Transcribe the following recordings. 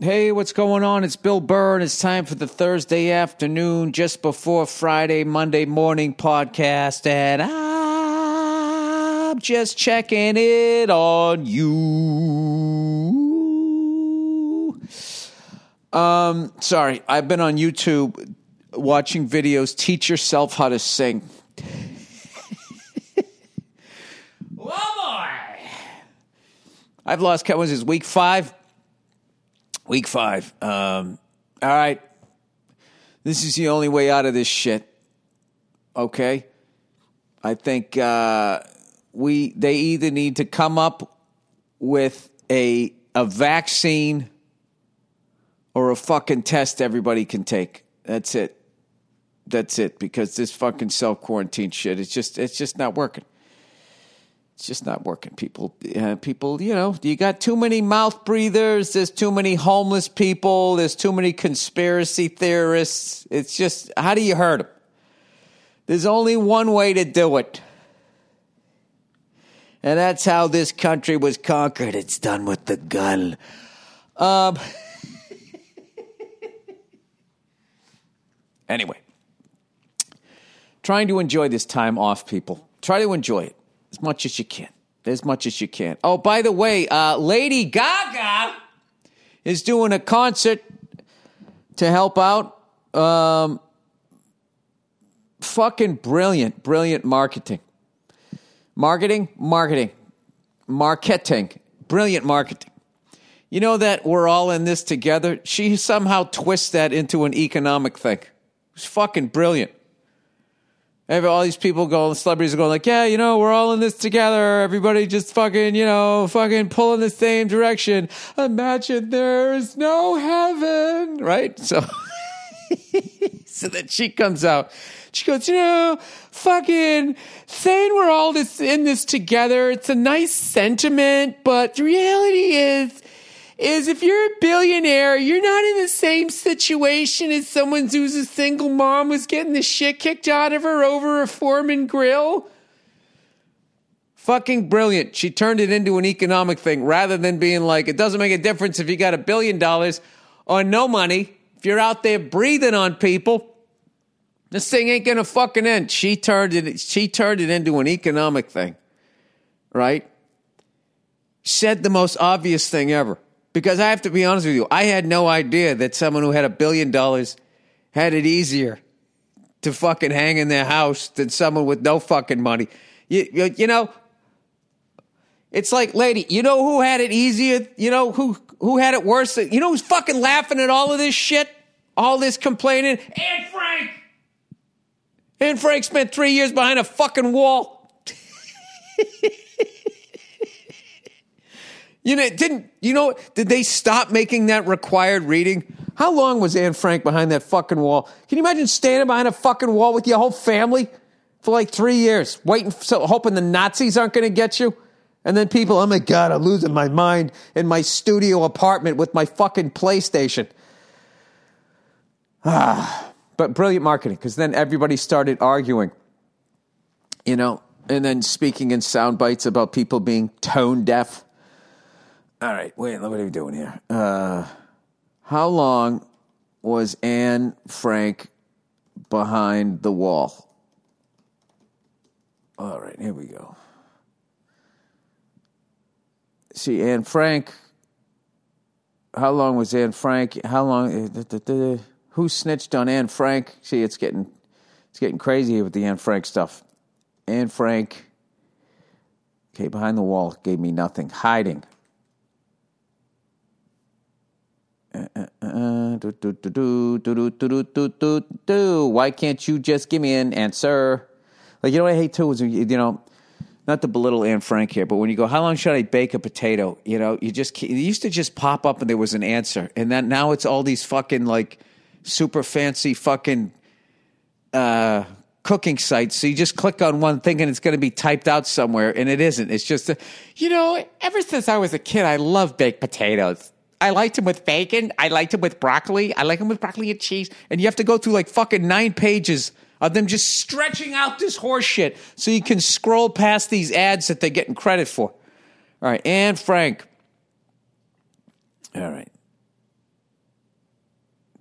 Hey, what's going on? It's Bill Burr, and it's time for the Thursday afternoon, just before Friday, Monday morning podcast, and I'm just checking it on you. Sorry, I've been on YouTube watching videos, teach yourself how to sing. I've lost count. What is this, week five? Week five. All right. This is the only way out of this shit. Okay? I think they either need to come up with a vaccine or a fucking test everybody can take. That's it. Because this fucking self-quarantine shit, it's just not working. It's just not working, people. You know, you got too many mouth breathers. There's too many homeless people. There's too many conspiracy theorists. It's just, how do you hurt them? There's only one way to do it. And that's how this country was conquered. It's done with the gun. Anyway, trying to enjoy this time off, people. Try to enjoy it. As much as you can. Oh, by the way, Lady Gaga is doing a concert to help out. Fucking brilliant marketing. Marketing. Brilliant marketing. You know that we're all in this together? She somehow twists that into an economic thing. It's fucking brilliant. All these people go, celebrities are going like, yeah, you know, we're all in this together. Everybody just fucking, you know, fucking pulling the same direction. Imagine there's no heaven, right? So, so then she comes out. She goes, you know, fucking saying we're all in this together. It's a nice sentiment, but the reality is if you're a billionaire, you're not in the same situation as someone who's a single mom who's getting the shit kicked out of her over a Foreman grill. Fucking brilliant. She turned it into an economic thing rather than being like, it doesn't make a difference if you got $1 billion or no money. If you're out there breathing on people, this thing ain't going to fucking end. She turned it into an economic thing, right? Said the most obvious thing ever. Because I have to be honest with you, I had no idea that someone who had $1 billion had it easier to fucking hang in their house than someone with no fucking money. You know, it's like, lady, you know who had it easier? You know who had it worse? You know who's fucking laughing at all of this shit? All this complaining? Anne Frank! Anne Frank spent 3 years behind a fucking wall. You know, did they stop making that required reading? How long was Anne Frank behind that fucking wall? Can you imagine standing behind a fucking wall with your whole family for like 3 years, hoping the Nazis aren't going to get you? And then people, oh my God, I'm losing my mind in my studio apartment with my fucking PlayStation. But brilliant marketing, because then everybody started arguing, you know, and then speaking in sound bites about people being tone deaf. All right, wait, what are we doing here? How long was Anne Frank behind the wall? All right, here we go. See, Anne Frank. How long was Anne Frank? How long? Who snitched on Anne Frank? See, it's getting crazy with the Anne Frank stuff. Anne Frank. Okay, behind the wall gave me nothing. Hiding. Why can't you just give me an answer? Like, you know what I hate too is, you know, not to belittle Anne Frank here, but when you go, how long should I bake a potato? You know, it used to just pop up and there was an answer, and that now it's all these fucking like super fancy fucking cooking sites. So you just click on one thinking it's going to be typed out somewhere, and it isn't. It's just, you know, ever since I was a kid, I love baked potatoes. I liked him with bacon. I liked him with broccoli. I like him with broccoli and cheese. And you have to go through like fucking 9 pages of them just stretching out this horse shit so you can scroll past these ads that they're getting credit for. All right, Anne Frank. All right.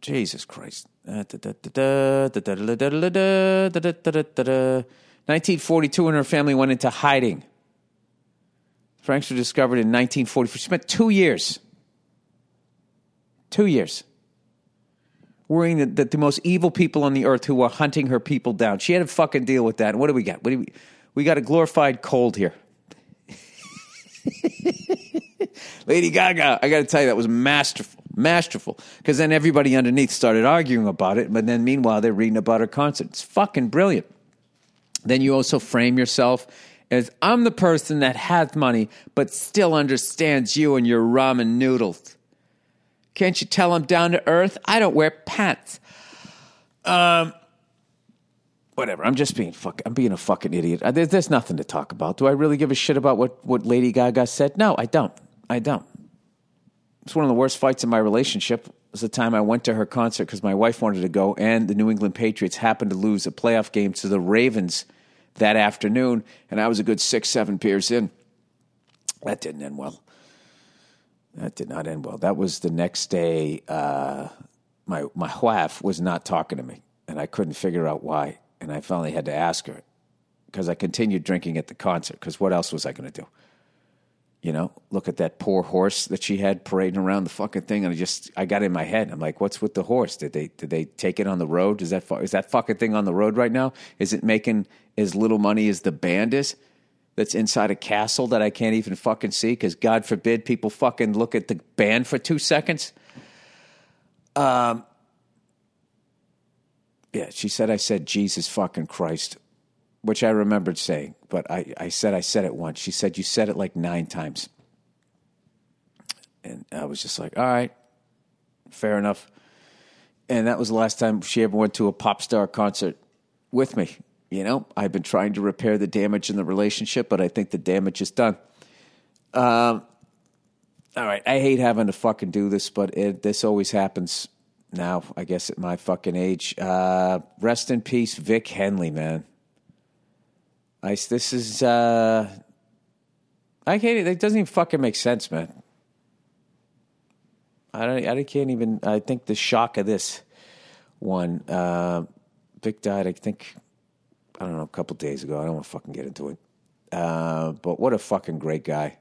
Jesus Christ. 1942, and her family went into hiding. Franks were discovered in 1944. She spent 2 years. 2 years. Worrying that the most evil people on the earth who were hunting her people down. She had to fucking deal with that. And what do we got? We got a glorified cold here. Lady Gaga, I got to tell you, that was masterful. Masterful. Because then everybody underneath started arguing about it. But then meanwhile, they're reading about her concert. It's fucking brilliant. Then you also frame yourself as, I'm the person that has money, but still understands you and your ramen noodles. Can't you tell I'm down to earth? I don't wear pants. Whatever. I'm just being I'm being a fucking idiot. There's nothing to talk about. Do I really give a shit about what Lady Gaga said? No, I don't. It's one of the worst fights in my relationship. It was the time I went to her concert because my wife wanted to go, and the New England Patriots happened to lose a playoff game to the Ravens that afternoon, and I was a good 6-7 beers in. That didn't end well. That did not end well. That was the next day. My wife was not talking to me, and I couldn't figure out why, and I finally had to ask her because I continued drinking at the concert because what else was I going to do? You know, look at that poor horse that she had parading around the fucking thing, and I got in my head. I'm like, what's with the horse? Did they take it on the road? Is that fucking thing on the road right now? Is it making as little money as the band is? That's inside a castle that I can't even fucking see because God forbid people fucking look at the band for 2 seconds. Yeah, she said I said Jesus fucking Christ, which I remembered saying, but I said it once. She said, you said it like 9 times. And I was just like, all right, fair enough. And that was the last time she ever went to a pop star concert with me. You know, I've been trying to repair the damage in the relationship, but I think the damage is done. All right, I hate having to fucking do this, but this always happens now, I guess, at my fucking age. Rest in peace, Vic Henley, man. I hate it. It doesn't even fucking make sense, man. I think the shock of this one, Vic died, a couple days ago. I don't want to fucking get into it. But what a fucking great guy.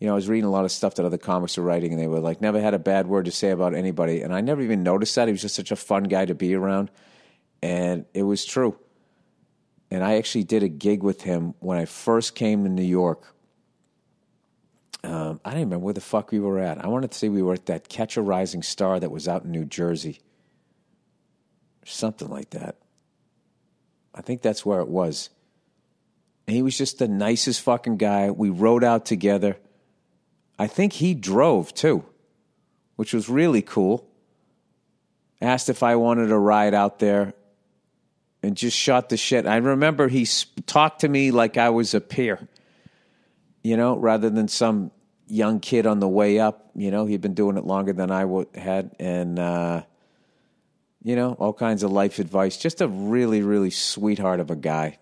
You know, I was reading a lot of stuff that other comics were writing, and they were like, never had a bad word to say about anybody. And I never even noticed that. He was just such a fun guy to be around. And it was true. And I actually did a gig with him when I first came to New York. I don't even remember where the fuck we were at. I wanted to say we were at that Catch a Rising Star that was out in New Jersey. Something like that. I think that's where it was. And he was just the nicest fucking guy. We rode out together. I think he drove too, which was really cool. Asked if I wanted a ride out there. And just shot the shit. I remember he talked to me like I was a peer, you know, rather than some young kid on the way up. You know, he'd been doing it longer than I had. And, you know, all kinds of life advice. Just a really, really sweetheart of a guy.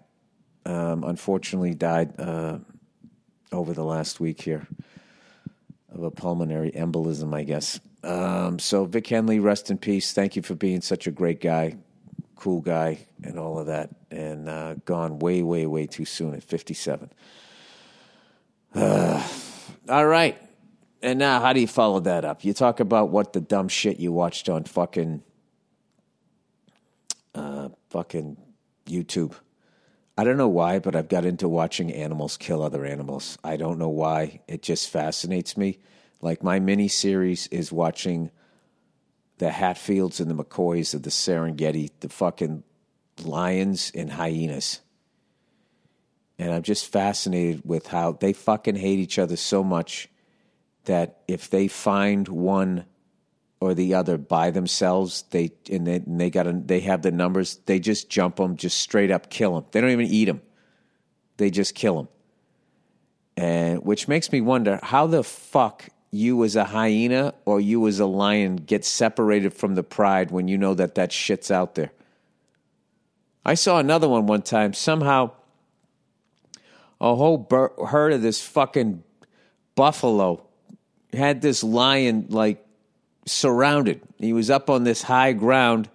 Unfortunately died over the last week here of a pulmonary embolism, I guess. So Vic Henley, rest in peace. Thank you for being such a great guy. Cool guy and all of that, and gone way, way, way too soon at 57. All right. And now how do you follow that up? You talk about what the dumb shit you watched on fucking YouTube. I don't know why, but I've got into watching animals kill other animals. I don't know why. It just fascinates me. Like my mini-series is watching the Hatfields and the McCoys of the Serengeti, the fucking lions and hyenas. And I'm just fascinated with how they fucking hate each other so much that if they find one or the other by themselves, they have the numbers, they just jump them, just straight up kill them. They don't even eat them. They just kill them. And which makes me wonder how the fuck you as a hyena or you as a lion get separated from the pride when you know that shit's out there. I saw another one time. Somehow a whole herd of this fucking buffalo had this lion like surrounded. He was up on this high ground,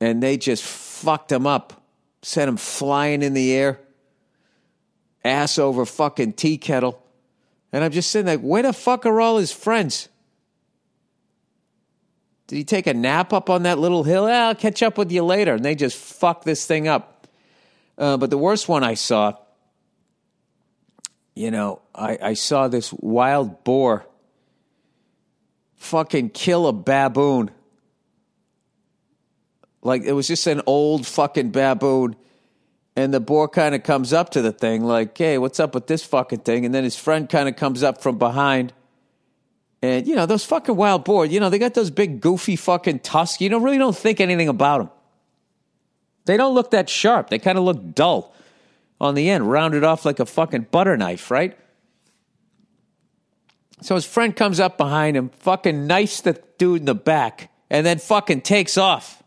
and they just fucked him up, sent him flying in the air, ass over fucking tea kettle. And I'm just sitting like, where the fuck are all his friends? Did he take a nap up on that little hill? I'll catch up with you later. And they just fuck this thing up. But the worst one I saw, you know, I saw this wild boar fucking kill a baboon. Like, it was just an old fucking baboon. And the boar kind of comes up to the thing like, hey, what's up with this fucking thing? And then his friend kind of comes up from behind. And, you know, those fucking wild boars, you know, they got those big goofy fucking tusks. You don't really don't think anything about them. They don't look that sharp. They kind of look dull on the end, rounded off like a fucking butter knife, right? So his friend comes up behind him, fucking knifes the dude in the back, and then fucking takes off.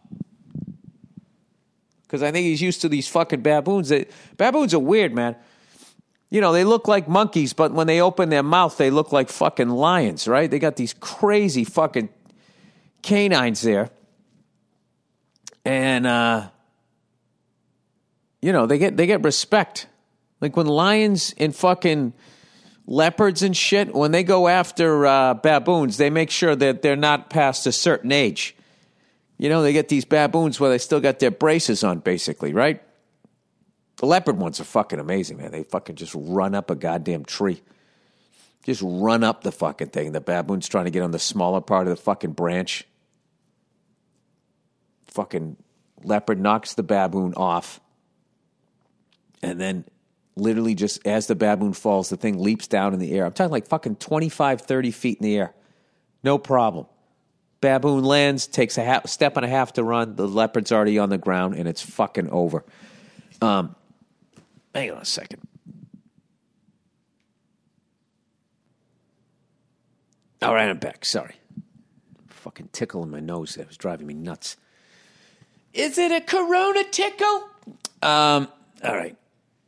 Because I think he's used to these fucking baboons. Baboons are weird, man. You know, they look like monkeys, but when they open their mouth, they look like fucking lions, right? They got these crazy fucking canines there. And, you know, they get respect. Like when lions and fucking leopards and shit, when they go after baboons, they make sure that they're not past a certain age. You know, they get these baboons where they still got their braces on, basically, right? The leopard ones are fucking amazing, man. They fucking just run up a goddamn tree. Just run up the fucking thing. The baboon's trying to get on the smaller part of the fucking branch. Fucking leopard knocks the baboon off. And then literally just as the baboon falls, the thing leaps down in the air. I'm talking like fucking 25, 30 feet in the air. No problem. Baboon lands, takes a step and a half to run. The leopard's already on the ground, and it's fucking over. Hang on a second. All right, I'm back. Sorry. Fucking tickle in my nose. That was driving me nuts. Is it a corona tickle? All right.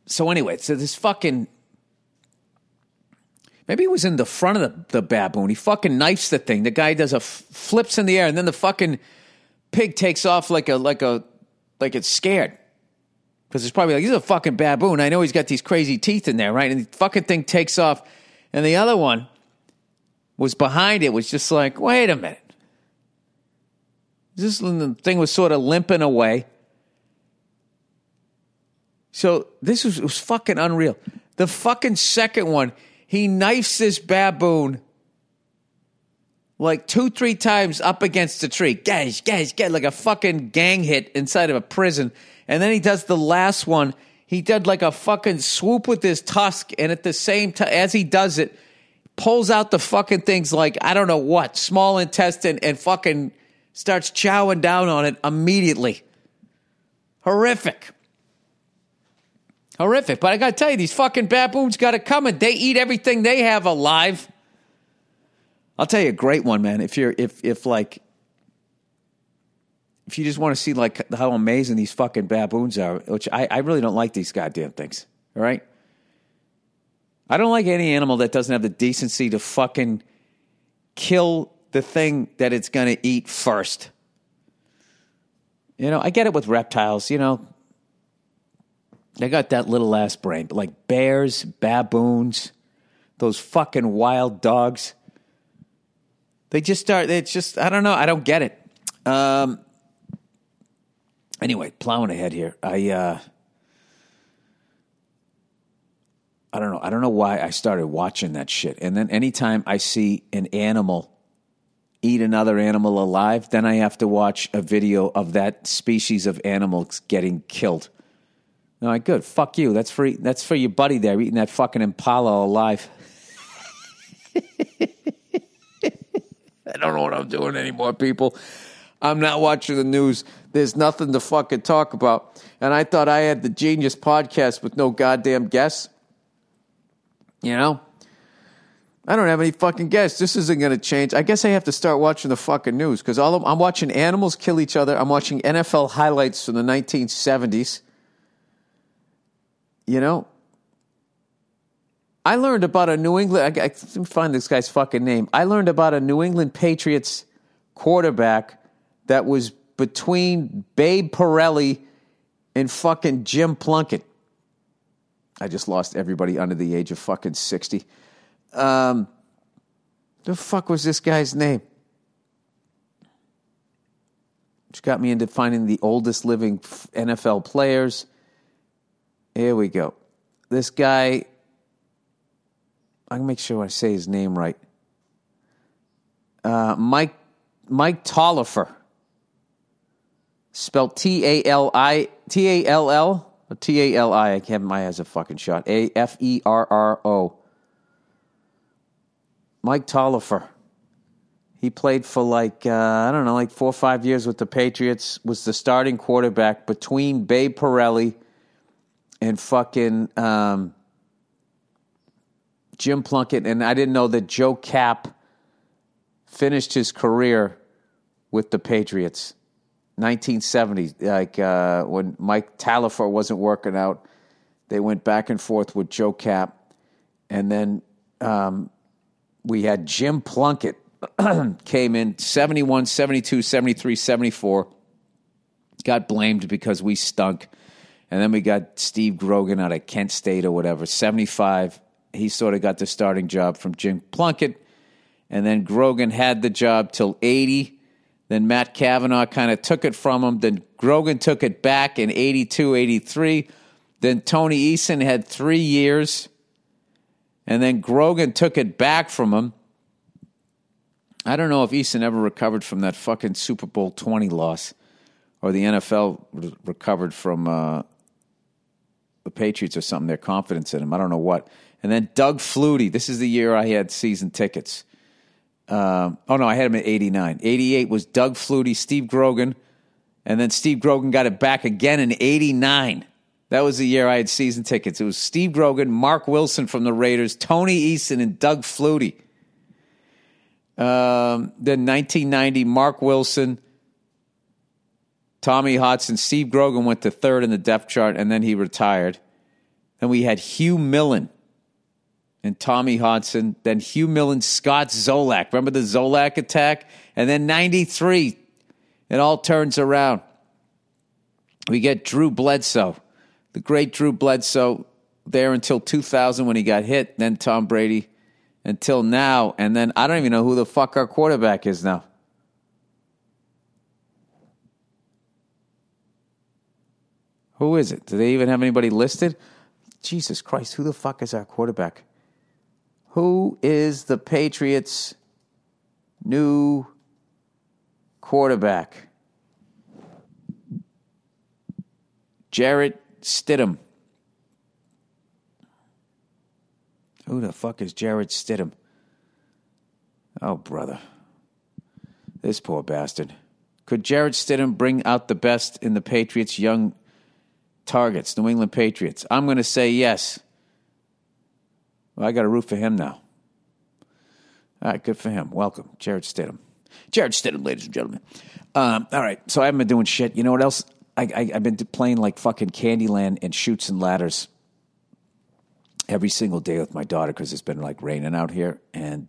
So anyway, so this fucking... Maybe he was in the front of the baboon. He fucking knifes the thing. The guy does a flips in the air, and then the fucking pig takes off like it's scared. Because it's probably like, he's a fucking baboon. I know he's got these crazy teeth in there, right? And the fucking thing takes off. And the other one was behind it, was just like, wait a minute. This thing was sort of limping away. So this was fucking unreal. The fucking second one... He knifes this baboon like 2-3 times up against a tree. Gash, like a fucking gang hit inside of a prison. And then he does the last one. He did like a fucking swoop with his tusk. And at the same time, as he does it, pulls out the fucking things like, I don't know what, small intestine, and fucking starts chowing down on it immediately. Horrific, but I got to tell you, these fucking baboons got it coming. They eat everything they have alive. I'll tell you a great one, man. If you just want to see like how amazing these fucking baboons are, which I really don't like these goddamn things. All right, I don't like any animal that doesn't have the decency to fucking kill the thing that it's gonna eat first. You know, I get it with reptiles. You know. They got that little ass brain, but like bears, baboons, those fucking wild dogs. They just start, it's just, I don't know, I don't get it. Anyway, plowing ahead here. I don't know why I started watching that shit. And then anytime I see an animal eat another animal alive, then I have to watch a video of that species of animals getting killed. All right, good. Fuck you. That's for your buddy there eating that fucking impala alive. I don't know what I'm doing anymore, people. I'm not watching the news. There's nothing to fucking talk about. And I thought I had the genius podcast with no goddamn guests. You know? I don't have any fucking guests. This isn't going to change. I guess I have to start watching the fucking news because I'm watching animals kill each other. I'm watching NFL highlights from the 1970s. You know, I learned about a New England... I can find this guy's fucking name. I learned about a New England Patriots quarterback that was between Babe Parilli and fucking Jim Plunkett. I just lost everybody under the age of fucking 60. The fuck was this guy's name? Which got me into finding the oldest living NFL players. Here we go. This guy... I can make sure I say his name right. Mike Tolliver, spelled T-A-L-I. I can't. My eyes a fucking shot. A-F-E-R-R-O. Mike Tolliver. He played for like 4 or 5 years with the Patriots. Was the starting quarterback between Babe Parilli and fucking. Jim Plunkett, and I didn't know that Joe Kapp finished his career with the Patriots, 1970s. When Mike Tolliver wasn't working out, they went back and forth with Joe Kapp, and then we had Jim Plunkett came in 71, 72, 73, 74, got blamed because we stunk, and then we got Steve Grogan out of Kent State or whatever, 75. He sort of got the starting job from Jim Plunkett, and then Grogan had the job till 80. Then Matt Kavanaugh kind of took it from him. Then Grogan took it back in 82, 83. Then Tony Eason had 3 years, and then Grogan took it back from him. I don't know if Eason ever recovered from that fucking Super Bowl 20 loss, or the NFL recovered from the Patriots or something, their confidence in him. I don't know what. And then Doug Flutie. This is the year I had season tickets. I had him in 89. 88 was Doug Flutie, Steve Grogan, and then Steve Grogan got it back again in 89. That was the year I had season tickets. It was Steve Grogan, Mark Wilson from the Raiders, Tony Eason, and Doug Flutie. Then 1990, Mark Wilson, Tommy Hodson. Steve Grogan went to third in the depth chart, and then he retired. Then we had Hugh Millen and Tommy Hodson, then Hugh Millen, Scott Zolak. Remember the Zolak attack? And then 93, it all turns around. We get Drew Bledsoe, the great Drew Bledsoe, there until 2000 when he got hit, then Tom Brady until now. And then I don't even know who the fuck our quarterback is now. Who is it? Do they even have anybody listed? Jesus Christ, who the fuck is our quarterback? Who is the Patriots' new quarterback? Jarrett Stidham. Who the fuck is Jarrett Stidham? Oh, brother. This poor bastard. Could Jarrett Stidham bring out the best in the Patriots' young targets, New England Patriots? I'm going to say yes. Well, I got a root for him now. All right, good for him. Welcome, Jarrett Stidham. Jarrett Stidham, ladies and gentlemen. All right, so I haven't been doing shit. You know what else? I've been playing like fucking Candyland and Chutes and Ladders every single day with my daughter because it's been like raining out here. And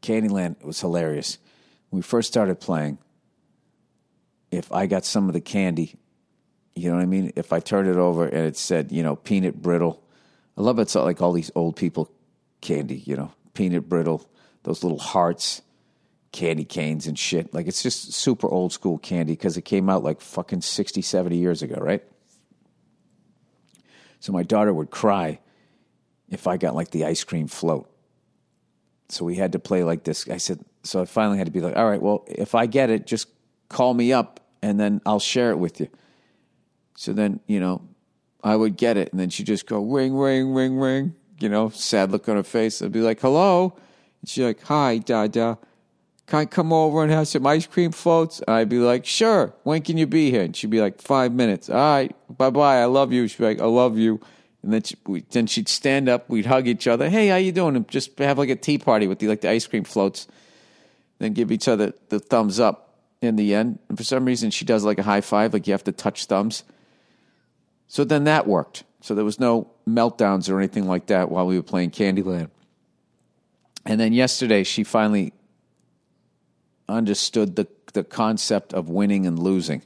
Candyland was hilarious. When we first started playing, if I got some of the candy, you know what I mean? If I turned it over and it said, peanut brittle, I love it. It's like all these old people candy, peanut brittle, those little hearts, candy canes and shit. Like, it's just super old school candy because it came out like fucking 60, 70 years ago, right? So my daughter would cry if I got like the ice cream float. So we had to play like this. So I finally had to be like, all right, well, if I get it, just call me up and then I'll share it with you. So then, I would get it, and then she'd just go, ring, ring, ring, ring, sad look on her face. I'd be like, hello? And she'd be like, hi, Dada. Can I come over and have some ice cream floats? And I'd be like, sure. When can you be here? And she'd be like, 5 minutes. All right, bye-bye, I love you. She'd be like, I love you. And then she'd stand up, we'd hug each other. Hey, how you doing? And just have like a tea party with the ice cream floats. Then give each other the thumbs up in the end. And for some reason, she does like a high five, like you have to touch thumbs. So then that worked. So there was no meltdowns or anything like that while we were playing Candyland. And then yesterday, she finally understood the concept of winning and losing.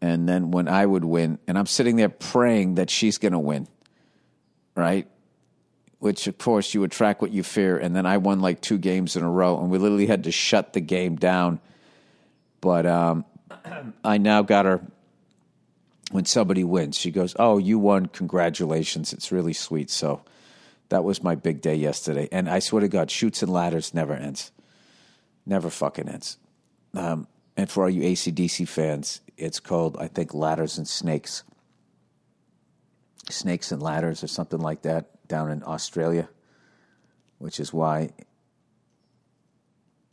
And then when I would win, and I'm sitting there praying that she's going to win, right? Which, of course, you attract what you fear. And then I won like 2 games in a row, and we literally had to shut the game down. But I now got her, when somebody wins, she goes, "Oh, you won. Congratulations." It's really sweet. So that was my big day yesterday. And I swear to God, Chutes and Ladders never ends. Never fucking ends. And for all you AC/DC fans, it's called, I think, Ladders and Snakes. Snakes and Ladders or something like that down in Australia, which is why,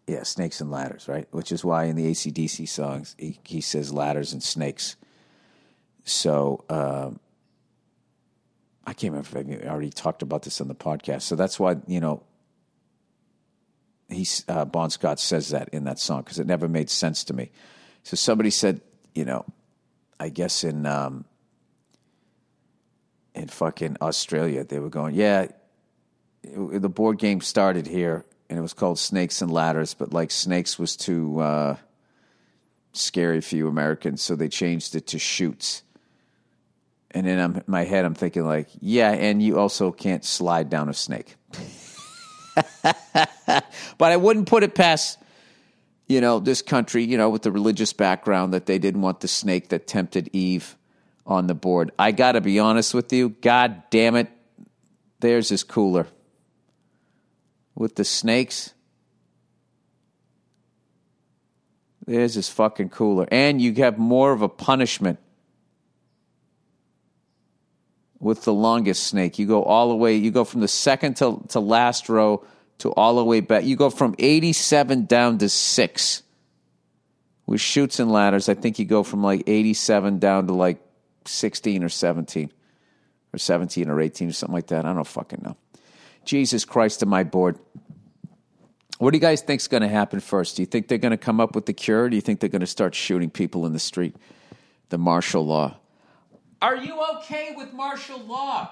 yeah, Snakes and Ladders, right? Which is why in the AC/DC songs, he says Ladders and Snakes. So I can't remember if I already talked about this on the podcast. So that's why, you know, Bon Scott says that in that song, because it never made sense to me. So somebody said, you know, I guess in fucking Australia, they were going, yeah, the board game started here, and it was called Snakes and Ladders, but like snakes was too scary for you Americans, so they changed it to Chutes. And then in my head, I'm thinking like, yeah, and you also can't slide down a snake. But I wouldn't put it past, you know, this country, you know, with the religious background, that they didn't want the snake that tempted Eve on the board. I got to be honest with you. God damn it. Theirs is cooler. With the snakes, theirs is fucking cooler. And you have more of a punishment with the longest snake. You go all the way. You go from the second to last row to all the way back. You go from 87 down to 6. With Chutes and Ladders, I think you go from like 87 down to like 16 or 17. Or 17 or 18 or something like that. I don't fucking know. Jesus Christ, am I bored? What do you guys think is going to happen first? Do you think they're going to come up with the cure? Or do you think they're going to start shooting people in the street? The martial law. Are you okay with martial law?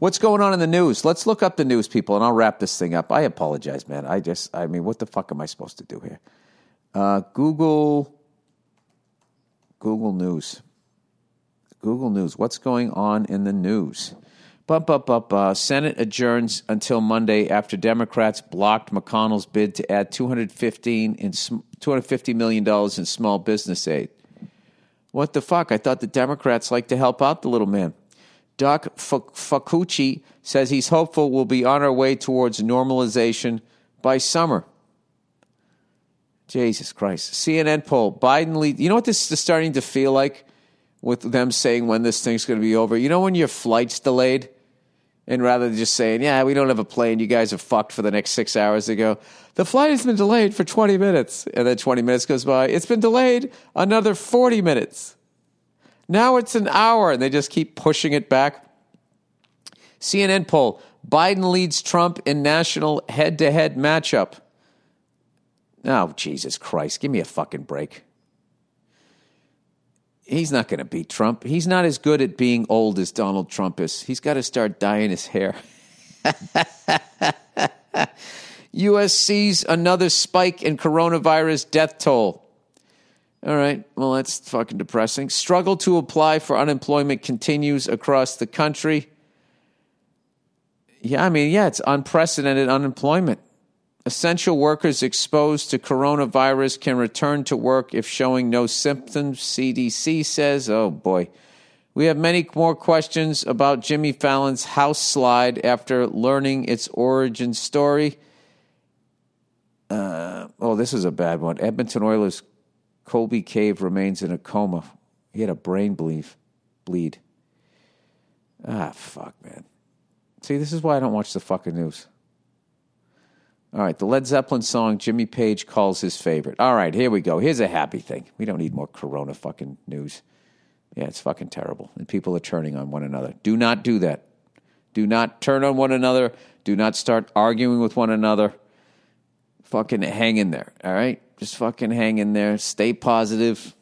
What's going on in the news? Let's look up the news, people, and I'll wrap this thing up. I apologize, man. I mean, what the fuck am I supposed to do here? Google News. Google News. What's going on in the news? Senate adjourns until Monday after Democrats blocked McConnell's bid to add $250 million in small business aid. What the fuck? I thought the Democrats like to help out the little man. Doc Facucci says he's hopeful we'll be on our way towards normalization by summer. Jesus Christ. CNN poll. Biden lead. You know what this is starting to feel like with them saying when this thing's going to be over? You know when your flight's delayed? And rather than just saying, yeah, we don't have a plane, you guys are fucked for the next 6 hours, they go, the flight has been delayed for 20 minutes. And then 20 minutes goes by. It's been delayed another 40 minutes. Now it's an hour, and they just keep pushing it back. CNN poll, Biden leads Trump in national head-to-head matchup. Oh, Jesus Christ, give me a fucking break. He's not going to beat Trump. He's not as good at being old as Donald Trump is. He's got to start dyeing his hair. U.S. sees another spike in coronavirus death toll. All right. Well, that's fucking depressing. Struggle to apply for unemployment continues across the country. Yeah, I mean, yeah, it's unprecedented unemployment. Essential workers exposed to coronavirus can return to work if showing no symptoms, CDC says. Oh, boy. We have many more questions about Jimmy Fallon's house slide after learning its origin story. Oh, this is a bad one. Edmonton Oilers' Colby Cave remains in a coma. He had a brain bleed. Ah, fuck, man. See, this is why I don't watch the fucking news. All right, the Led Zeppelin song Jimmy Page calls his favorite. All right, here we go. Here's a happy thing. We don't need more corona fucking news. Yeah, it's fucking terrible. And people are turning on one another. Do not do that. Do not turn on one another. Do not start arguing with one another. Fucking hang in there, all right? Just fucking hang in there. Stay positive.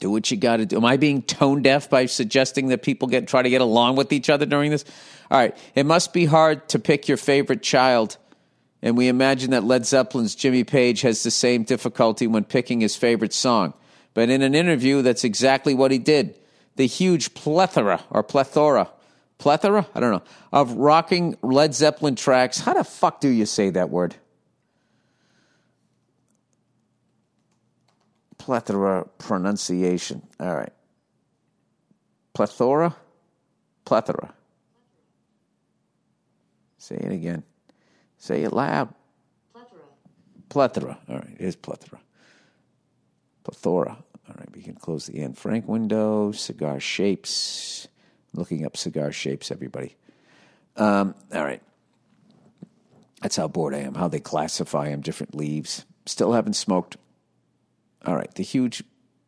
Do what you got to do. Am I being tone deaf by suggesting that people try to get along with each other during this? All right. It must be hard to pick your favorite child, and we imagine that Led Zeppelin's Jimmy Page has the same difficulty when picking his favorite song. But in an interview, that's exactly what he did. The huge plethora, I don't know, of rocking Led Zeppelin tracks. How the fuck do you say that word? Plethora pronunciation. All right. Plethora. Say it again. Say it loud. Plethora. All right. It is plethora. Plethora. All right. We can close the Anne Frank window. Cigar shapes. I'm looking up cigar shapes, everybody. All right. That's how bored I am, how they classify them, different leaves. Still haven't smoked. All right, the huge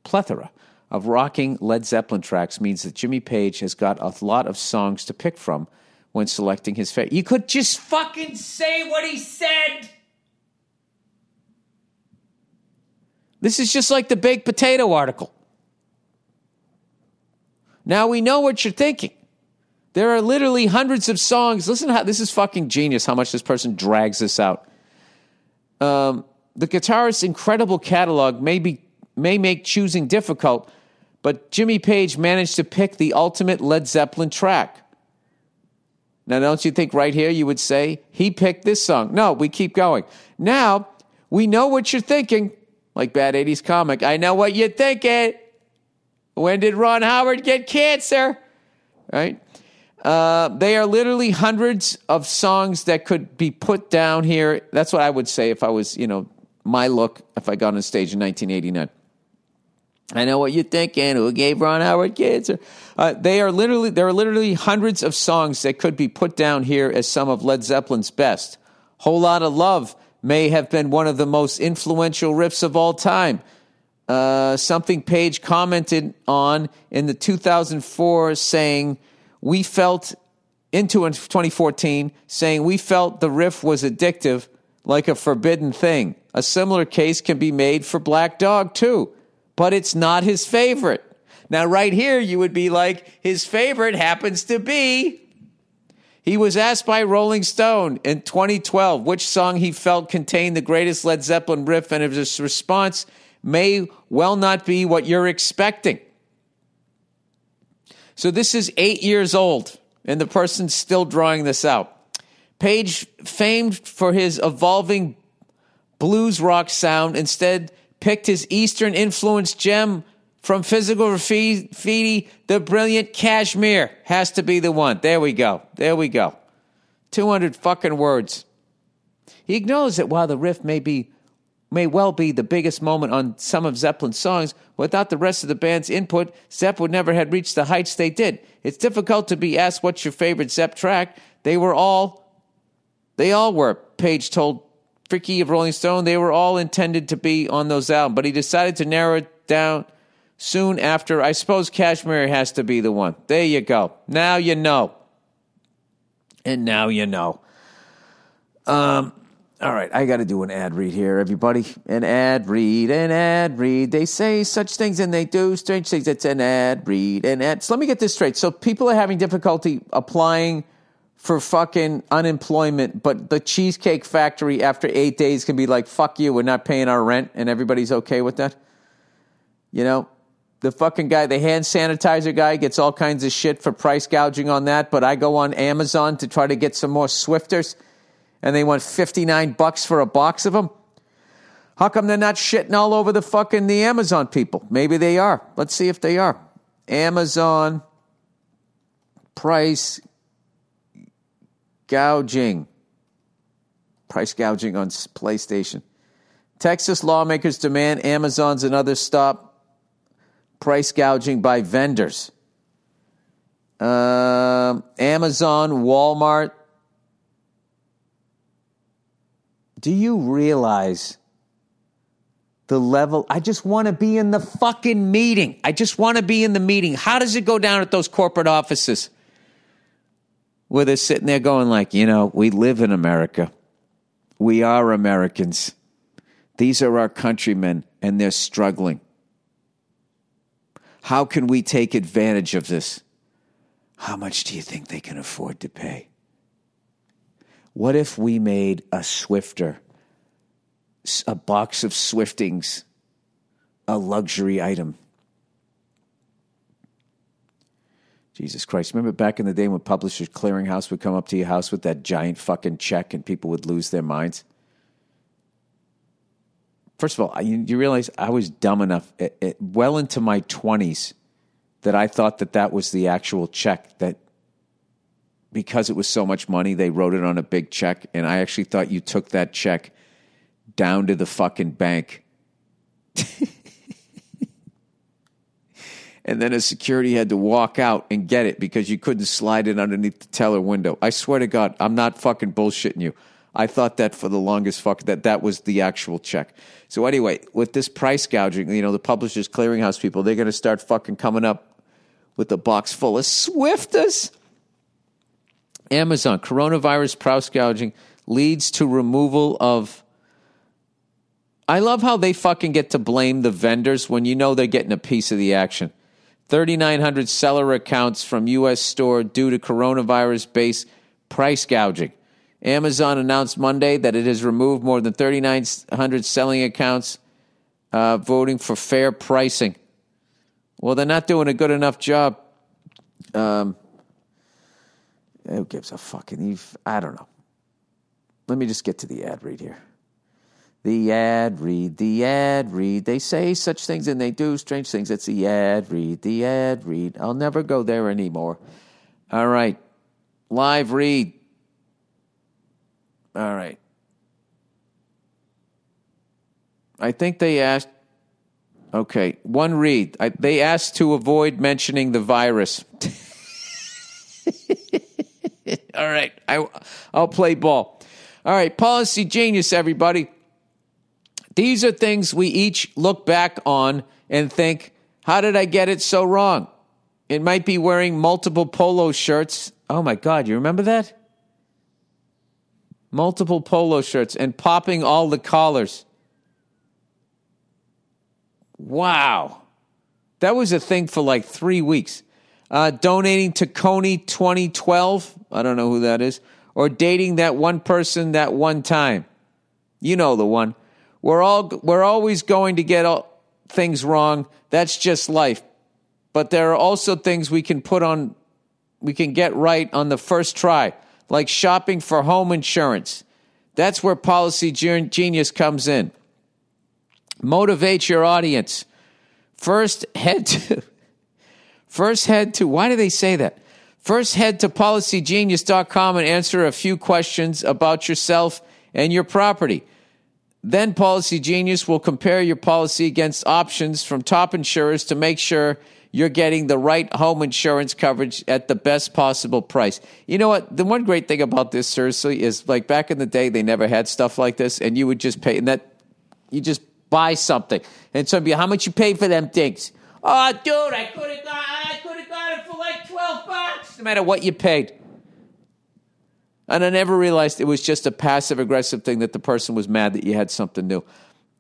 plethora of rocking Led Zeppelin tracks means that Jimmy Page has got a lot of songs to pick from when selecting his favorite. You could just fucking say what he said! This is just like the baked potato article. Now we know what you're thinking. There are literally hundreds of songs. Listen, how this is fucking genius, how much this person drags this out. The guitarist's incredible catalog may make choosing difficult, but Jimmy Page managed to pick the ultimate Led Zeppelin track. Now, don't you think right here you would say, he picked this song? No, we keep going. Now, we know what you're thinking. Like Bad 80s Comic, I know what you're thinking. When did Ron Howard get cancer? Right? They are literally hundreds of songs that could be put down here. That's what I would say if I was, my look if I got on stage in 1989. I know what you're thinking. Who gave Ron Howard cancer? There are literally hundreds of songs that could be put down here as some of Led Zeppelin's best. Whole Lot of Love may have been one of the most influential riffs of all time. Something Page commented on in the 2004 saying, we felt the riff was addictive, like a forbidden thing. A similar case can be made for Black Dog, too. But it's not his favorite. Now, right here, you would be like, his favorite happens to be... He was asked by Rolling Stone in 2012 which song he felt contained the greatest Led Zeppelin riff, and his response may well not be what you're expecting. So this is 8 years old, and the person's still drawing this out. Page, famed for his evolving blues rock sound, instead picked his Eastern-influenced gem from Physical Graffiti, the brilliant Kashmir. Has to be the one. There we go. 200 fucking words. He acknowledged that while the riff may well be the biggest moment on some of Zeppelin's songs, without the rest of the band's input, Zepp would never have reached the heights they did. It's difficult to be asked what's your favorite Zepp track. They all were, Page told Fricke of Rolling Stone. They were all intended to be on those albums, but he decided to narrow it down soon after. I suppose Kashmir has to be the one. There you go. Now you know. And now you know. All right, I got to do an ad read here, everybody. An ad read. They say such things and they do strange things. It's an ad read. So let me get this straight. So people are having difficulty applying for fucking unemployment, but the Cheesecake Factory after 8 days can be like, fuck you, we're not paying our rent, and everybody's okay with that? The fucking guy, the hand sanitizer guy gets all kinds of shit for price gouging on that, but I go on Amazon to try to get some more Swifters, and they want $59 for a box of them? How come they're not shitting all over the fucking the Amazon people? Maybe they are. Let's see if they are. Amazon price gouging. Price gouging on PlayStation. Texas lawmakers demand Amazon's and others stop price gouging by vendors. Amazon, Walmart. Do you realize the level? I just want to be in the fucking meeting. How does it go down at those corporate offices? Where they're sitting there going like, we live in America. We are Americans. These are our countrymen, and they're struggling. How can we take advantage of this? How much do you think they can afford to pay? What if we made a Swifter, a box of Swiftings, a luxury item? Jesus Christ. Remember back in the day when Publishers Clearinghouse would come up to your house with that giant fucking check and people would lose their minds? First of all, you realize I was dumb enough well into my 20s that I thought that was the actual check, that because it was so much money, they wrote it on a big check, and I actually thought you took that check down to the fucking bank. And then a security had to walk out and get it because you couldn't slide it underneath the teller window. I swear to God, I'm not fucking bullshitting you. I thought that for the longest that was the actual check. So anyway, with this price gouging, the Publishers Clearinghouse people, they're going to start fucking coming up with a box full of Swifters. Amazon, coronavirus price gouging leads to removal of... I love how they fucking get to blame the vendors when they're getting a piece of the action. 3,900 seller accounts from U.S. store due to coronavirus-based price gouging. Amazon announced Monday that it has removed more than 3,900 selling accounts voting for fair pricing. Well, they're not doing a good enough job. Who gives a fucking... I don't know. Let me just get to the ad read here. The ad read. They say such things and they do strange things. It's the ad read. I'll never go there anymore. All right. Live read. All right. I think they asked... Okay, one read. They asked to avoid mentioning the virus. All right. I'll play ball. All right, Policy Genius, everybody. These are things we each look back on and think, how did I get it so wrong? It might be wearing multiple polo shirts. Oh, my God, you remember that? Multiple polo shirts and popping all the collars. Wow. That was a thing for like 3 weeks. Donating to Coney 2012. I don't know who that is. Or dating that one person that one time. You know the one. We're always going to get things wrong. That's just life. But there are also things we can get right on the first try, like shopping for home insurance. That's where Policy Genius comes in. Motivate your audience. Why do they say that? First, head to policygenius.com and answer a few questions about yourself and your property. Then Policy Genius will compare your policy against options from top insurers to make sure you're getting the right home insurance coverage at the best possible price. You know what? The one great thing about this, seriously, is like back in the day, they never had stuff like this, and you would just pay, and that you just buy something. And somebody, how much you pay for them things? Oh, dude, I could have got it for like $12, no matter what you paid. And I never realized it was just a passive-aggressive thing that the person was mad that you had something new.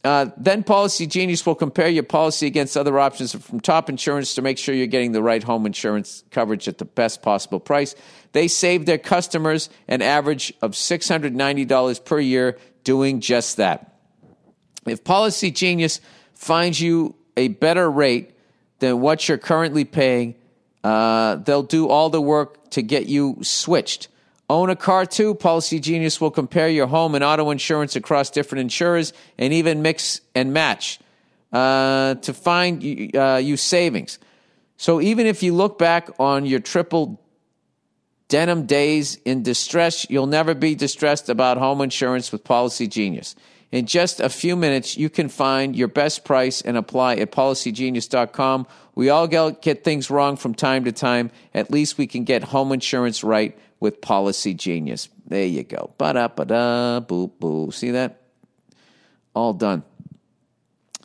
Then Policy Genius will compare your policy against other options from top insurance to make sure you're getting the right home insurance coverage at the best possible price. They save their customers an average of $690 per year doing just that. If Policy Genius finds you a better rate than what you're currently paying, they'll do all the work to get you switched. Own a car too? Policy Genius will compare your home and auto insurance across different insurers and even mix and match to find you savings. So even if you look back on your triple denim days in distress, you'll never be distressed about home insurance with Policy Genius. In just a few minutes, you can find your best price and apply at policygenius.com. We all get things wrong from time to time. At least we can get home insurance right with Policy Genius. There you go. Ba-da-ba-da, boo-boo. See that? All done.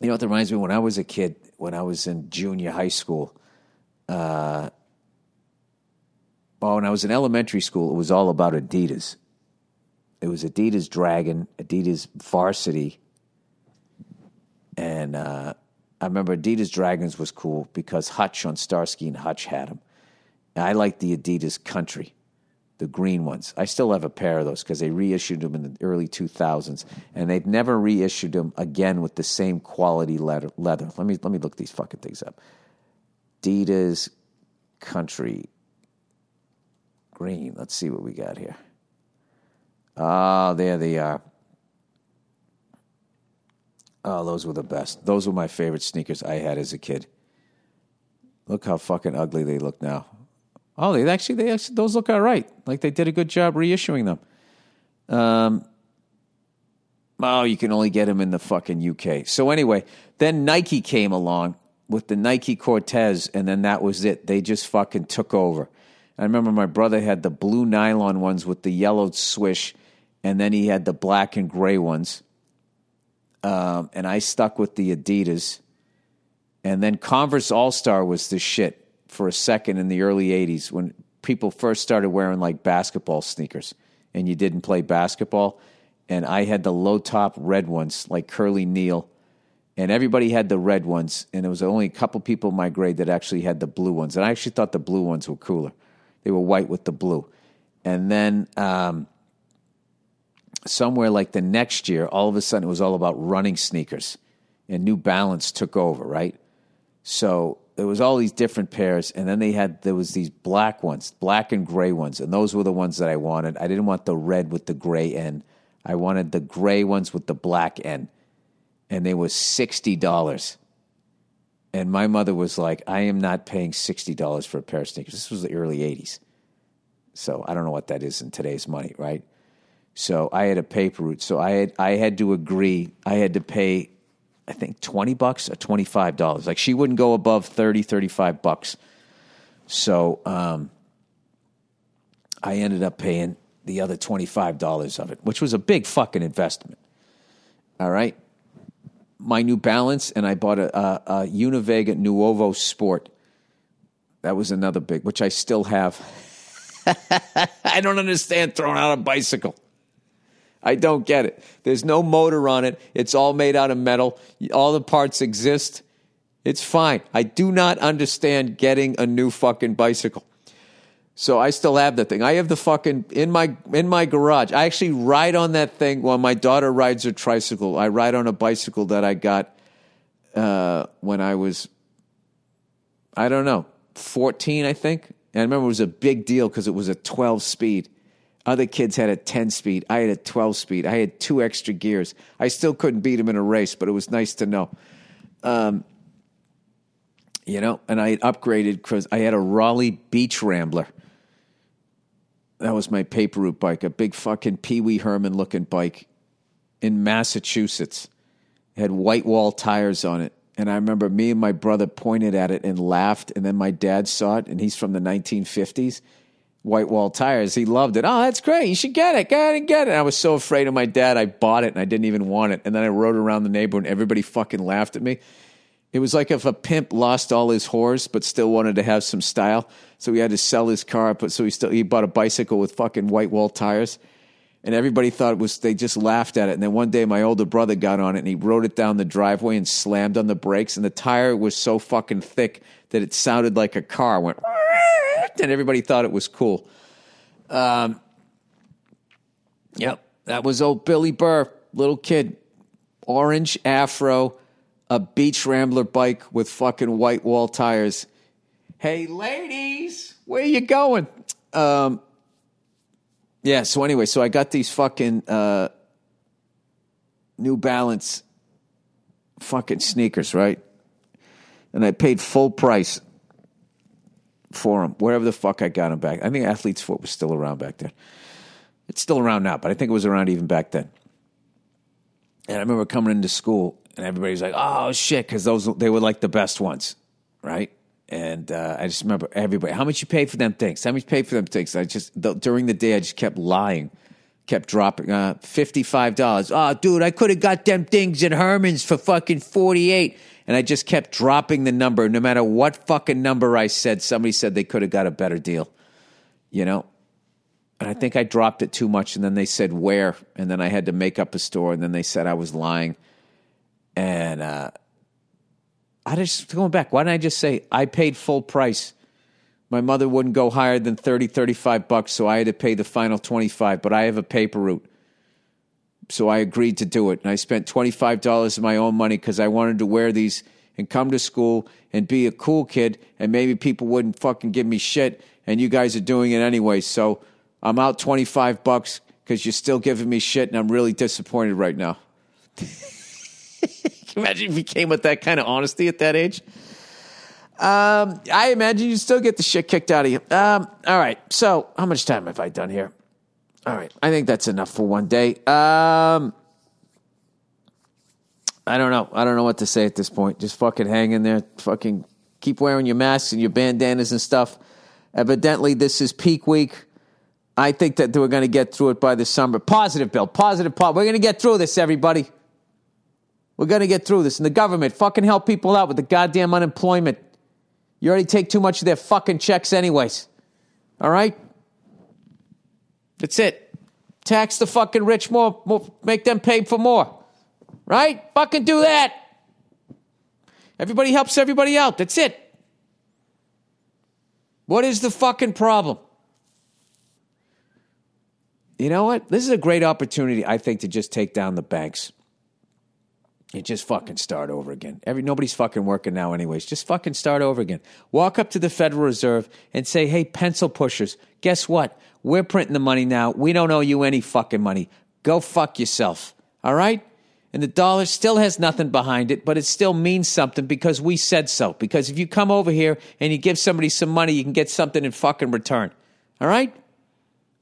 You know, it reminds me, when I was a kid, when I was in junior high school, when I was in elementary school, it was all about Adidas. It was Adidas Dragon, Adidas Varsity, and I remember Adidas Dragons was cool because Hutch on Starsky and Hutch had them. And I liked the Adidas Country, the green ones. I still have a pair of those because they reissued them in the early 2000s, and they've never reissued them again with the same quality leather. Let me look these fucking things up. Adidas Country green. Let's see what we got here. Ah, there they are. Oh, those were the best. Those were my favorite sneakers I had as a kid. Look how fucking ugly they look now. Oh, they actually those look all right. Like they did a good job reissuing them. Oh, you can only get them in the fucking UK. So anyway, then Nike came along with the Nike Cortez, and then that was it. They just fucking took over. I remember my brother had the blue nylon ones with the yellow swish, and then he had the black and gray ones. And I stuck with the Adidas. And then Converse All-Star was the shit for a second in the early 80s when people first started wearing like basketball sneakers and you didn't play basketball. And I had the low-top red ones like Curly Neal. And everybody had the red ones. And there was only a couple people in my grade that actually had the blue ones. And I actually thought the blue ones were cooler. They were white with the blue. And then... somewhere like the next year, all of a sudden it was all about running sneakers and New Balance took over, right? So there was all these different pairs, and then there was these black ones, black and gray ones, and those were the ones that I wanted. I didn't want the red with the gray end. I wanted the gray ones with the black end, and they were $60. And my mother was like, I am not paying $60 for a pair of sneakers. This was the early 80s. So I don't know what that is in today's money, right? So I had a paper route. So I had to agree. I had to pay, I think, $20 or $25. Like she wouldn't go above $30, $35. So I ended up paying the other $25 of it, which was a big fucking investment. All right. My New Balance, and I bought a Univega Nuovo Sport. That was another big, which I still have. I don't understand throwing out a bicycle. I don't get it. There's no motor on it. It's all made out of metal. All the parts exist. It's fine. I do not understand getting a new fucking bicycle. So I still have that thing. I have the fucking, in my garage. I actually ride on that thing while my daughter rides her tricycle. I ride on a bicycle that I got when I was, I don't know, 14, I think. And I remember it was a big deal because it was a 12-speed. Other kids had a 10-speed. I had a 12-speed. I had 2 extra gears. I still couldn't beat him in a race, but it was nice to know. You know, and I had upgraded because I had a Raleigh Beach Rambler. That was my paper route bike, a big fucking Pee Wee Herman-looking bike in Massachusetts. It had white wall tires on it. And I remember me and my brother pointed at it and laughed, and then my dad saw it, and he's from the 1950s. White wall tires. He loved it. Oh, that's great. You should get it. Go ahead and get it. And I was so afraid of my dad, I bought it and I didn't even want it. And then I rode around the neighborhood and everybody fucking laughed at me. It was like if a pimp lost all his whores but still wanted to have some style. So he had to sell his car, but so he bought a bicycle with fucking white wall tires. And everybody thought they just laughed at it. And then one day my older brother got on it and he rode it down the driveway and slammed on the brakes. And the tire was so fucking thick that it sounded like a car. It went, and everybody thought it was cool. Yep, that was old Billy Burr, little kid. Orange afro, a Beach Rambler bike with fucking white wall tires. Hey, ladies, where you going? Yeah, so anyway, so I got these fucking New Balance fucking sneakers, right? And I paid full price for them, wherever the fuck I got them back. I think Athlete's Foot was still around back then. It's still around now, but I think it was around even back then. And I remember coming into school, and everybody's like, oh, shit, because they were like the best ones, right? And I just remember everybody, how much you paid for them things? How much you paid for them things? I just, during the day, I just kept lying, kept dropping $55. Oh, dude, I could have got them things at Herman's for fucking $48. And I just kept dropping the number. No matter what fucking number I said, somebody said they could have got a better deal, you know? And I think I dropped it too much. And then they said where? And then I had to make up a store. And then they said I was lying. And I just going back. Why didn't I just say I paid full price? My mother wouldn't go higher than $30, $35, so I had to pay the final $25. But I have a paper route, so I agreed to do it. And I spent $25 of my own money because I wanted to wear these and come to school and be a cool kid. And maybe people wouldn't fucking give me shit. And you guys are doing it anyway, so I'm out $25 because you're still giving me shit, and I'm really disappointed right now. Imagine if you came with that kind of honesty at that age. I imagine you still get the shit kicked out of you. All right. So how much time have I done here? All right. I think that's enough for one day. I don't know. I don't know what to say at this point. Just fucking hang in there. Fucking keep wearing your masks and your bandanas and stuff. Evidently, this is peak week. I think that we're going to get through it by the summer. Positive, Bill. Positive, Paul. We're going to get through this, everybody. We're going to get through this. And the government, fucking help people out with the goddamn unemployment. You already take too much of their fucking checks anyways. All right? That's it. Tax the fucking rich more. Make them pay for more. Right? Fucking do that. Everybody helps everybody out. That's it. What is the fucking problem? You know what? This is a great opportunity, I think, to just take down the banks. You just fucking start over again. Nobody's fucking working now anyways. Just fucking start over again. Walk up to the Federal Reserve and say, hey, pencil pushers, guess what? We're printing the money now. We don't owe you any fucking money. Go fuck yourself. All right? And the dollar still has nothing behind it, but it still means something because we said so. Because if you come over here and you give somebody some money, you can get something in fucking return. All right?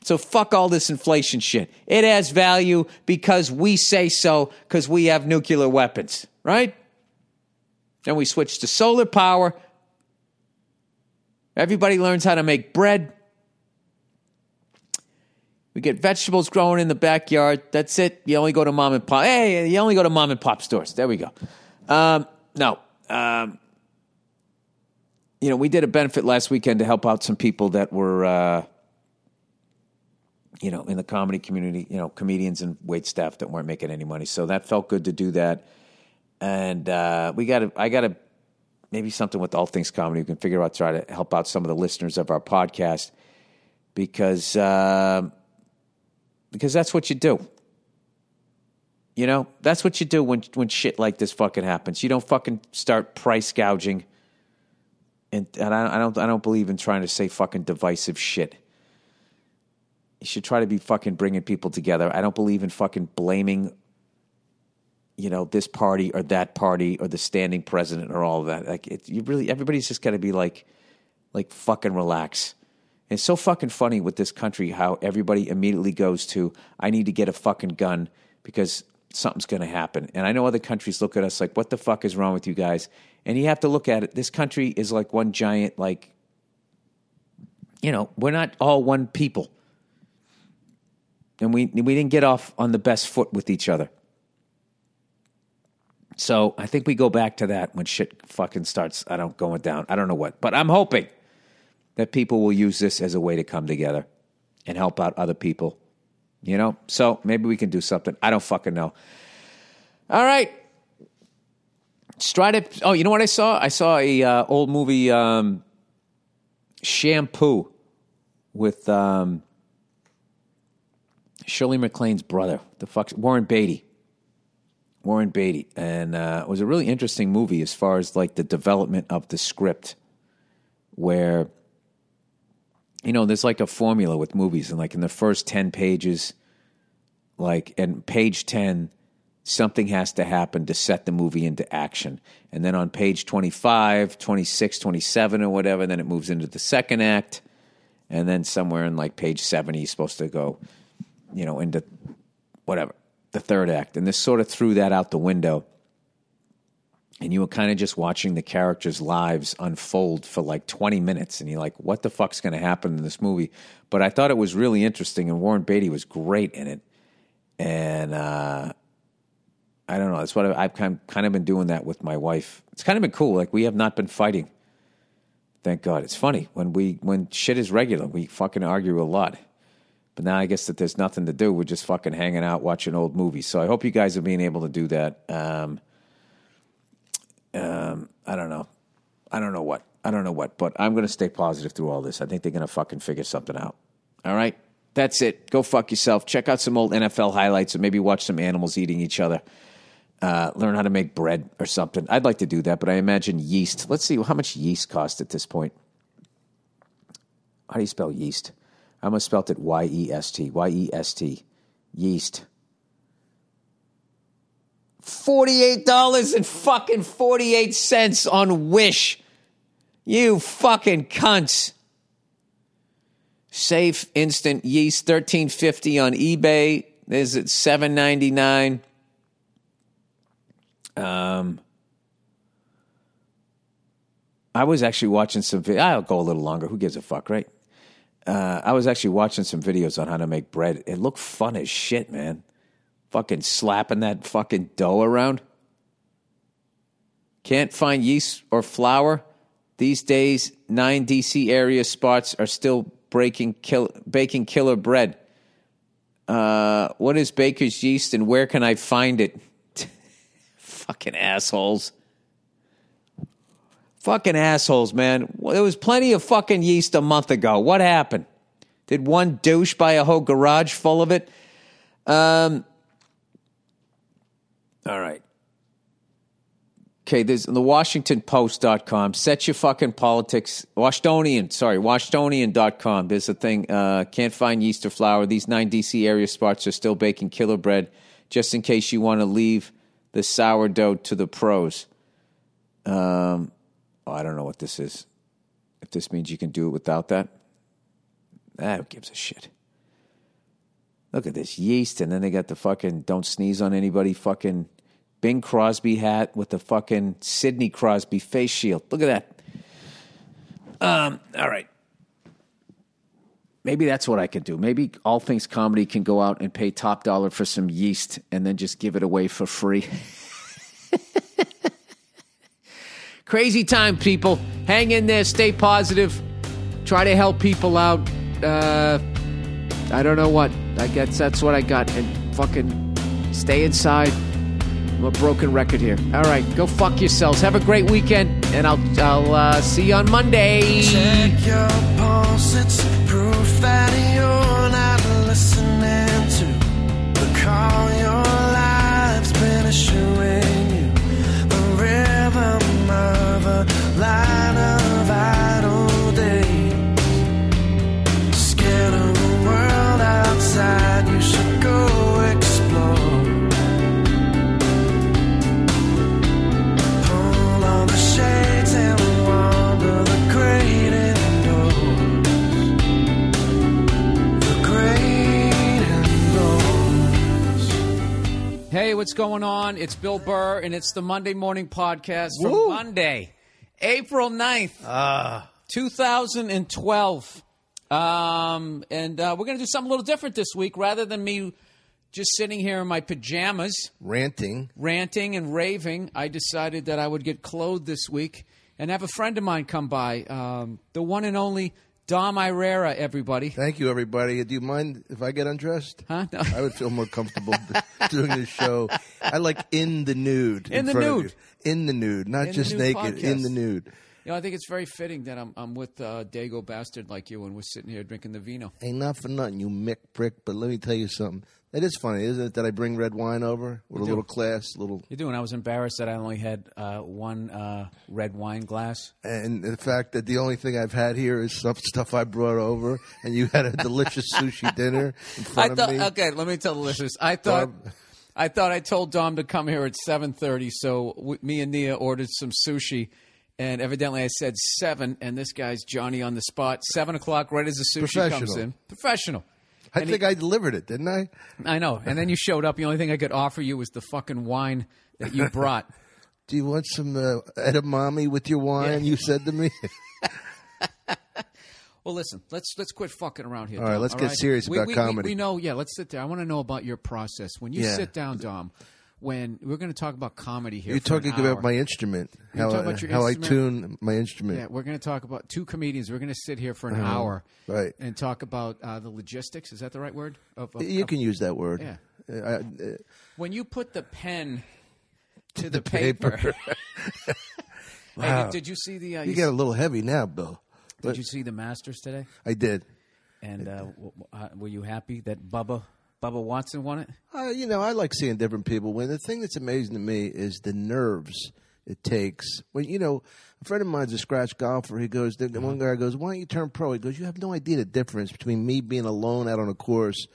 So fuck all this inflation shit. It has value because we say so, because we have nuclear weapons, right? Then we switch to solar power. Everybody learns how to make bread. We get vegetables growing in the backyard. That's it. You only go to mom and pop. Hey, you only go to mom and pop stores. There we go. You know, we did a benefit last weekend to help out some people that were... you know, in the comedy community, you know, comedians and waitstaff that weren't making any money. So that felt good to do that. And I got to maybe something with All Things Comedy. We can figure out, try to help out some of the listeners of our podcast because that's what you do. You know, that's what you do when shit like this fucking happens. You don't fucking start price gouging. And I don't believe in trying to say fucking divisive shit. You should try to be fucking bringing people together. I don't believe in fucking blaming, you know, this party or that party or the standing president or all of that. Like, everybody's just got to be like fucking relax. And it's so fucking funny with this country how everybody immediately goes to, I need to get a fucking gun because something's going to happen. And I know other countries look at us like, what the fuck is wrong with you guys? And you have to look at it. This country is like one giant, like, you know, we're not all one people. And we didn't get off on the best foot with each other. So I think we go back to that when shit fucking starts going down. I don't know what. But I'm hoping that people will use this as a way to come together and help out other people. You know? So maybe we can do something. I don't fucking know. All right. Oh, you know what I saw? I saw a old movie, Shampoo, with... Shirley MacLaine's brother, Warren Beatty, and it was a really interesting movie as far as like the development of the script, where you know there's like a formula with movies, and like in the first 10 pages, like in page 10, something has to happen to set the movie into action, and then on page 25, 26, 27, or whatever, then it moves into the second act, and then somewhere in like page 70, you're supposed to go, you know, into whatever, the third act. And this sort of threw that out the window. And you were kind of just watching the characters' lives unfold for like 20 minutes. And you're like, what the fuck's going to happen in this movie? But I thought it was really interesting. And Warren Beatty was great in it. And I don't know. That's what I've kind of been doing that with my wife. It's kind of been cool. Like, we have not been fighting. Thank God. It's funny. When shit is regular, we fucking argue a lot. But now I guess that there's nothing to do. We're just fucking hanging out, watching old movies. So I hope you guys are being able to do that. I don't know. I don't know what, but I'm going to stay positive through all this. I think they're going to fucking figure something out. All right? That's it. Go fuck yourself. Check out some old NFL highlights and maybe watch some animals eating each other. Learn how to make bread or something. I'd like to do that, but I imagine yeast. Let's see how much yeast costs at this point. How do you spell yeast? I must spelled it Y-E-S-T. Y-E-S-T. Yeast. $48.48 on Wish. You fucking cunts. Safe instant yeast, $13.50 on eBay. This is at $7.99. I was actually watching some video. I'll go a little longer. Who gives a fuck, right? I was actually watching some videos on how to make bread. It looked fun as shit, man. Fucking slapping that fucking dough around. Can't find yeast or flour? These days, 9 DC area spots are still baking killer bread. What is baker's yeast and where can I find it? Fucking assholes. Fucking assholes, man. Well, there was plenty of fucking yeast a month ago. What happened? Did one douche buy a whole garage full of it? All right. Okay, there's the WashingtonPost.com. Set your fucking politics. Washtonian.com. There's a thing. Can't find yeast or flour. These 9 D.C. area spots are still baking killer bread, just in case you want to leave the sourdough to the pros. I don't know what this is. If this means you can do it without that, who gives a shit? Look at this yeast, and then they got the fucking don't sneeze on anybody fucking Bing Crosby hat with the fucking Sidney Crosby face shield. Look at that. All right. Maybe that's what I could do. Maybe All Things Comedy can go out and pay top dollar for some yeast and then just give it away for free. Crazy time, people. Hang in there. Stay positive. Try to help people out. I don't know what. I guess that's what I got. And fucking stay inside. I'm a broken record here. All right, go fuck yourselves. Have a great weekend, and I'll see you on Monday. Check your pulse. It's proof that you're not listening to the call. Your life's been issuing you the rhythm of a line of idle days. Scared of the world outside, you should go explore. Shades and wander the great indoors. The great indoors. Hey, what's going on? It's Bill Burr, and it's the Monday Morning Podcast from Monday, April 9th, 2012. And we're going to do something a little different this week. Rather than me just sitting here in my pajamas. Ranting and raving. I decided that I would get clothed this week and have a friend of mine come by. The one and only Dom Irrera, everybody. Thank you, everybody. Do you mind if I get undressed? Huh? No. I would feel more comfortable doing this show. I like in the nude. In the nude. Not in just nude naked. Podcast. In the nude. You know, I think it's very fitting that I'm with Dago Bastard like you and we're sitting here drinking the vino. Ain't not for nothing, you mick prick, but let me tell you something. That is funny, isn't it, that I bring red wine over with a little glass? You do, and I was embarrassed that I only had one red wine glass. And the fact that the only thing I've had here is some stuff I brought over, and you had a delicious sushi dinner in front of me. Okay, let me tell the listeners. I thought I told Dom to come here at 7:30, so me and Nia ordered some sushi. And evidently I said 7, and this guy's Johnny on the spot. 7 o'clock, right as the sushi comes in. Professional. I delivered it, didn't I? I know. And then you showed up. The only thing I could offer you was the fucking wine that you brought. Do you want some edamame with your wine, you said to me? Well, listen, let's quit fucking around here, Dom. All right, let's get serious about comedy. We know, yeah, let's sit there. I want to know about your process. When you sit down, Dom. When we're going to talk about comedy here. You're talking about my instrument, how I tune my instrument. Yeah, we're going to talk about two comedians. We're going to sit here for an hour and talk about the logistics. Is that the right word? You can use that word. Yeah. When you put the pen to the paper. Wow. Hey, did you see the... you get a little heavy now, Bill. Did you see the Masters today? I did. And were you happy that Bubba Watson won it? You know, I like seeing different people win. The thing that's amazing to me is the nerves it takes. Well, you know, a friend of mine's a scratch golfer. He goes, the one guy goes, why don't you turn pro? He goes, you have no idea the difference between me being alone out on a course,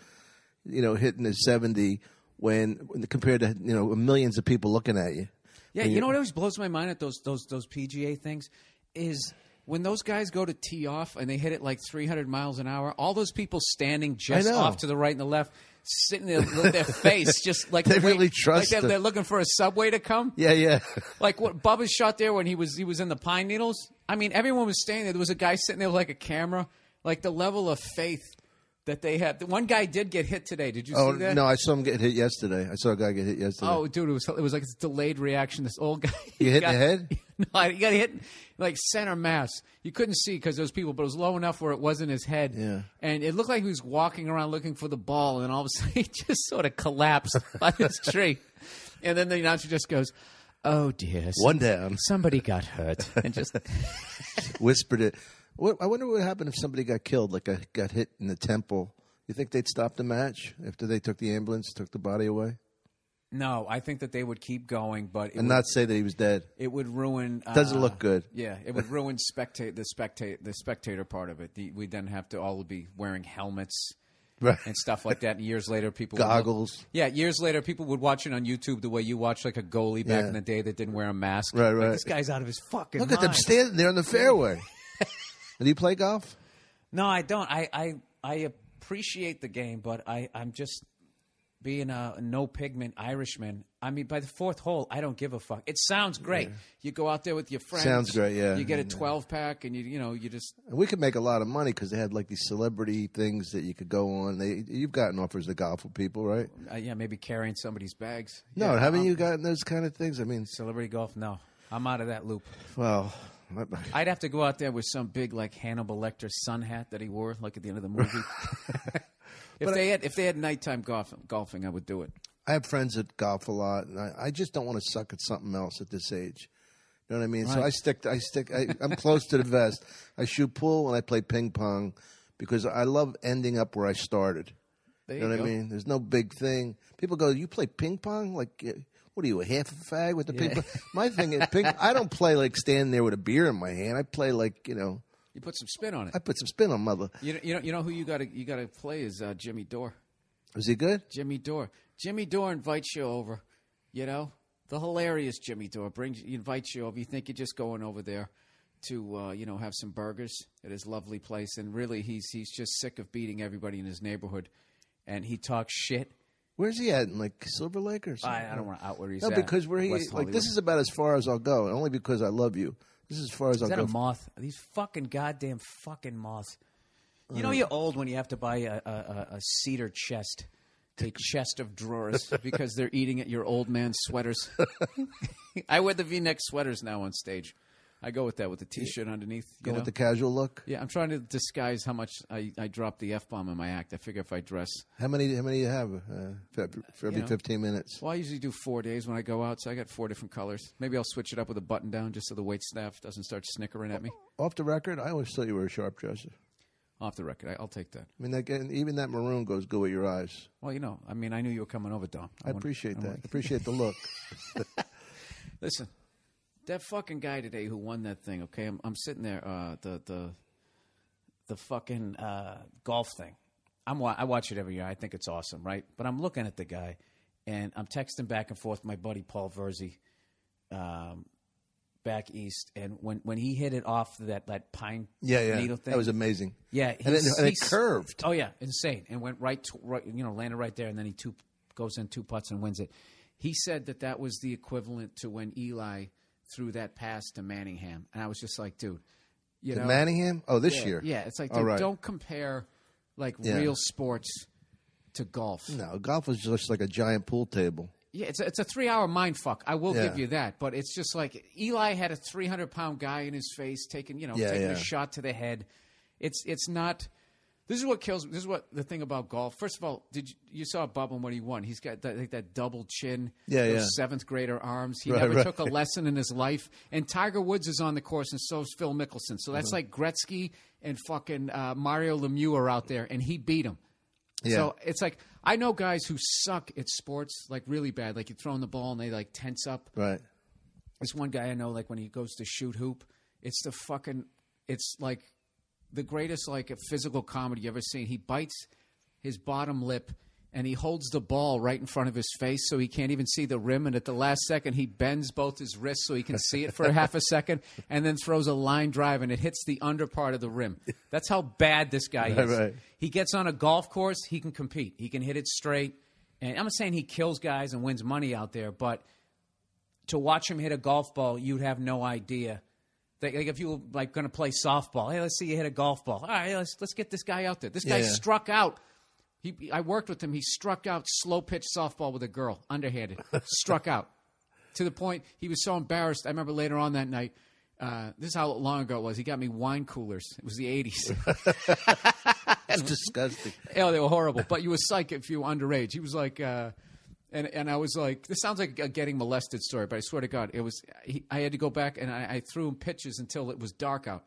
you know, hitting a 70 when compared to, you know, millions of people looking at you. Yeah, you know what always blows my mind at those PGA things is when those guys go to tee off and they hit it like 300 miles an hour, all those people standing just off to the right and the left, sitting there with their face just like they really trust like they're looking for a subway to come. Yeah, yeah. Like what Bubba shot there when he was in the Pine Needles. I mean, everyone was standing there. There was a guy sitting there with like a camera. Like the level of faith that they had. One guy did get hit today. Did you see that? Oh, no, I saw him get hit yesterday. I saw a guy get hit yesterday. Oh, dude, it was like a delayed reaction. This old guy. You hit the head? No, he got hit like center mass. You couldn't see because there was people, but it was low enough where it wasn't his head. Yeah. And it looked like he was walking around looking for the ball, and all of a sudden he just sort of collapsed by this tree. And then the announcer just goes, oh, dear. One down. Somebody got hurt. And just whispered it. I wonder what would happen if somebody got killed, like got hit in the temple. You think they'd stop the match after they took the ambulance, took the body away? No, I think that they would keep going, but not say that he was dead. It would ruin. Doesn't look good. Yeah, it would ruin the spectator part of it. We'd then have to all be wearing helmets. Right. And stuff like that. And years later, people goggles. Years later, people would watch it on YouTube the way you watch like a goalie back in the day that didn't wear a mask. Right, right. Like, this guy's out of his fucking mind. Look at them standing there on the fairway. Do you play golf? No, I don't. I appreciate the game, but I'm just being a no-pigment Irishman. I mean, by the fourth hole, I don't give a fuck. It sounds great. Yeah. You go out there with your friends. Sounds great, yeah. You get a 12-pack, and you just... We could make a lot of money because they had, like, these celebrity things that you could go on. You've gotten offers to golf with people, right? Yeah, maybe carrying somebody's bags. No, yeah, haven't you gotten those kind of things? I mean... Celebrity golf, no. I'm out of that loop. Well... I'd have to go out there with some big, like, Hannibal Lecter sun hat that he wore, like, at the end of the movie. If they had nighttime golfing, I would do it. I have friends that golf a lot, and I just don't want to suck at something else at this age. You know what I mean? Right. So I'm close to the vest. I shoot pool and I play ping pong because I love ending up where I started. You know what I mean? There's no big thing. People go, you play ping pong? Like... What are you, a half a fag with the ping pong? My thing is, I don't play like standing there with a beer in my hand. I play like, you know. You put some spin on it. I put some spin on mother. You know who you gotta play is Jimmy Dore. Is he good? Jimmy Dore. Jimmy Dore invites you over. You know, the hilarious Jimmy Dore invites you over. You think you're just going over there to have some burgers at his lovely place, and really he's just sick of beating everybody in his neighborhood, and he talks shit. Where's he at? In like Silver Lake or something? I don't want to out where he's at. No, because where he is, like, this is about as far as I'll go, and only because I love you. This is as far as I'll go. Is that a moth? These fucking goddamn fucking moths. You know you're old when you have to buy a cedar chest, a chest of drawers, because they're eating at your old man's sweaters. I wear the V-neck sweaters now on stage. I go with that with the T-shirt underneath. You know? With the casual look? Yeah, I'm trying to disguise how much I drop the F-bomb in my act. I figure if I dress. How many do you have for every 15 minutes? Well, I usually do 4 days when I go out, so I got 4 different colors. Maybe I'll switch it up with a button-down just so the waitstaff doesn't start snickering at me. Off the record, I always thought you were a sharp dresser. Off the record, I'll take that. I mean, even that maroon goes good with your eyes. Well, you know, I mean, I knew you were coming over, Dom. I appreciate the look. Listen. That fucking guy today who won that thing, okay? I'm sitting there, the fucking golf thing. I watch it every year. I think it's awesome, right? But I'm looking at the guy, and I'm texting back and forth with my buddy Paul Verzi back east. And when he hit it off that pine needle thing. That was amazing. Yeah. And it curved. Oh, yeah. Insane. And went landed right there, and then he goes in 2 putts and wins it. He said that was the equivalent to when Eli – through that pass to Manningham. And I was just like, dude, you know. Manningham? Oh, this year. Yeah, it's like, dude, Don't compare, like, real sports to golf. No, golf is just like a giant pool table. Yeah, it's a 3-hour mind fuck. I will give you that. But it's just like Eli had a 300-pound guy in his face taking a shot to the head. It's not This is what kills me. This is what the thing about golf. First of all, you saw Bubba when he won? He's got that, like that double chin, seventh grader arms. He never took a lesson in his life. And Tiger Woods is on the course, and so is Phil Mickelson. So that's like Gretzky and fucking Mario Lemieux are out there, and he beat him. Yeah. So it's like I know guys who suck at sports like really bad. Like you throw in the ball and they like tense up. Right. This one guy I know, like when he goes to shoot hoop, it's the fucking, it's like the greatest like physical comedy you ever seen. He bites his bottom lip and he holds the ball right in front of his face so he can't even see the rim. And at the last second, he bends both his wrists so he can see it for half a second, and then throws a line drive and it hits the under part of the rim. That's how bad this guy is. Right. He gets on a golf course, he can compete. He can hit it straight. And I'm not saying he kills guys and wins money out there, but to watch him hit a golf ball, you'd have no idea. Like if you were like going to play softball, hey, let's see you hit a golf ball. All right, let's get this guy out there. This guy struck out. I worked with him. He struck out slow pitch softball with a girl, underhanded, struck out to the point he was so embarrassed. I remember later on that night. This is how long ago it was. He got me wine coolers. It was the 80s. That's disgusting. Oh, they were horrible. But you were psych if you were underage. He was like. And I was like, this sounds like a getting molested story, but I swear to God, it was. I had to go back and I threw him pitches until it was dark out.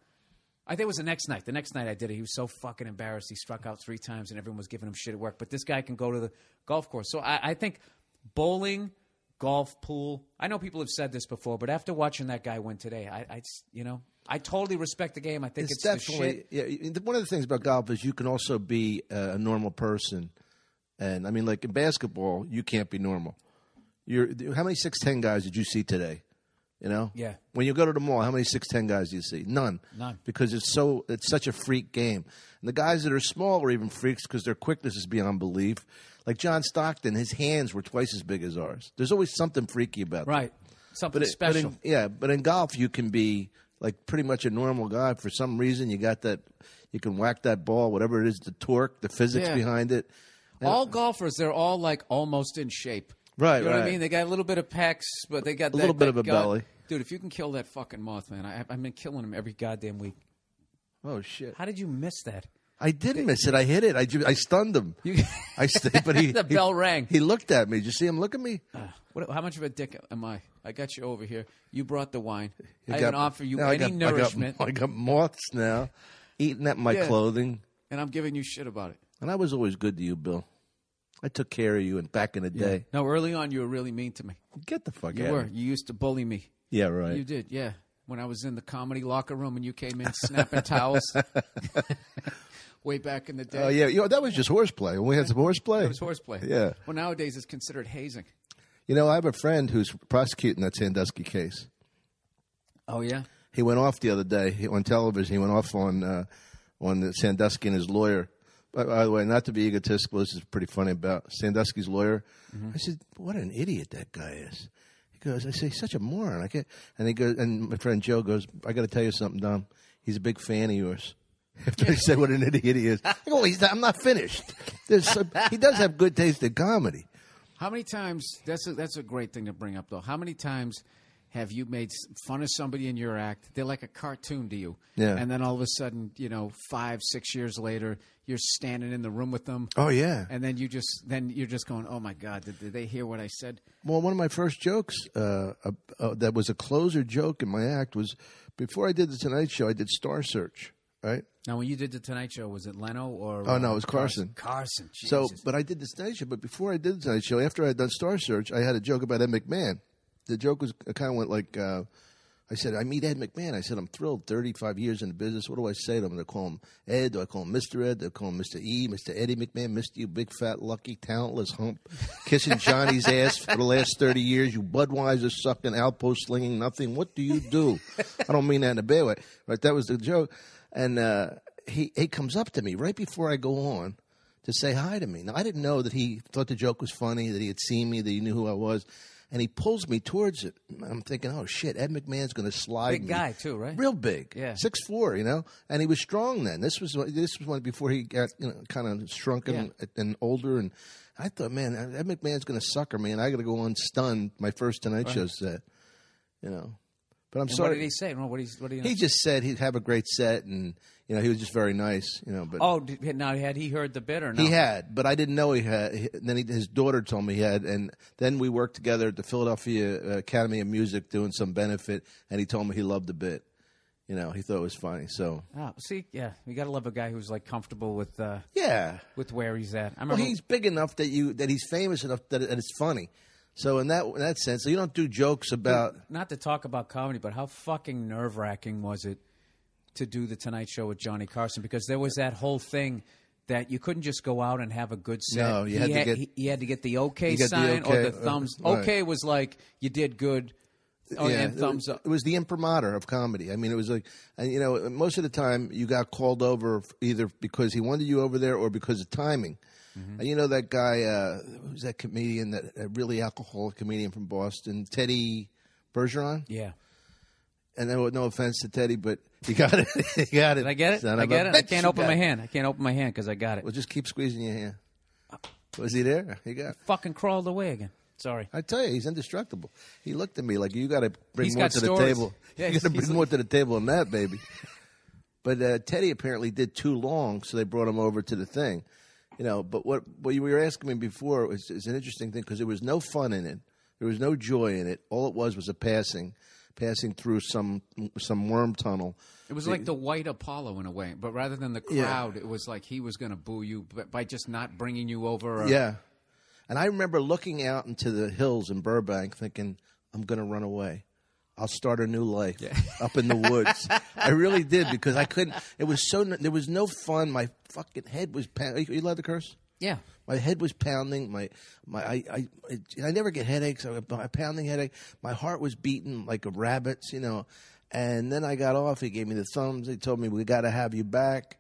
I think it was the next night. The next night I did it. He was so fucking embarrassed. He struck out 3 times and everyone was giving him shit at work. But this guy can go to the golf course. So I think bowling, golf, pool. I know people have said this before, but after watching that guy win today, I totally respect the game. I think it's definitely the shit. Yeah, one of the things about golf is you can also be a normal person. And, I mean, like in basketball, you can't be normal. How many 6'10" guys did you see today? You know? Yeah. When you go to the mall, how many 6'10" guys do you see? None. None. Because it's such a freak game. And the guys that are small are even freaks because their quickness is beyond belief. Like John Stockton, his hands were twice as big as ours. There's always something freaky about that. Right. Something special. But in golf, you can be, like, pretty much a normal guy. For some reason, you got that – you can whack that ball, whatever it is, the torque, the physics behind it. Yeah. All golfers, they're all like almost in shape. Right, you know what I mean? They got a little bit of pecs, but they got a little bit of a belly. Dude, if you can kill that fucking moth, man, I've been killing him every goddamn week. Oh, shit. How did you miss that? I didn't miss it. I hit it. I stunned him. But the bell rang. He looked at me. Did you see him look at me? How much of a dick am I? I got you over here. You brought the wine. I didn't offer you any nourishment. I got moths now eating at my clothing. And I'm giving you shit about it. And I was always good to you, Bill. I took care of you back in the day. No, early on you were really mean to me. Get the fuck out of here. You used to bully me. Yeah, right. You did, yeah. When I was in the comedy locker room and you came in snapping towels. Way back in the day. Oh, yeah. That was just horseplay. When we had some horseplay. It was horseplay. Yeah. Well, nowadays it's considered hazing. You know, I have a friend who's prosecuting that Sandusky case. Oh, yeah? He went off the other day on television. He went off on the Sandusky and his lawyer. By the way, not to be egotistical, this is pretty funny about Sandusky's lawyer. Mm-hmm. I said, "What an idiot that guy is." He goes, "I say he's such a moron." I can't. And he goes, and my friend Joe goes, "I got to tell you something, Dom. He's a big fan of yours." After he said what an idiot he is, I go, "I'm not finished." He does have good taste in comedy. How many times? That's a great thing to bring up, though. How many times have you made fun of somebody in your act? They're like a cartoon to you. Yeah. And then all of a sudden, 5-6 years later, you're standing in the room with them. Oh, yeah. And then you're just going, oh, my God, did they hear what I said? Well, one of my first jokes that was a closer joke in my act was before I did the Tonight Show, I did Star Search, right? Now, when you did the Tonight Show, was it Leno or? Oh, no, it was Carson. Carson, Jesus. But I did the Tonight Show. But before I did the Tonight Show, after I had done Star Search, I had a joke about Ed McMahon. The joke was kind of went like, I said, I meet Ed McMahon. I said, I'm thrilled, 35 years in the business. What do I say to him? Do I call him Ed? Do I call him Mr. Ed? Do I call him Mr. E? Mr. Eddie McMahon? Mr. You big, fat, lucky, talentless hump. Kissing Johnny's ass for the last 30 years. You Budweiser sucking, outpost slinging, nothing. What do you do? I don't mean that in a bad way. Right, that was the joke. And he comes up to me right before I go on to say hi to me. Now, I didn't know that he thought the joke was funny, that he had seen me, that he knew who I was. And he pulls me towards it. I'm thinking, oh, shit, Ed McMahon's going to slide me. Big guy, too, right? Real big. Yeah. 6'4", And he was strong then. This was when before he got kind of shrunken and older. And I thought, man, Ed McMahon's going to sucker me, and I got to go on stunned my first Tonight Show set. But I'm sorry. What did he say? What did he just said he'd have a great set, and you know he was just very nice. You know, but now had he heard the bit or not? He had, but I didn't know he had. His daughter told me he had, and then we worked together at the Philadelphia Academy of Music doing some benefit, and he told me he loved the bit. You know, he thought it was funny. So, you gotta love a guy who's like comfortable with, with where he's at. He's big enough that he's famous enough that it's funny. So in that sense, you don't do jokes about. Not to talk about comedy, but how fucking nerve-wracking was it to do the Tonight Show with Johnny Carson? Because there was that whole thing that you couldn't just go out and have a good set. No, you had to get the okay sign or the thumbs. Right. Okay was like you did good. Oh, yeah, and thumbs up. It was the imprimatur of comedy. I mean, it was like, you know, most of the time you got called over either because he wanted you over there or because of timing. Mm-hmm. You know that guy, who's that comedian, that really alcoholic comedian from Boston, Teddy Bergeron? Yeah. And no offense to Teddy, but you got it. You got it. Did I get it? I get it. I can't open my hand. I can't open my hand because I got it. Well, just keep squeezing your hand. Was he there? He got it. Fucking crawled away again. Sorry. I tell you, he's indestructible. He looked at me like, you got to bring more to the table. Yeah, you got to bring more to the table than that, baby. But Teddy apparently did too long, so they brought him over to the thing. You know, but what you were asking me before is an interesting thing because there was no fun in it. There was no joy in it. All it was a passing through some worm tunnel. It was like the White Apollo in a way, but rather than the crowd, it was like he was going to boo you by just not bringing you over. Yeah. And I remember looking out into the hills in Burbank thinking, I'm going to run away. I'll start a new life up in the woods. I really did because I couldn't. It was so – there was no fun. My fucking head was pounding. Are you allowed to curse? Yeah. My head was pounding. I never get headaches. I got a pounding headache. My heart was beating like a rabbit's, you know. And then I got off. He gave me the thumbs. He told me, we got to have you back.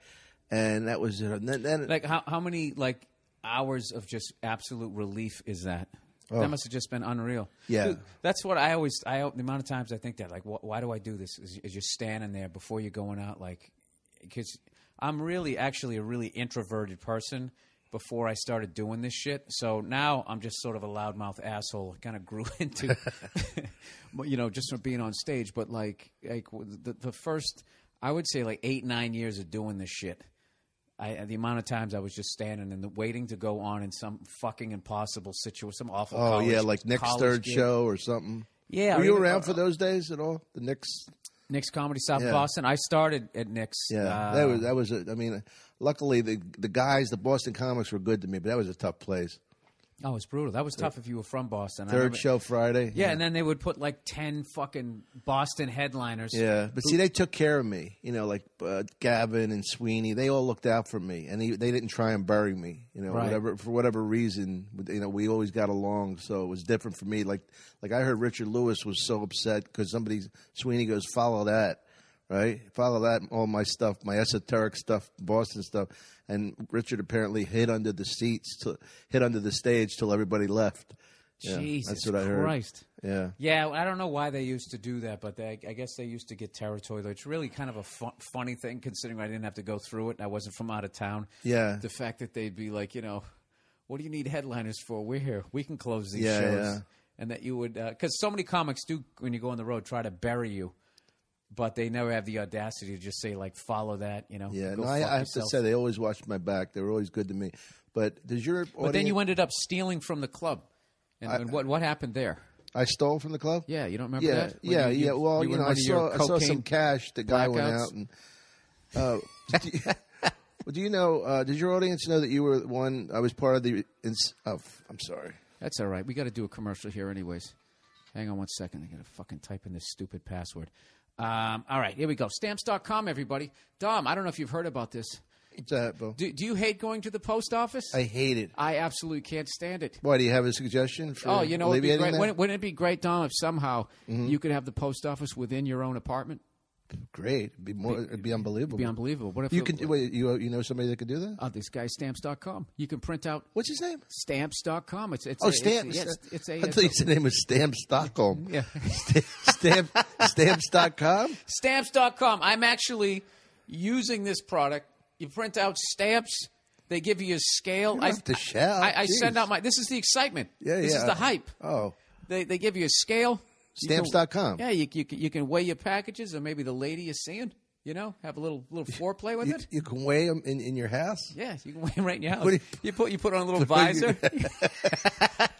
And that was it. And then, like how many like hours of just absolute relief is that? Oh. That must have just been unreal. Yeah. Dude, that's what I always – the amount of times I think that, like, why do I do this? Is you're standing there before you're going out, like – because I'm actually a really introverted person before I started doing this shit. So now I'm just sort of a loudmouth asshole. I kind of grew into, you know, just from being on stage. But, like the first – I would say, like, 8-9 years of doing this shit. The amount of times I was just standing and waiting to go on in some fucking impossible situation, some awful college. Oh, yeah, like Nick's third show or something. Yeah. Were you around for those days at all? The Nick's Comedy South Boston? I started at Nick's. Yeah, luckily the guys, the Boston comics were good to me, but that was a tough place. Oh, it's brutal. That was tough if you were from Boston. Third show Friday. Yeah, and then they would put like 10 fucking Boston headliners. Yeah, but see, they took care of me. You know, like Gavin and Sweeney, they all looked out for me, and they didn't try and bury me. You know, for whatever reason, you know, we always got along, so it was different for me. Like I heard Richard Lewis was so upset because Sweeney goes, follow that. Right? Follow that, all my stuff, my esoteric stuff, Boston stuff. And Richard apparently hid under the stage till everybody left. Yeah, Jesus Christ. I heard. Yeah, I don't know why they used to do that, but I guess they used to get territory. It's really kind of a funny thing considering I didn't have to go through it and I wasn't from out of town. Yeah. The fact that they'd be like, you know, what do you need headliners for? We're here. We can close these shows. Yeah. And that you would – because so many comics do, when you go on the road, try to bury you. But they never have the audacity to just say, like, follow that, you know. Yeah, I have to say, they always watched my back. They were always good to me. But does your audience... But then you ended up stealing from the club. And what happened there? I stole from the club? Yeah, you don't remember that? Yeah, yeah. Well, you know, I saw some cash. The guy went out and... do you know... did your audience know that you were one... I was part of the... I'm sorry. That's all right. We got to do a commercial here anyways. Hang on one second. I got to fucking type in this stupid password. All right, here we go. Stamps.com, everybody. Dom, I don't know if you've heard about this. What's that, Bill? Do you hate going to the post office? I hate it. I absolutely can't stand it. Why, do you have a suggestion for alleviating that? Wouldn't it be great, Dom, if somehow you could have the post office within your own apartment? Great. It'd be unbelievable. It'd be unbelievable. What if you could? Wait, you know somebody that could do that? Oh, this guy, Stamps.com. You can print out. What's his name? Stamps.com. Stamps. It's I thought his name was Stamps.com. Yeah. Stamps.com? Stamps.com. I'm actually using this product. You print out stamps. They give you a scale. You have to shout. I send out my – this is the excitement. Yeah, this is the hype. Oh. They give you a scale. Stamps.com. Yeah, you can weigh your packages, or maybe the lady you're seeing. You know, have a little foreplay with it. You can weigh them in your house? Yes, you can weigh them right in your house. You put on a little visor.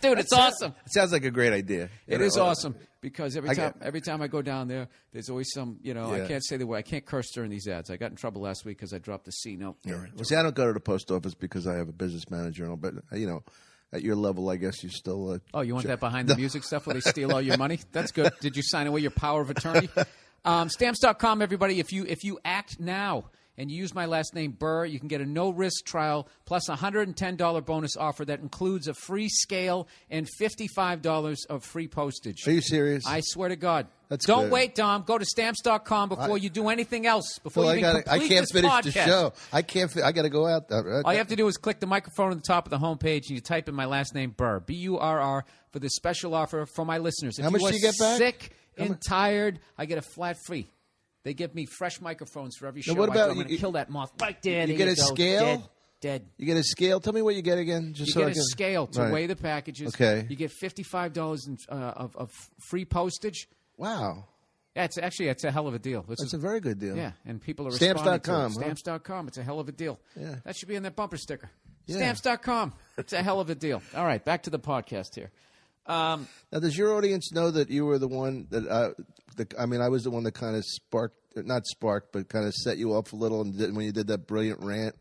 Dude, it's awesome. It sounds like a great idea. It is awesome because every time I go down there, there's always some, you know, yeah. I can't say the word. I can't curse during these ads. I got in trouble last week because I dropped the C. No. Yeah. Well, see, I don't go to the post office because I have a business manager and all, but, you know. At your level, I guess you still... oh, you want that behind-the-music stuff where they steal all your money? That's good. Did you sign away your power of attorney? Stamps.com, everybody. If you act now and you use my last name, Burr, you can get a no-risk trial plus a $110 bonus offer that includes a free scale and $55 of free postage. Are you serious? I swear to God. That's Don't good. Wait, Dom. Go to Stamps.com before you do anything else. Before you I can't finish podcast. The show. I got to go out. All you have to do is click the microphone at the top of the homepage, and you type in my last name, Burr, B-U-R-R, for this special offer for my listeners. If How much do you get back? Sick and tired, I get a flat free. They give me fresh microphones for every show. Now what about, I'm going to kill that moth right there. You get a scale? Dead. You get a scale? Tell me what you get again. Just you so get I can... a scale to right. weigh the packages. Okay. You get $55 of free postage. Wow. That's a hell of a deal. That's a very good deal. Yeah, and people are Stamps. Responding com, to it. Huh? Stamps.com. It's a hell of a deal. Yeah. That should be in that bumper sticker. Yeah. Stamps.com. It's a hell of a deal. All right, back to the podcast here. Now, does your audience know that you were the one that I was the one that kind of sparked, not sparked, but kind of set you up a little when you did that brilliant rant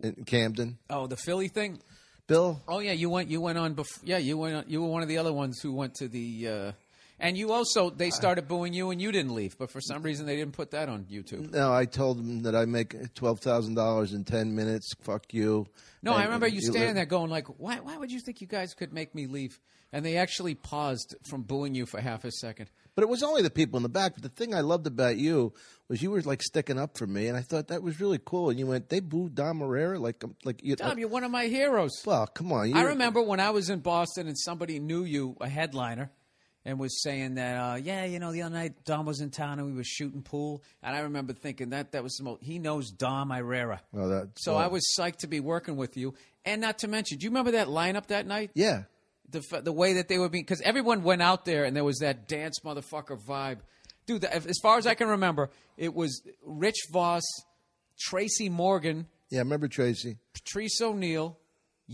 in Camden? Oh, the Philly thing? Bill? Oh, yeah, you went on before. Yeah, you were one of the other ones who went to the and you also, they started booing you, and you didn't leave. But for some reason, they didn't put that on YouTube. No, I told them that I make $12,000 in 10 minutes. Fuck you. No, I remember you standing there going like, why would you think you guys could make me leave? And they actually paused from booing you for half a second. But it was only the people in the back. But the thing I loved about you was you were like sticking up for me, and I thought that was really cool. And you went, they booed Dom Irrera? Dom, you're one of my heroes. Well, come on. I remember when I was in Boston and somebody knew you, a headliner. And was saying that, the other night Dom was in town and we were shooting pool. And I remember thinking that was the most – he knows Dom Irrera. Oh, so I was psyched to be working with you. And not to mention, do you remember that lineup that night? Yeah. The way that they were being – because everyone went out there and there was that dance motherfucker vibe. Dude, as far as I can remember, it was Rich Voss, Tracy Morgan. Yeah, I remember Tracy. Patrice O'Neill.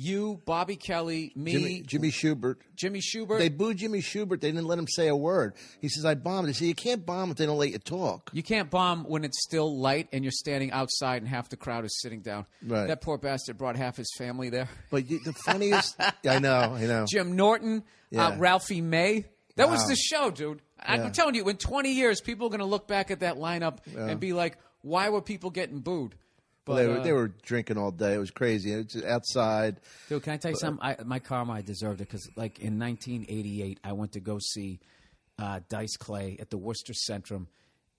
You, Bobby Kelly, me. Jimmy Schubert. They booed Jimmy Schubert. They didn't let him say a word. He says, I bombed. They say, you can't bomb if they don't let you talk. You can't bomb when it's still light and you're standing outside and half the crowd is sitting down. Right. That poor bastard brought half his family there. But the funniest... I know. Jim Norton, yeah. Ralphie May. That was the show, dude. Yeah. I'm telling you, in 20 years, people are going to look back at that lineup and be like, why were people getting booed? But, they were drinking all day. It was crazy. It's outside. Dude, can I tell you something? My karma, I deserved it because, like, in 1988, I went to go see Dice Clay at the Worcester Centrum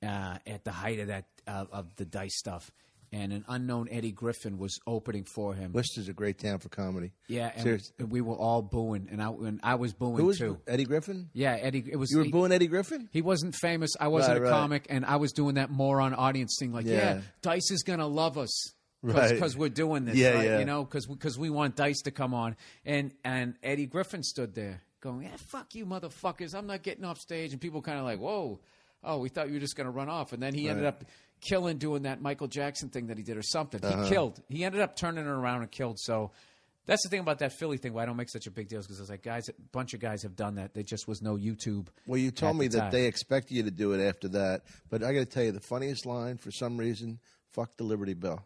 at the height of that of the Dice stuff, and an unknown Eddie Griffin was opening for him. Worcester's a great town for comedy. Yeah, and we were all booing, and I was booing too. Who was too. Eddie Griffin? Yeah, Eddie. It was. You were booing Eddie Griffin? He wasn't famous. I wasn't a comic, and I was doing that moron audience thing. Like, yeah Dice is gonna love us, because we're doing this, yeah. You know, because we want Dice to come on, and Eddie Griffin stood there going, yeah, fuck you, motherfuckers, I'm not getting off stage, and people kind of like, whoa, oh, we thought you were just gonna run off, and then he ended up killing, doing that Michael Jackson thing that he did or something. He ended up turning it around and killed. So that's the thing about that Philly thing, why I don't make such a big deal, because it's like guys, a bunch of guys have done that. There just was no YouTube. Well, you told me that they expected you to do it after that, but I gotta tell you, the funniest line for some reason, fuck the Liberty Bell.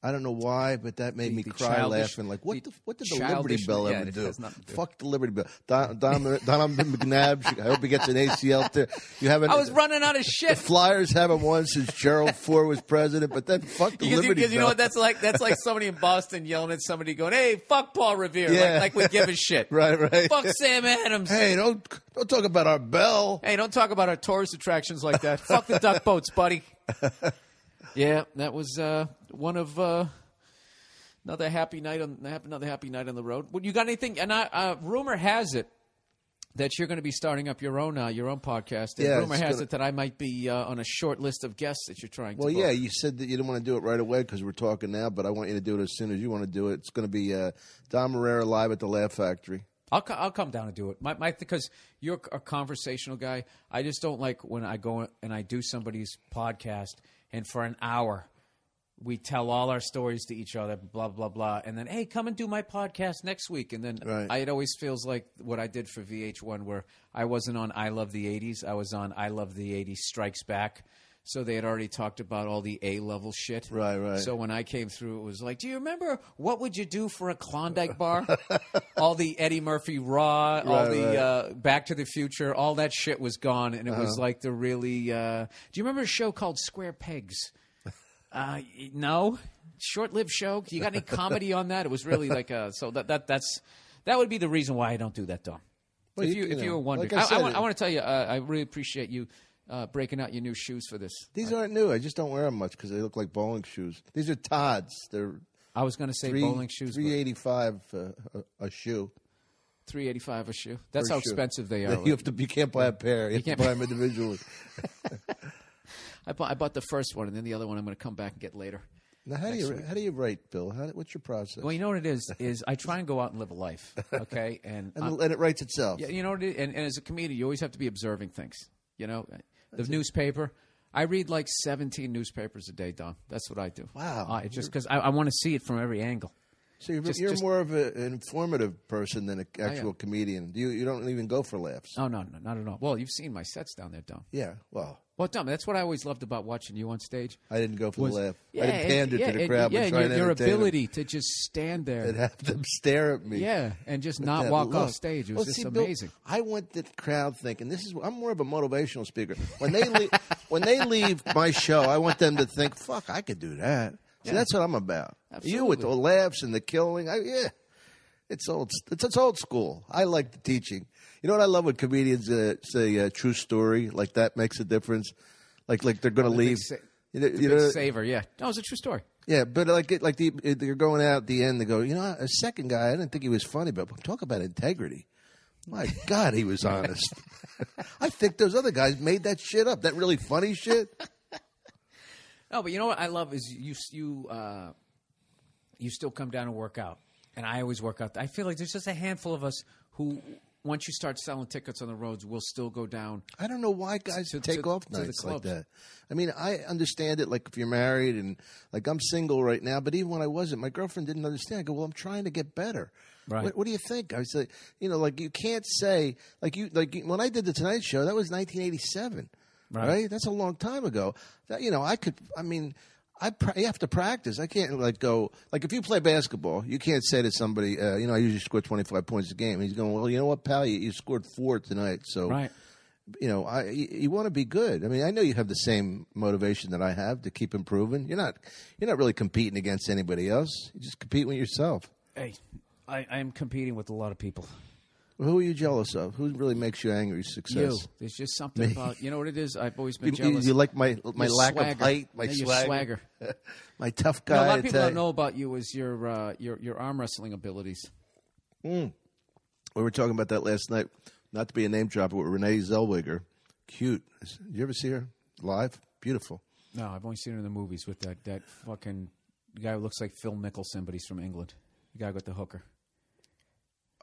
I don't know why, but that made me cry laughing. Like, what did the Liberty Bell ever do? Fuck the Liberty Bell. Don McNabb, I hope he gets an ACL tear. I was running out of shit. The Flyers haven't won since Gerald Ford was president, but then fuck the Liberty Bell. Because you know what that's like? That's like somebody in Boston yelling at somebody going, hey, fuck Paul Revere. Yeah. Like we give a shit. Right. Fuck Sam Adams. Hey, don't talk about our bell. Hey, don't talk about our tourist attractions like that. Fuck the duck boats, buddy. Yeah, that was one of another happy night on the road. Well, you got anything? And rumor has it that you're going to be starting up your own podcast. And rumor has it that I might be on a short list of guests that you're trying to book. Well, yeah, you said that you didn't want to do it right away because we're talking now, but I want you to do it as soon as you want to do it. It's going to be Dom Irrera live at the Laugh Factory. I'll come down and do it. My because you're a conversational guy. I just don't like when I go and I do somebody's podcast and for an hour we tell all our stories to each other, blah, blah, blah. And then, hey, come and do my podcast next week. And then it always feels like what I did for VH1 where I wasn't on I Love the 80s. I was on I Love the 80s Strikes Back. So they had already talked about all the A-level shit. Right, right. So when I came through, it was like, do you remember what would you do for a Klondike bar? All the Eddie Murphy Raw, Back to the Future, all that shit was gone. And it was like the really do you remember a show called Square Pegs? No. Short-lived show. You got any comedy on that? It was really like – so that would be the reason why I don't do that, Dom. Well, if you were wondering. Like I want to tell you I really appreciate you – breaking out your new shoes for this. These aren't new. I just don't wear them much because they look like bowling shoes. These are Tod's. I was going to say bowling shoes. $385 a shoe. $385 a shoe. That's how expensive they are. You have to. You can't buy a pair. You have to buy them individually. I bought the first one, and then the other one I'm going to come back and get later. Now, how do you write, Bill? What's your process? Well, you know what it is I try and go out and live a life, okay? And it writes itself. Yeah, you know what it is? And as a comedian, you always have to be observing things. You know, newspaper. I read like 17 newspapers a day, Dom. That's what I do. Wow. Just because I want to see it from every angle. So you're more of an informative person than an actual comedian. You don't even go for laughs. Oh, no, not at all. Well, you've seen my sets down there, Dom. Yeah, well. Well, Dom, that's what I always loved about watching you on stage. I didn't go for the laugh. Yeah, I didn't pander to the crowd. Yeah, and your ability to just stand there. And have them stare at me. Yeah, and just not walk off stage. It was just amazing. Bill, I want the crowd thinking, I'm more of a motivational speaker. When they leave my show, I want them to think, fuck, I could do that. See, that's what I'm about. Absolutely. You with the laughs and the killing. It's old school. I like the teaching. You know what I love when comedians say a true story, like that makes a difference. Like they're going to leave. Savor, yeah. No, it's a true story. Yeah, but they're going out at the end. They go, you know, a second guy, I didn't think he was funny, but talk about integrity. My God, he was honest. I think those other guys made that shit up. That really funny shit. No, but you know what I love is you still come down and work out, and I always work out. I feel like there's just a handful of us who, once you start selling tickets on the roads, will still go down. I don't know why guys take off nights like that. I mean, I understand it. Like if you're married and like I'm single right now, but even when I wasn't, my girlfriend didn't understand. I go, well, I'm trying to get better. Right. What do you think? I said, you know, like you can't say like when I did the Tonight Show, that was 1987. Right. That's a long time ago. That, you know, you have to practice. I can't go if you play basketball, you can't say to somebody, you know, I usually score 25 points a game. And he's going, well, you know what, pal, you scored 4 tonight, so you know, you want to be good. I mean, I know you have the same motivation that I have to keep improving. You're not really competing against anybody else. You just compete with yourself. Hey, I am competing with a lot of people. Who are you jealous of? Who really makes you angry? Success? You. There's just something about, you know what it is? I've always been jealous. You like my lack of height, my swagger. My tough guy. You know, a lot of people don't know about you is your arm wrestling abilities. Mm. We were talking about that last night. Not to be a name dropper, with Renee Zellweger. Cute. You ever see her live? Beautiful. No, I've only seen her in the movies with that fucking guy who looks like Phil Mickelson, but he's from England. The guy with the hooker.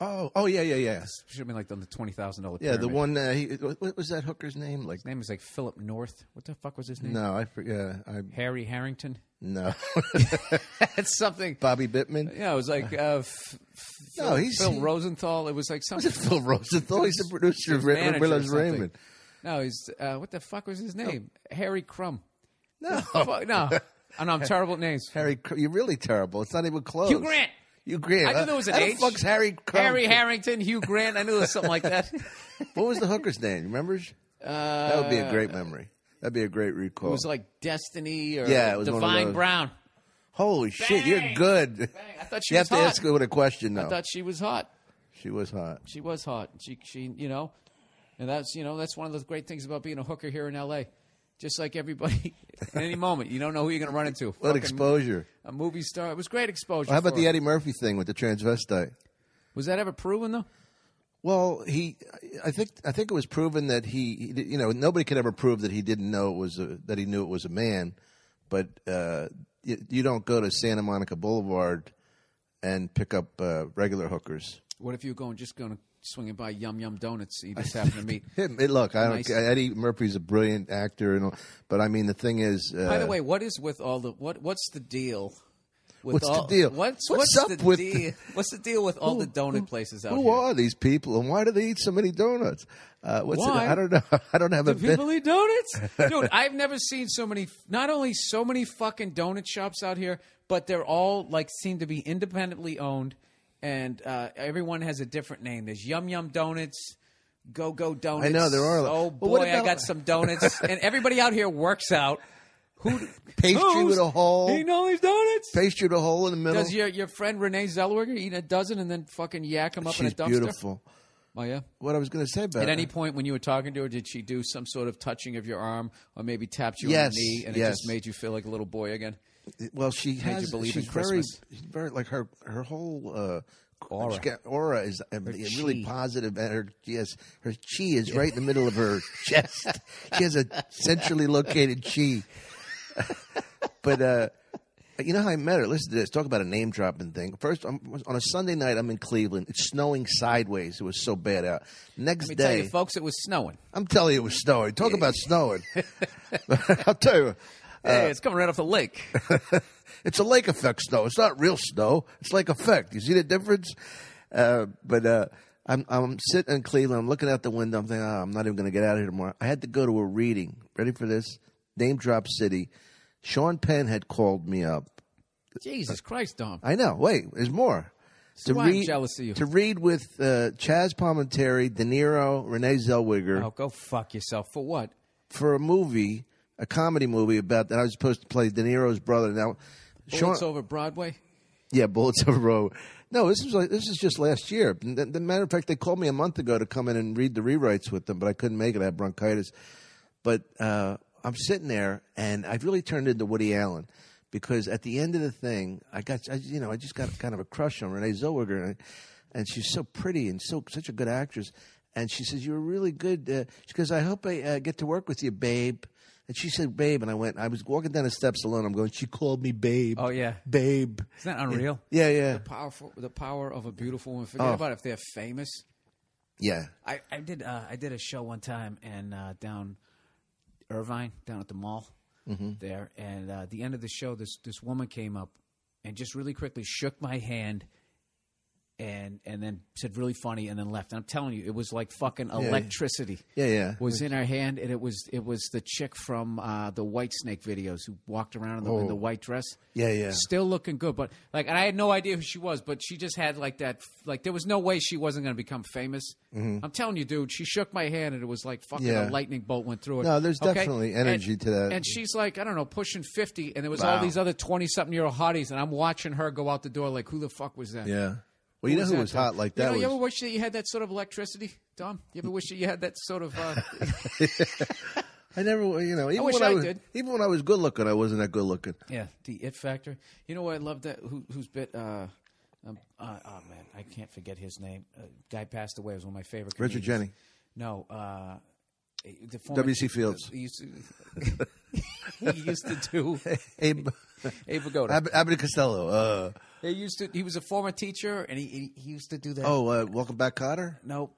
Oh, yeah. Should have been like on the $20,000. Yeah, the one. What was that hooker's name? His name was like Philip North. What the fuck was his name? No, I forget. Harry Harrington. No, that's something. Bobby Bittman. Yeah, it was like Phil Rosenthal. It was like something. Was it Phil Rosenthal? He's the producer of Riddler's Raymond. No, he's what the fuck was his name? No. Harry Crumb. No, no. I know I'm terrible at names. Harry, you're really terrible. It's not even close. Hugh Grant. Hugh Grant. I knew there was an H. How the fuck's Harry Harrington, Hugh Grant. I knew there was something like that. What was the hooker's name? Remember? That would be a great memory. That'd be a great recall. It was like Destiny or Divine Brown. Holy shit, you're good. Bang. I thought she was hot. You have to ask her with a question now. I thought she was hot. She was hot. She was hot. She you know, and that's one of the great things about being a hooker here in L.A. Just like everybody, at any moment, you don't know who you're going to run into. What exposure. A movie star. It was great exposure. Well, how about the Eddie Murphy thing with the transvestite? Was that ever proven, though? Well, I think it was proven that he, you know, nobody could ever prove that he didn't know it was that he knew it was a man. But you don't go to Santa Monica Boulevard and pick up regular hookers. What if you were just going to swing by Yum Yum Donuts? You just happen to meet him. Look, I don't. Eddie Murphy's a brilliant actor, and all, but I mean the thing is. By the way, what is with all the What's the deal? What's the deal with all the donut places out here? Who are these people, and why do they eat so many donuts? Why? I don't know. I don't have a. Do people eat donuts? Dude, I've never seen so many. Not only so many fucking donut shops out here, but they're all like seem to be independently owned, and everyone has a different name. There's Yum Yum Donuts. Go Go Donuts. I know there are. Oh boy, I got some donuts, and everybody out here works out. Pastry with a hole. Eating all these donuts. Pastry with a hole in the middle. Does your friend Renee Zellweger eat a dozen and then fucking yak them up in a dumpster? She's beautiful. Oh, yeah? What I was going to say about her. At any point when you were talking to her, did she do some sort of touching of your arm or maybe tapped you on the knee and it just made you feel like a little boy again? Well, she has. Made you believe in Christmas. She's very, like her whole... aura is really positive, and her chi is right in the middle of her chest. She has a centrally located chi. But you know how I met her? Listen to this. Talk about a name dropping thing. First, on a Sunday night, I'm in Cleveland. It's snowing sideways. It was so bad out. Next day, tell you, folks, it was snowing. I'm telling you, it was snowing. Talk about snowing. I'll tell you. Hey, it's coming right off the lake. It's a lake effect snow. It's not real snow. It's lake effect. You see the difference? I'm sitting in Cleveland. I'm looking out the window. I'm thinking, I'm not even going to get out of here tomorrow. I had to go to a reading. Ready for this? Name drop city. Sean Penn had called me up. Jesus Christ, Dom. I know. Wait, there's more. So I'm jealous of you. To read with Chaz Palminteri, De Niro, Renee Zellweger. Oh, go fuck yourself. For what? For a movie, a comedy movie about that. I was supposed to play De Niro's brother. Now, Bullets Over Broadway? Yeah, Bullets Over Broadway. No, this is just last year. The matter of fact, they called me a month ago to come in and read the rewrites with them, but I couldn't make it. I had bronchitis. But I'm sitting there, and I've really turned into Woody Allen because at the end of the thing, I just got kind of a crush on Renee Zellweger, and she's so pretty and such a good actress. And she says, "You were really good." She goes, "I hope I get to work with you, babe." And she said, "Babe," and I went. I was walking down the steps alone. I'm going. She called me, babe. Oh yeah, babe. Isn't that unreal? Yeah, yeah. The power of a beautiful woman. Forget about if they're famous. Yeah. I did a show one time and down Irvine, down at the mall there, and at the end of the show, this woman came up and just really quickly shook my hand, and then said really funny and then left. And I'm telling you, it was like fucking electricity. Yeah, yeah. Was in her hand, and it was the chick from the Whitesnake videos who walked around in the white dress. Yeah, yeah. Still looking good, but like, and I had no idea who she was, but she just had like that. Like there was no way she wasn't going to become famous. I'm telling you, dude. She shook my hand, and it was like fucking a lightning bolt went through it. No, there's definitely energy to that. And she's like, I don't know, pushing 50, and there was all these other 20-something-year-old hotties, and I'm watching her go out the door like, who the fuck was that? Yeah. Well, you know who was hot like that? You ever wish that you had that sort of electricity, Dom? You ever wish that you had that sort of? I never, you know. Even when I was good looking, I wasn't that good looking. Yeah, the it factor. You know what I love that? Who's bit? Oh man, I can't forget his name. Guy passed away. It was one of my favorite comedians. Richard Jenny. No, the former W.C. Fields. He used to do. Abe Vigoda. Abbott Costello. He was a former teacher, and he used to do that. Oh, Welcome Back, Cotter? Nope.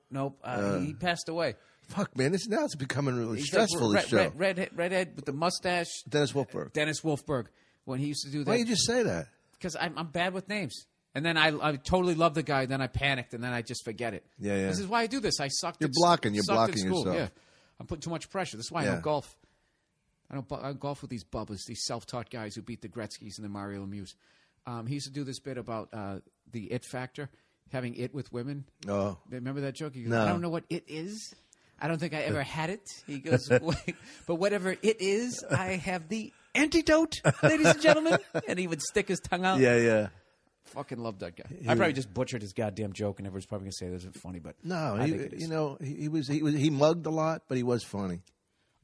He passed away. Fuck, man. Now it's becoming really stressful, this show. Redhead with the mustache. Dennis Wolfberg. When he used to do that. Why did you just say that? Because I'm bad with names. And then I totally love the guy, then I panicked, and then I just forget it. Yeah, yeah. This is why I do this. I sucked at school. You're blocking yourself. Yeah. I'm putting too much pressure. That's why I don't golf. I golf with these bubbas, these self-taught guys who beat the Gretzkys and the Mario Lemieux. He used to do this bit about the it factor, having it with women. Oh. Remember that joke? He goes, no. I don't know what it is. I don't think I ever had it. He goes, but whatever it is, I have the antidote, ladies and gentlemen. And he would stick his tongue out. Yeah, yeah. Fucking love that guy. I probably just butchered his goddamn joke, and everyone's probably going to say this isn't funny, but no, I think it is. You know, he mugged a lot, but he was funny.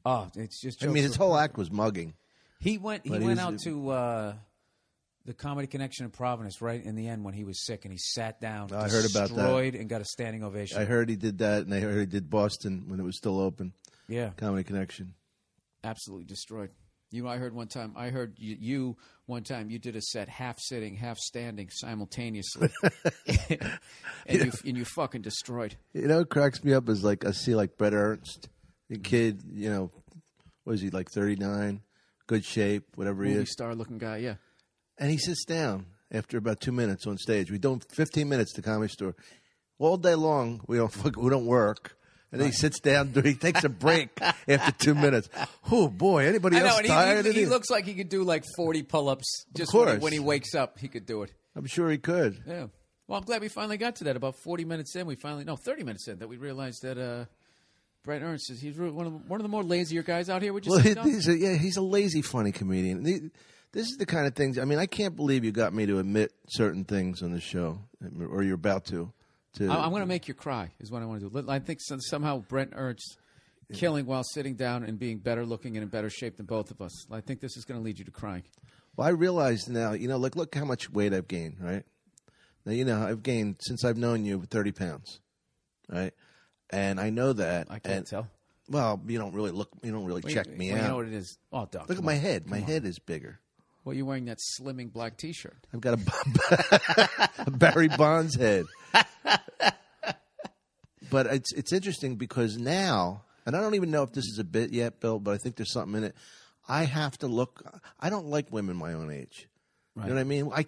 Oh, it's just jokes. I mean, his whole act was mugging. He went out to the Comedy Connection in Providence right in the end when he was sick, and he sat down, I heard about that. Destroyed and got a standing ovation. I heard he did that, and I heard he did Boston when it was still open. Yeah. Comedy Connection. Absolutely destroyed. You know, I heard one time you did a set half sitting, half standing simultaneously, and you fucking destroyed. You know, what cracks me up is like I see like Brett Ernst, the kid. You know, what is he like 39, good shape, whatever movie he is, star looking guy, yeah. And he sits down after about 2 minutes on stage. We don't 15 minutes to Comedy Store, all day long. We don't work. And then he sits down. He takes a break after 2 minutes. Oh boy! Anybody else tired? He looks like he could do like 40 pull-ups. Just when he wakes up, he could do it. I'm sure he could. Yeah. Well, I'm glad we finally got to that. About 40 minutes in, 30 minutes in, that we realized that Brett Ernst is one of the more lazier guys out here. Would you say? He's a lazy, funny comedian. This is the kind of things. I mean, I can't believe you got me to admit certain things on the show, or you're about to. I'm going to make you cry is what I want to do. I think somehow Brett Ernst killing while sitting down and being better looking and in better shape than both of us. I think this is going to lead you to crying. Well, I realize now, you know, like, look how much weight I've gained, right? Now, you know, I've gained, since I've known you, 30 pounds, right? And I know that. I can't tell. Well, you don't really check me out. You know what it is. Oh, Doc. Look at my head. My head is bigger. Well, you're wearing that slimming black T-shirt. I've got a Barry Bonds head. But it's interesting because now, and I don't even know if this is a bit yet, Bill, but I think there's something in it. I have to look. I don't like women my own age. Right. You know what I mean? I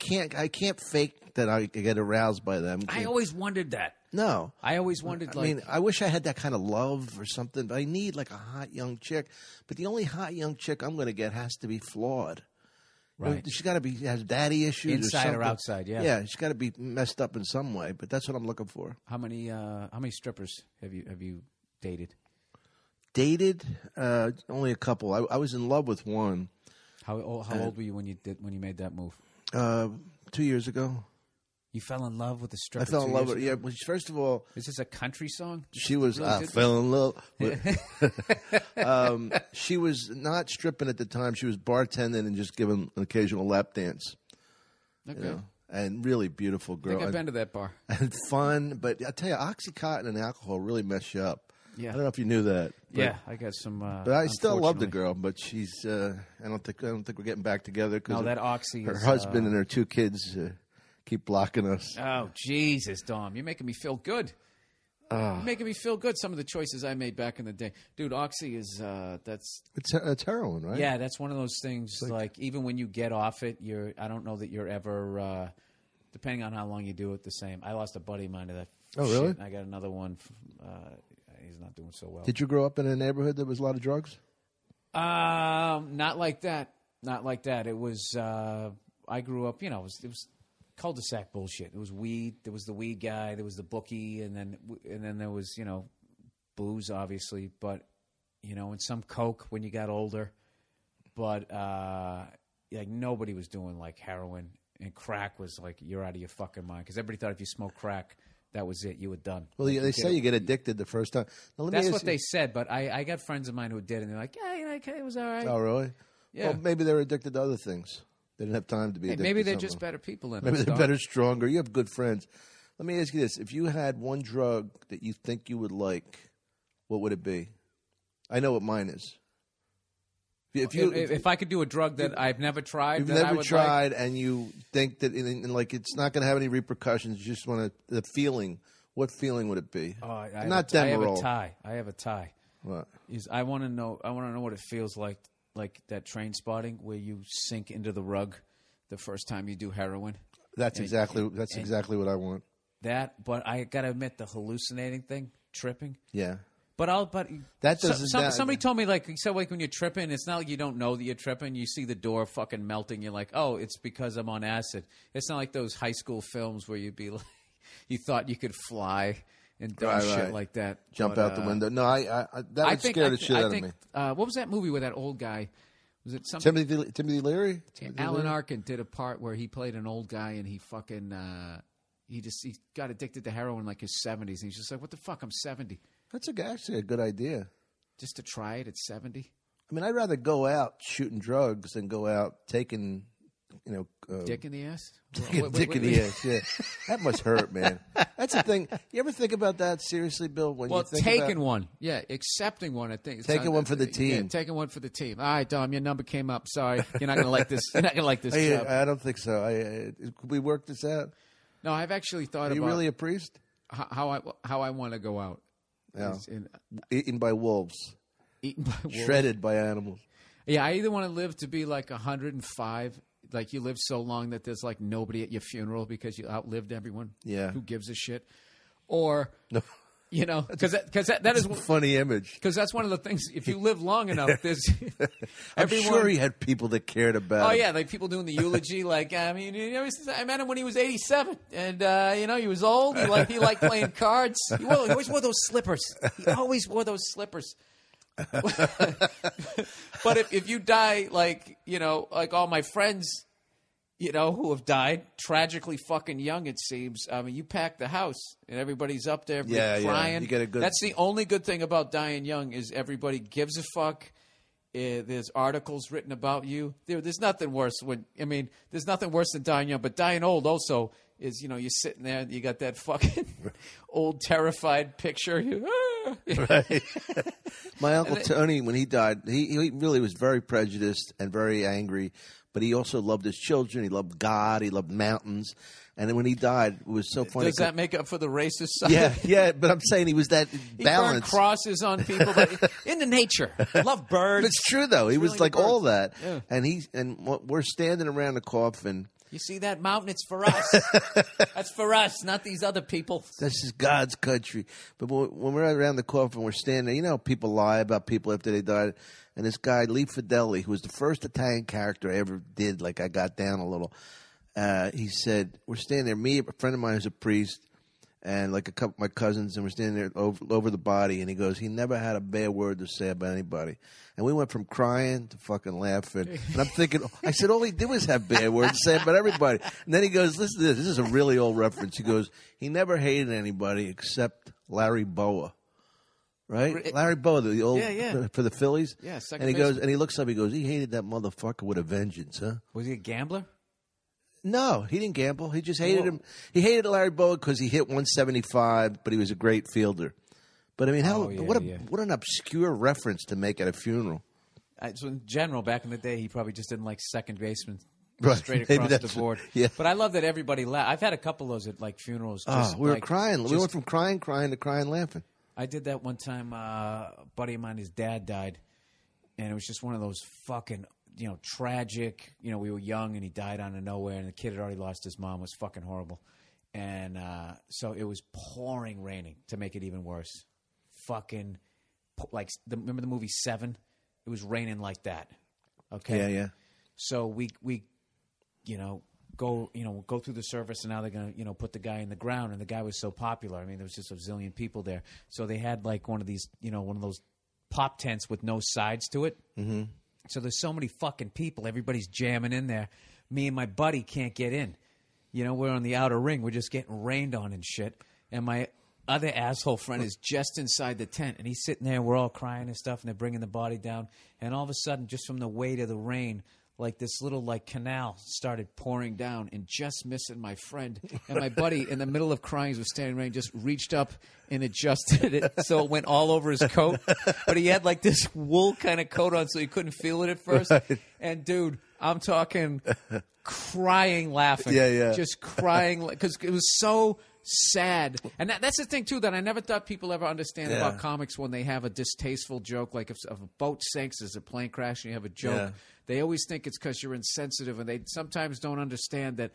can't fake that I get aroused by them. I always wondered that. No. I always wondered. I mean, I wish I had that kind of love or something, but I need like a hot young chick. But the only hot young chick I'm going to get has to be flawed. Right. She's got to has daddy issues inside or outside. Yeah, yeah. She's got to be messed up in some way. But that's what I'm looking for. How many strippers have you dated? Only a couple. I was in love with one. How old were you when you made that move? 2 years ago. You fell in love with a stripper. I fell in love with her. Yeah. Well, first of all, is this a country song? She was. Really fell in love. She was not stripping at the time. She was bartending and just giving an occasional lap dance. Okay. You know, and really beautiful girl. I think I've been to that bar. And fun, but I tell you, OxyContin and alcohol really mess you up. Yeah. I don't know if you knew that. Yeah, I got some. But I still love the girl, but she's. I don't think we're getting back together. No, that Oxy. Her husband and her two kids. Keep blocking us. Oh, Jesus, Dom. You're making me feel good. You're making me feel good, some of the choices I made back in the day. Dude, Oxy is that's... It's heroin, right? Yeah, that's one of those things, like even when you get off it, I don't know that you're ever, depending on how long you do it, the same. I lost a buddy of mine to that. Oh, really? And I got another one. He's not doing so well. Did you grow up in a neighborhood that was a lot of drugs? Not like that. Not like that. It was... I grew up, you know, it was cul-de-sac bullshit. It was weed. There was the weed guy. There was the bookie, and then there was, you know, booze, obviously, but you know, and some coke when you got older. But like nobody was doing like heroin, and crack was like you're out of your fucking mind because everybody thought if you smoked crack, that was it, you were done. Well, like, they say you get addicted the first time. Now, that's what they said. But I got friends of mine who did, and they're like, yeah, okay, it was all right. Oh, really? Yeah. Well, maybe they were addicted to other things. They didn't have time to be addicted. Maybe they're just better people than us. Maybe they're better, stronger. You have good friends. Let me ask you this. If you had one drug that you think you would like, what would it be? I know what mine is. If I could do a drug that I've never tried. You've never tried and you think that like it's not going to have any repercussions. You just want the feeling. What feeling would it be? Not Demerol. I have a tie. What? I want to know what it feels like. Like that Train Spotting where you sink into the rug the first time you do heroin. That's exactly what I want. That, but I gotta admit the hallucinating thing, tripping. Yeah. Somebody told me like when you're tripping, it's not like you don't know that you're tripping. You see the door fucking melting, you're like, oh, it's because I'm on acid. It's not like those high school films where you'd be like, you thought you could fly. And dumb shit like that. Jump out the window. No, I think that scared the shit out of me. What was that movie with that old guy? Was it something? Timothy Leary? Alan Arkin did a part where he played an old guy and he fucking, he got addicted to heroin in like his 70s. And he's just like, what the fuck, I'm 70. That's actually a good idea. Just to try it at 70? I mean, I'd rather go out shooting drugs than go out taking dick in the ass? Dick in the ass, yeah. That must hurt, man. That's the thing. You ever think about that seriously, Bill? Accepting one, I think. Taking one for the team. Yeah, taking one for the team. All right, Dom, your number came up. Sorry. You're not going to like this. You're not going to like this job. I don't think so. Could we work this out? No, I've actually thought about... Are you really a priest? How I want to go out. Yeah. Eaten by wolves. Shredded by animals. Yeah, I either want to live to be like 105... Like you live so long that there's like nobody at your funeral because you outlived everyone. Yeah. Who gives a shit? Or, that is a funny image. Because that's one of the things. If you live long enough, there's everyone. I'm sure he had people that cared about. Oh, yeah. Like people doing the eulogy. I met him when he was 87. And, he was old. He liked playing cards. He always wore those slippers. But if you die, like all my friends, who have died tragically fucking young, it seems. I mean, you pack the house and everybody's up there crying. Yeah. You get a good... That's the only good thing about dying young is everybody gives a fuck. There's articles written about you. There's nothing worse there's nothing worse than dying young, but dying old also is, you're sitting there and you got that fucking old terrified picture. Right. My Uncle Tony, when he died, he really was very prejudiced and very angry, but he also loved his children. He loved God. He loved mountains. And then when he died, it was so funny. Does that make up for the racist side? Yeah, but I'm saying he was that balanced. He burned crosses on people into nature. Loved birds. But it's true, though. He was like all that. Yeah. And we're standing around the coffin. You see that mountain? It's for us. That's for us, not these other people. This is God's country. But when we're around the coffin, we're standing there. You know, people lie about people after they died. And this guy, Lee Fidelli, who was the first Italian character I ever did, like I got down a little, he said, we're standing there, me, a friend of mine who's a priest, and like a couple of my cousins, and we're standing there over the body. And he goes, he never had a bad word to say about anybody. And we went from crying to fucking laughing. And I'm thinking, I said, all he did was have bad words to say about everybody. And then he goes, listen to this. This is a really old reference. He goes, he never hated anybody except Larry Boa. Right? Larry Boa, the old for the Phillies. Yeah, second baseman. And he looks up, he goes, he hated that motherfucker with a vengeance, huh? Was he a gambler? No, he didn't gamble. He just hated him. He hated Larry Boa because he hit 175, but he was a great fielder. But I mean, what an obscure reference to make at a funeral. So in general, back in the day, he probably just didn't like second baseman straight across the board. Yeah. But I love that everybody laughed. I've had a couple of those at like funerals. We were crying. We went from crying to crying laughing. I did that one time. A buddy of mine, his dad died, and it was just one of those fucking... tragic, we were young and he died out of nowhere and the kid had already lost his mom. It was fucking horrible. And so it was pouring raining to make it even worse. Fucking, remember the movie Seven? It was raining like that. Okay. Yeah, yeah. So we go through the service and now they're going to, put the guy in the ground, and the guy was so popular. I mean, there was just a zillion people there. So they had like one of these, one of those pop tents with no sides to it. Mm-hmm. So there's so many fucking people. Everybody's jamming in there. Me and my buddy can't get in. We're on the outer ring. We're just getting rained on and shit. And my other asshole friend is just inside the tent. And he's sitting there. We're all crying and stuff. And they're bringing the body down. And all of a sudden, just from the weight of the rain, like this little canal started pouring down and just missing my friend. And my buddy, in the middle of crying, was standing right, just reached up and adjusted it so it went all over his coat. But he had like this wool kind of coat on, so he couldn't feel it at first. Right. And dude, I'm talking crying laughing. Yeah, yeah. Just crying because it was so sad. And that's the thing, too, that I never thought people ever understand about comics when they have a distasteful joke. Like if a boat sinks, there's a plane crash, and you have a joke. Yeah. They always think it's because you're insensitive, and they sometimes don't understand that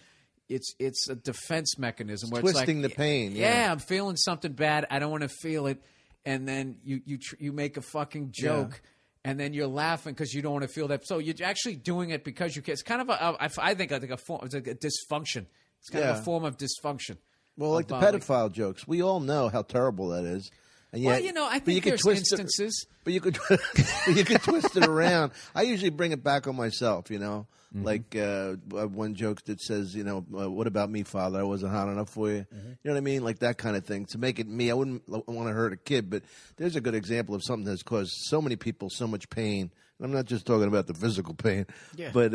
it's a defense mechanism. Where twisting the pain. Yeah, I'm feeling something bad. I don't want to feel it. And then you make a fucking joke, and then you're laughing because you don't want to feel that. So you're actually doing it because you can. It's kind of I think a form. It's like a dysfunction. It's kind of a form of dysfunction. Well, like the pedophile jokes. We all know how terrible that is. And yet, I think there's instances. But you could twist it around. I usually bring it back on myself, Mm-hmm. Like one joke that says, what about me, Father? I wasn't hot enough for you. Mm-hmm. You know what I mean? Like that kind of thing. To make it me, I wouldn't want to hurt a kid, but there's a good example of something that's caused so many people so much pain. And I'm not just talking about the physical pain. Yeah. But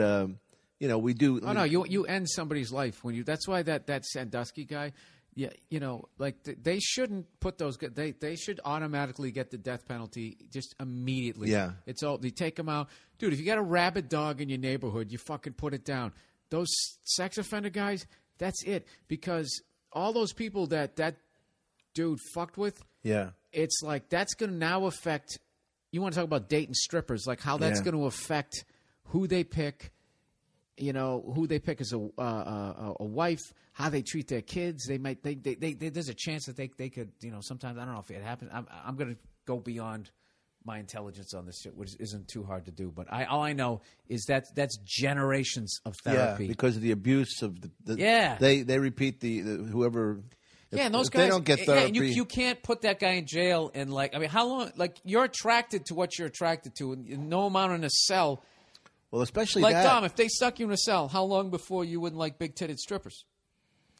you know, we do. Oh, no, you end somebody's life when you. That's why that Sandusky guy. Yeah, you know, like they shouldn't put those. They should automatically get the death penalty just immediately. Yeah, it's all. They take them out, dude. If you got a rabid dog in your neighborhood, you fucking put it down. Those sex offender guys, that's it. Because all those people that dude fucked with, yeah, it's like that's going to now affect. You want to talk about dating strippers, like how that's going to affect who they pick. You know, who they pick as a wife, how they treat their kids. They might there's a chance that they could, you know, sometimes, I don't know if it happens. I'm going to go beyond my intelligence on this shit, which isn't too hard to do. But all I know is that that's generations of therapy. Yeah, because of the abuse of the yeah. They repeat the whoever. Yeah, and those guys, they don't get therapy. Yeah, you can't put that guy in jail and, like, I mean, how long? Like, you're attracted to what you're attracted to, and no amount in a cell. Well, especially like that. Dom, if they stuck you in a cell, how long before you wouldn't like big-titted strippers?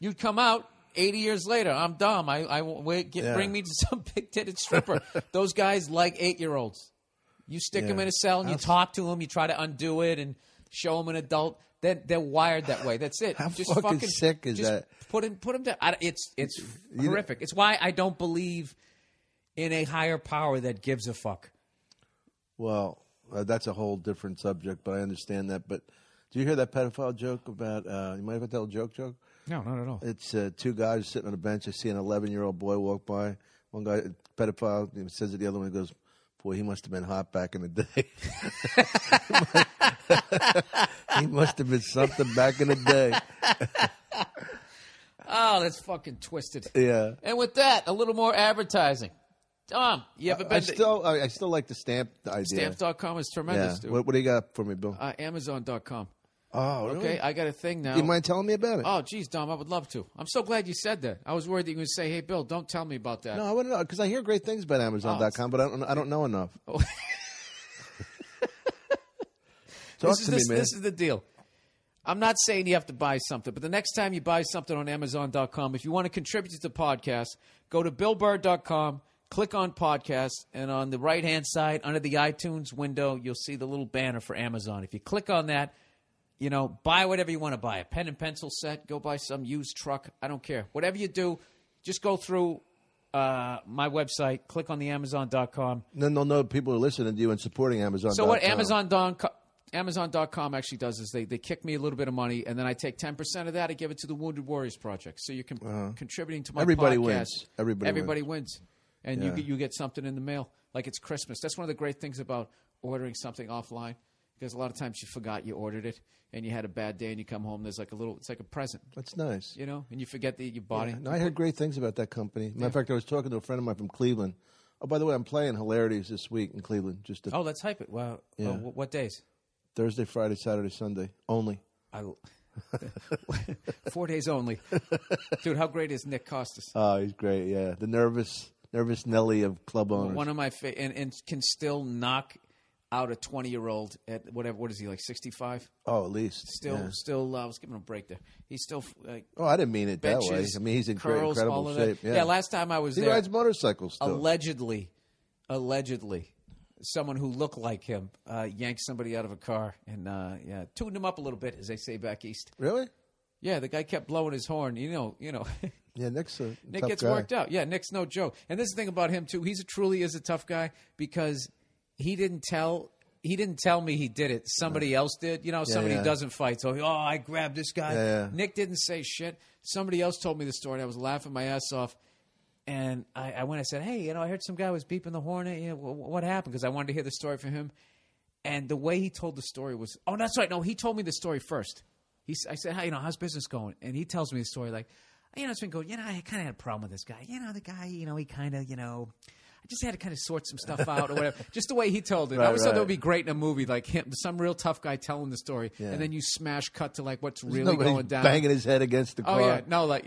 You'd come out 80 years later. I'm Dom. Bring me to some big-titted stripper. Those guys like 8-year-olds. You stick them in a cell and you talk to them. You try to undo it and show them an adult. They're wired that way. That's it. How just fucking sick is just that? Put them down. It's horrific. It's why I don't believe in a higher power that gives a fuck. Well... that's a whole different subject, but I understand that. But do you hear that pedophile joke about you might have to tell a joke? No, not at all. It's two guys sitting on a bench. I see an 11-year-old boy walk by. One guy, pedophile, says it. The other one goes, boy, he must have been hot back in the day. He must have been something back in the day. Oh, that's fucking twisted. Yeah. And with that, a little more advertising. Dom, you haven't been I still like the stamp idea. Stamps.com is tremendous, dude. What do you got for me, Bill? Amazon.com. Oh, really? Okay, I got a thing now. You mind telling me about it? Oh, geez, Dom, I would love to. I'm so glad you said that. I was worried that you would say, hey, Bill, don't tell me about that. No, I wouldn't know, because I hear great things about Amazon.com, but I don't know enough. Oh. Talk to me, man. This is the deal. I'm not saying you have to buy something, but the next time you buy something on Amazon.com, if you want to contribute to the podcast, go to BillBurr.com. Click on podcast, and on the right-hand side, under the iTunes window, you'll see the little banner for Amazon. If you click on that, you know, buy whatever you want to buy. A pen and pencil set. Go buy some used truck. I don't care. Whatever you do, just go through my website. Click on the Amazon.com. Then they'll know people are listening to you and supporting Amazon.com. So what Amazon.com actually does is they kick me a little bit of money, and then I take 10% of that. I give it to the Wounded Warriors Project. So you're contributing to my podcast. Wins. Everybody wins. And you get something in the mail, like it's Christmas. That's one of the great things about ordering something offline, because a lot of times you forgot you ordered it, and you had a bad day, and you come home. There's like a little – it's like a present. That's nice. You know, and you forget that you bought it. No, I heard great things about that company. Matter of fact, I was talking to a friend of mine from Cleveland. Oh, by the way, I'm playing Hilarities this week in Cleveland. Oh, let's hype it. Wow. Yeah. Well, what days? Thursday, Friday, Saturday, Sunday only. 4 days only. Dude, how great is Nick Costas? Oh, he's great, yeah. The Nervous Nelly of club owners. One of my favorite, and can still knock out a 20-year-old at whatever. What is he, like 65? Oh, at least. Still. I was giving him a break there. He's still. Oh, I didn't mean it benches, that way. I mean, he's in curls, incredible shape. Yeah. Last time I was there, he rides motorcycles still. Allegedly, someone who looked like him yanked somebody out of a car and tuned him up a little bit, as they say back east. Really? Yeah, the guy kept blowing his horn. You know. Yeah, Nick gets worked out. Yeah, Nick's no joke. And this is the thing about him too. He's truly a tough guy, because he didn't tell me he did it. Somebody else did. You know, somebody doesn't fight. So, I grabbed this guy. Yeah. Nick didn't say shit. Somebody else told me the story, and I was laughing my ass off. And I went and said, hey, you know, I heard some guy was beeping the horn. You know, what happened? Because I wanted to hear the story from him. And the way he told the story was, oh, that's right. No, he told me the story first. I said, hey, you know, how's business going? And he tells me the story like, you know, it's been going, you know, I kind of had a problem with this guy. You know, the guy, you know, he kind of, you know, I just had to kind of sort some stuff out or whatever. Just the way he told it. Right, I always thought that would be great in a movie, like him, some real tough guy telling the story. Yeah. And then you smash cut to like what's really going down. Banging his head against the car. Oh, yeah. No, like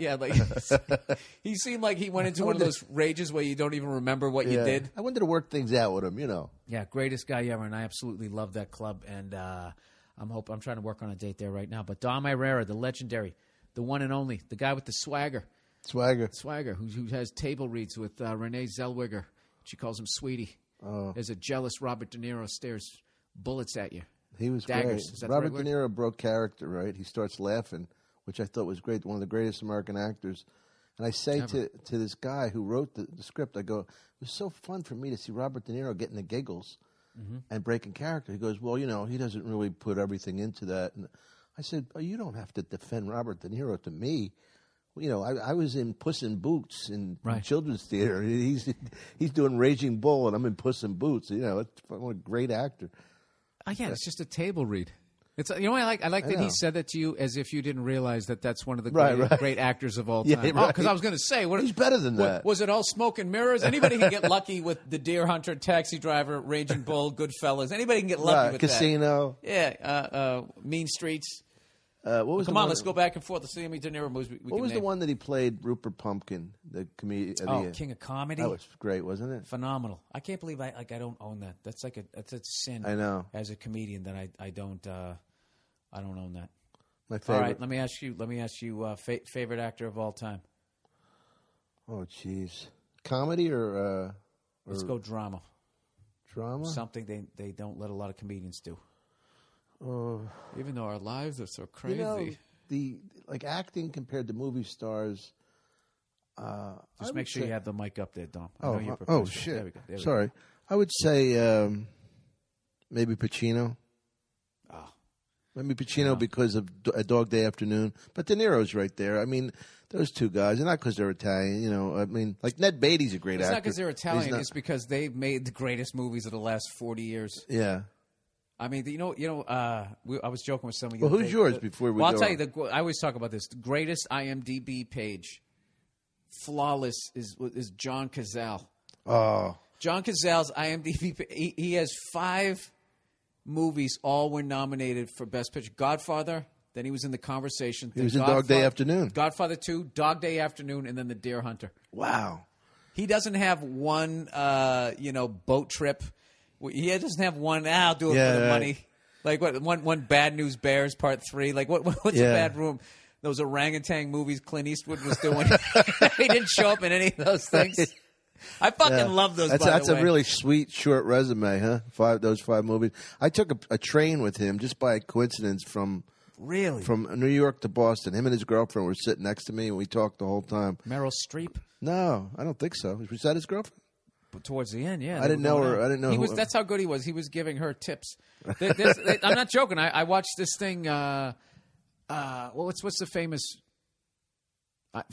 he seemed like he went into one of those rages where you don't even remember what you did. I wanted to work things out with him, you know. Yeah, greatest guy ever. And I absolutely love that club. And I'm trying to work on a date there right now. But Dom Irrera, the legendary, the one and only, the guy with the swagger. Swagger, who has table reads with Renee Zellweger. She calls him Sweetie. Oh. There's a jealous Robert De Niro stares bullets at you. He was daggers. Great. Robert De Niro broke character, right? He starts laughing, which I thought was great. One of the greatest American actors. And I say to this guy who wrote the script, I go, it was so fun for me to see Robert De Niro getting the giggles and breaking character. He goes, well, you know, he doesn't really put everything into that. And I said, oh, you don't have to defend Robert De Niro to me. You know, I was in Puss in Boots in children's theater. He's doing Raging Bull, and I'm in Puss in Boots. You know, what a great actor. Yeah, it's just a table read. It's, you know, I like that he said that to you as if you didn't realize that that's one of the great actors of all time. Because I was going to say, he's better than that. Was it all smoke and mirrors? Anybody can get lucky with The Deer Hunter, Taxi Driver, Raging Bull, Goodfellas. Anybody can get lucky with Casino. That. Casino. Yeah, Mean Streets. What was let's go back and forth. Let's see how many De Niro movies we What was the one that he played, Rupert Pumpkin, the comedian? King of Comedy. That was great, wasn't it? Phenomenal. I can't believe I don't own that. That's like that's a sin. I know. As a comedian, that I don't own that. My favorite. All right, let me ask you favorite actor of all time. Oh, jeez. Comedy or let's go drama. Drama? Something they don't let a lot of comedians do. Even though our lives are so crazy, you know, like acting compared to movie stars. Just make sure you have the mic up there, Dom. I know you're professional. Oh shit! There we go. Sorry, I would say maybe Pacino. Maybe Pacino because of A Dog Day Afternoon, but De Niro's right there. I mean, those two guys, and not because they're Italian, you know. I mean, like Ned Beatty's a great actor. It's not because they're Italian. It's because they've made the greatest movies of the last 40 years. Yeah. I mean, you know. I was joking with somebody. Well, who's yours before we? Well, I'll tell you. I always talk about this. The greatest IMDb page, flawless, is John Cazale. Oh, John Cazale's IMDb. He has 5 movies. All were nominated for Best Picture. Godfather. Then he was in The Conversation. He was in Dog Day Afternoon. Godfather 2, Dog Day Afternoon, and then The Deer Hunter. Wow. He doesn't have one. Boat trip. He doesn't have one. I'll do it for the money. Like what? One Bad News Bears Part 3. Like what's a bad room? Those orangutan movies Clint Eastwood was doing. He didn't show up in any of those things. I fucking love those. That's a really sweet short resume, huh? Those 5 movies. I took a train with him just by coincidence from New York to Boston. Him and his girlfriend were sitting next to me, and we talked the whole time. Meryl Streep? No, I don't think so. Was that his girlfriend? Towards the end, yeah. I didn't know. That's how good he was. He was giving her tips. I'm not joking. I watched this thing. What's the famous?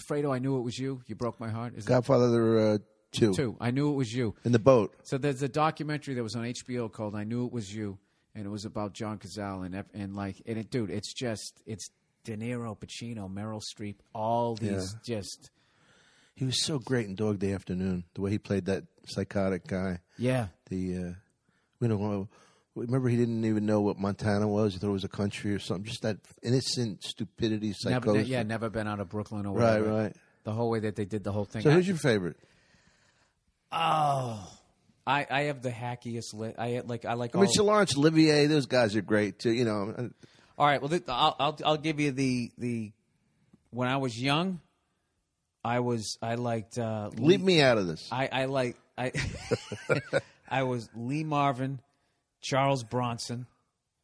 Fredo, I knew it was you. You broke my heart. Godfather 2. I knew it was you. In the boat. So there's a documentary that was on HBO called "I Knew It Was You," and it was about John Cazale it's De Niro, Pacino, Meryl Streep, all these just. He was so great in Dog Day Afternoon. The way he played that psychotic guy. Yeah. Remember he didn't even know what Montana was. He thought it was a country or something. Just that innocent stupidity, psychosis. Never been out of Brooklyn or whatever. Right. The whole way that they did the whole thing. So who's your favorite? Oh, I have the hackiest list. Laurence Olivier. Those guys are great too. You know. All right. Well, I'll give you the when I was young. I liked. Leave me out of this. I was Lee Marvin, Charles Bronson.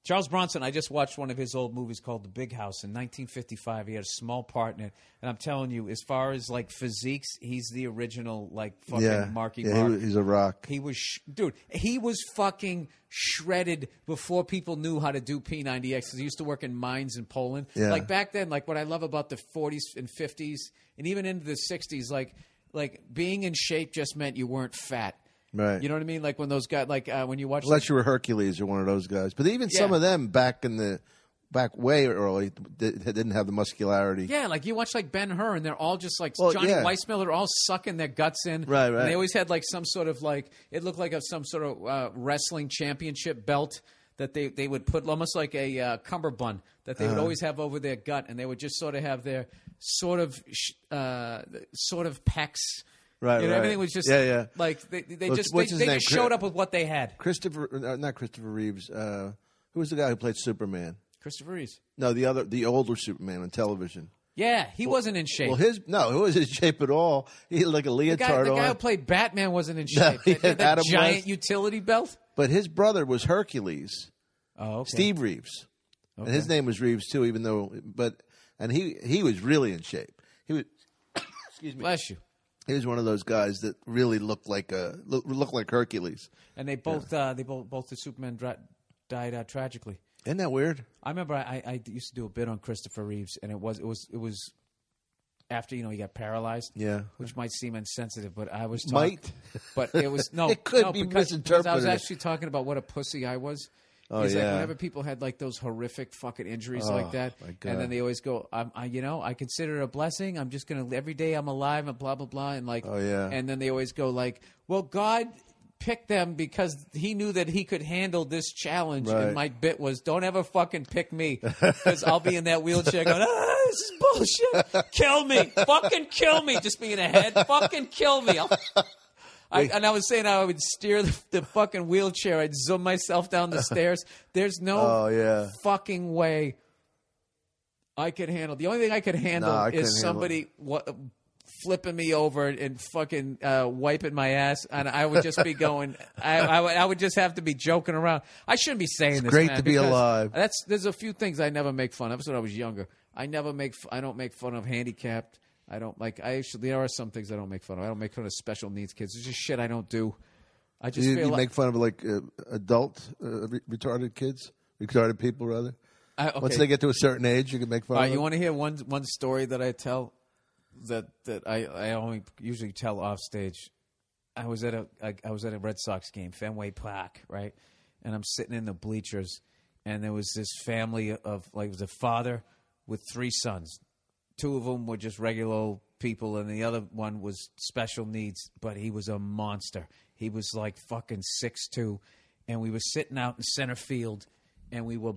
Charles Bronson. I just watched one of his old movies called The Big House in 1955. He had a small part in it, and I'm telling you, as far as like physiques, he's the original Marky Mark. He's a rock. He was dude. He was fucking shredded before people knew how to do P90X because he used to work in mines in Poland. Yeah. Like back then, like what I love about the 40s and 50s, and even into the 60s, like being in shape just meant you weren't fat. Right. You know what I mean? Like when those guys, when you watch... Unless you were Hercules or one of those guys. But even some of them back way early, they didn't have the muscularity. Yeah, like you watch like Ben-Hur and they're all just like Johnny Weissmuller all sucking their guts in. Right. And they always had like some sort of like... It looked like some sort of wrestling championship belt that they would put almost like a cummerbund that they would always have over their gut. And they would just sort of have their sort of pecs... Right, you know, everything was just like they just showed up with what they had. Not Christopher Reeves. Who was the guy who played Superman? Christopher Reeves. No, the older Superman on television. Yeah, he wasn't in shape. Well, he wasn't in shape at all. He had like a leotard on. The guy who played Batman wasn't in shape. He had that giant utility belt. But his brother was Hercules. Oh, okay. Steve Reeves. Okay. And his name was Reeves too, even though, but, and he was really in shape. He was, excuse me. Bless you. He was one of those guys that really looked like a looked like Hercules. And they both, yeah. Both the Superman died tragically. Isn't that weird? I remember I used to do a bit on Christopher Reeves, and it was after, you know, he got paralyzed. Yeah, which might seem insensitive, but I was but it was no. It could be misinterpreted. I was actually talking about what a pussy I was. Oh, it's like whenever people had like those horrific fucking injuries like that, and then they always go, I consider it a blessing. I'm just gonna every day I'm alive and blah blah blah, and like, and then they always go like, well, God picked them because he knew that he could handle this challenge. Right. And my bit was, don't ever fucking pick me because I'll be in that wheelchair going, this is bullshit. Kill me, fucking kill me. Just being ahead, fucking kill me. I was saying how I would steer the fucking wheelchair. I'd zoom myself down the stairs. There's no fucking way I could handle. The only thing I could handle is somebody flipping me over and fucking wiping my ass. And I would just be going, I would just have to be joking around. I shouldn't be saying this, man. It's great to be alive. There's a few things I never make fun of. That's when I was younger. I don't make fun of handicapped. I don't like. I actually, there are some things I don't make fun of. I don't make fun of special needs kids. It's just shit I don't do. I just feel like, make fun of like adult retarded kids, retarded people rather. Okay. Once they get to a certain age, you can make fun of them. You want to hear one story that I tell that I only usually tell off stage. I was at a Red Sox game, Fenway Park, right? And I'm sitting in the bleachers, and there was this family of like it was a father with three sons. Two of them were just regular people, and the other one was special needs, but he was a monster. He was like fucking 6'2", and we were sitting out in center field, and we were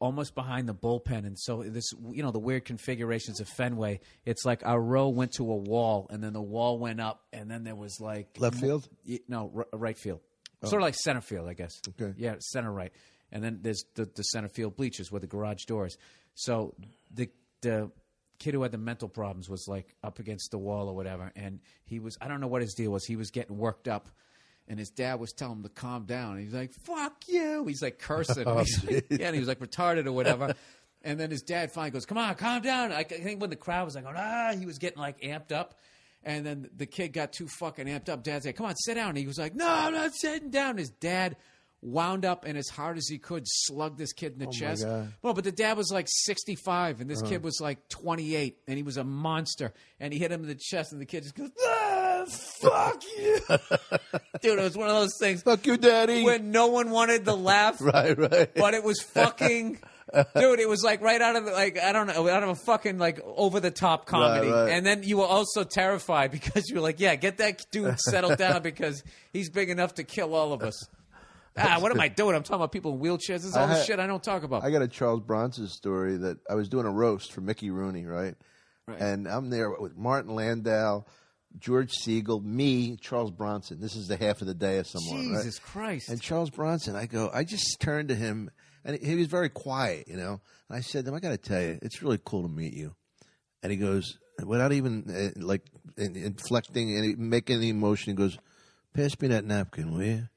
almost behind the bullpen. And so this, you know, the weird configurations of Fenway, it's like our row went to a wall, and then the wall went up, and then there was like... Left field? No, right field. Oh. Sort of like center field, I guess. Okay. Yeah, center right. And then there's the center field bleachers where the garage door is. So the kid who had the mental problems was like up against the wall or whatever, and he was, I don't know what his deal was, he was getting worked up, and his dad was telling him to calm down, and he's like, fuck you, he's like cursing, and he was like retarded or whatever. And then his dad finally goes, come on, calm down. I think when the crowd was like he was getting like amped up, and then the kid got too fucking amped up. Dad's like, come on, sit down, and he was like, no, I'm not sitting down. His dad wound up and as hard as he could slugged this kid in the chest. Well, but the dad was like 65 and this kid was like 28, and he was a monster, and he hit him in the chest, and the kid just goes, fuck you. Dude, it was one of those things. Fuck you, daddy. When no one wanted to laugh. right. But it was fucking... Dude, it was like right out of the, like, I don't know, out of a fucking like over the top comedy. Right. And then you were also terrified because you were like, yeah, get that dude settled down because he's big enough to kill all of us. What am I doing? I'm talking about people in wheelchairs. This is all the shit I don't talk about. I got a Charles Bronson story that I was doing a roast for Mickey Rooney, right? And I'm there with Martin Landau, George Segal, me, Charles Bronson. This is the half of the day of someone, right? Jesus Christ. And Charles Bronson, I just turned to him, and he was very quiet, you know? And I said to him, I got to tell you, it's really cool to meet you. And he goes, without even like inflecting and making any emotion, he goes, pass me that napkin, will you?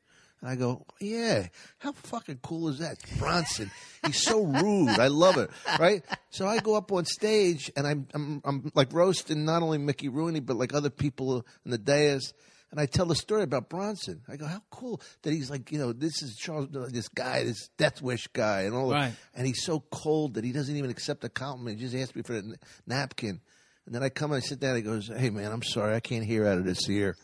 And I go, yeah, how fucking cool is that? Bronson, he's so rude. I love it, right? So I go up on stage, and I'm like roasting not only Mickey Rooney, but like other people in the dais. And I tell the story about Bronson. I go, how cool that he's like, you know, this is Charles, this guy, this Death Wish guy and all that. And he's so cold that he doesn't even accept a compliment. He just asked me for a napkin. And then I come and I sit down, and he goes, hey, man, I'm sorry. I can't hear out of this ear.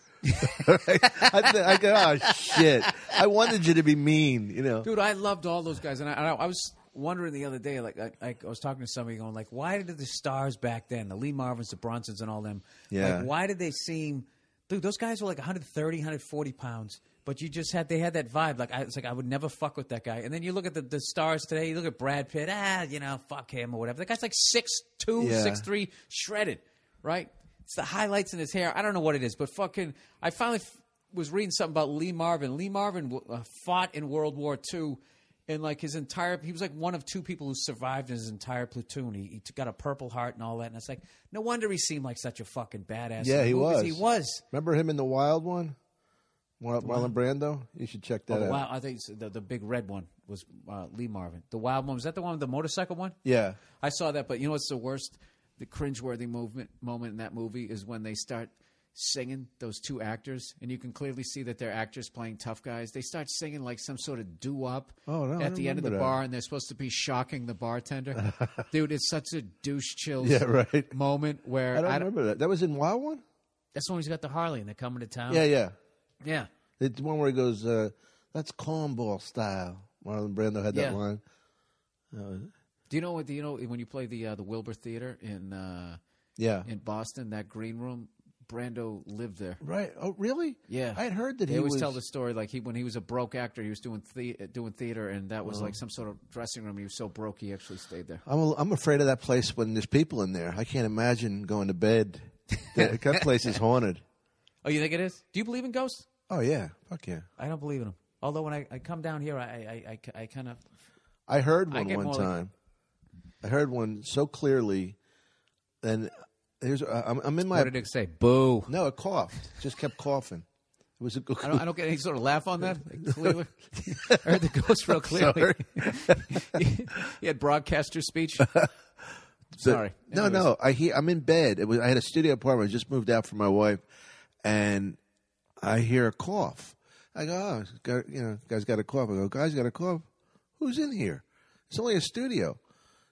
I go, oh shit! I wanted you to be mean, you know. Dude, I loved all those guys, and I was wondering the other day, like I was talking to somebody, going like, why did the stars back then, the Lee Marvins, the Bronsons, and all them, like, why did they seem, dude? Those guys were like 130, 140 pounds, but they had that vibe. Like I would never fuck with that guy. And then you look at the stars today, you look at Brad Pitt, you know, fuck him or whatever. The guy's like 6'2", 6'3", shredded, right? It's the highlights in his hair. I don't know what it is, but fucking... I finally was reading something about Lee Marvin. Lee Marvin fought in World War II, and like his entire... He was like one of two people who survived in his entire platoon. He got a Purple Heart and all that, and it's like, no wonder he seemed like such a fucking badass. Yeah, he was. Remember him in the Wild one? Marlon Brando? You should check that out. Wow, I think the big red one was Lee Marvin. The wild one. Was that the one, the motorcycle one? Yeah. I saw that, but you know what's the worst? The cringeworthy moment in that movie is when they start singing, those two actors, and you can clearly see that they're actors playing tough guys. They start singing like some sort of doo-wop at the end of the bar, and they're supposed to be shocking the bartender. Dude, it's such a douche chills moment where... I don't remember that. That was in Wild One? That's when he's got the Harley and they're coming to town. Yeah. It's one where he goes, that's cornball style. Marlon Brando had that line. Do you know what? Do you know when you play the Wilbur Theater in Boston, that green room? Brando lived there. Right. Oh, really? Yeah. I had heard that he was... They always tell the story, like, when he was a broke actor, he was doing theater, and that was like some sort of dressing room. He was so broke, he actually stayed there. I'm afraid of that place when there's people in there. I can't imagine going to bed. That place is haunted. Oh, you think it is? Do you believe in ghosts? Oh, yeah. Fuck yeah. I don't believe in them. Although when I come down here, I kind of... I heard one time. I heard one so clearly, and... I'm in my... What did it say? Boo. No, it coughed. It just kept coughing. It was a good... I don't get any sort of laugh on that. Clearly. I heard the ghost real clearly. He had broadcaster speech. Sorry. Anyways. No. I'm in bed. I had a studio apartment. I just moved out from my wife, and I hear a cough. I go, guy's got a cough. I go, guy's got a cough. Who's in here? It's only a studio.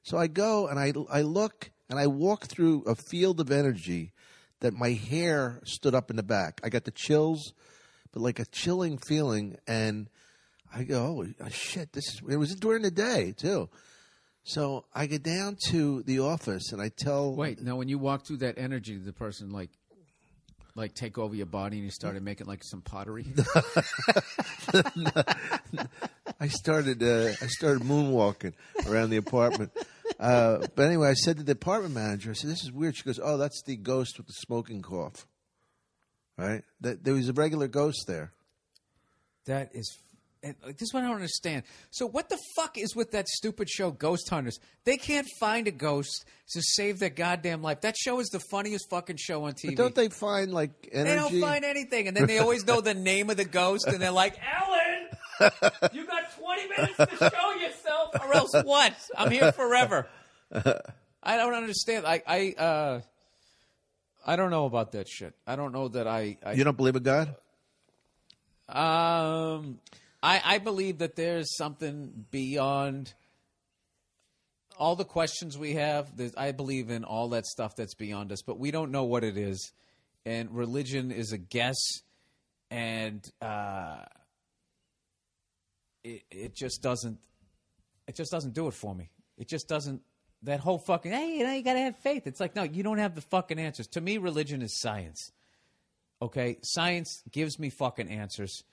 So I go, and I look... And I walked through a field of energy that my hair stood up in the back. I got the chills, but like a chilling feeling. And I go, oh, shit, it was during the day, too. So I get down to the office and I tell... Wait, now when you walk through that energy, the person like take over your body and you started making like some pottery? I started moonwalking around the apartment. But anyway, I said to the apartment manager, I said, this is weird. She goes, oh, that's the ghost with the smoking cough. Right? There was a regular ghost there. That is... This is what I don't understand. So what the fuck is with that stupid show, Ghost Hunters? They can't find a ghost to save their goddamn life. That show is the funniest fucking show on TV. But don't they find, like, energy? They don't find anything. And then they always know the name of the ghost. And they're like, Ellen, you got 20 minutes to show yourself or else what? I'm here forever. I don't understand. I don't know about that shit. I don't know that I You don't believe in God? I believe that there's something beyond all the questions we have. I believe in all that stuff that's beyond us, but we don't know what it is. And religion is a guess, and it just doesn't do it for me. It just doesn't. That whole fucking you gotta have faith. It's like, no, you don't have the fucking answers. To me, religion is science. Okay, science gives me fucking answers.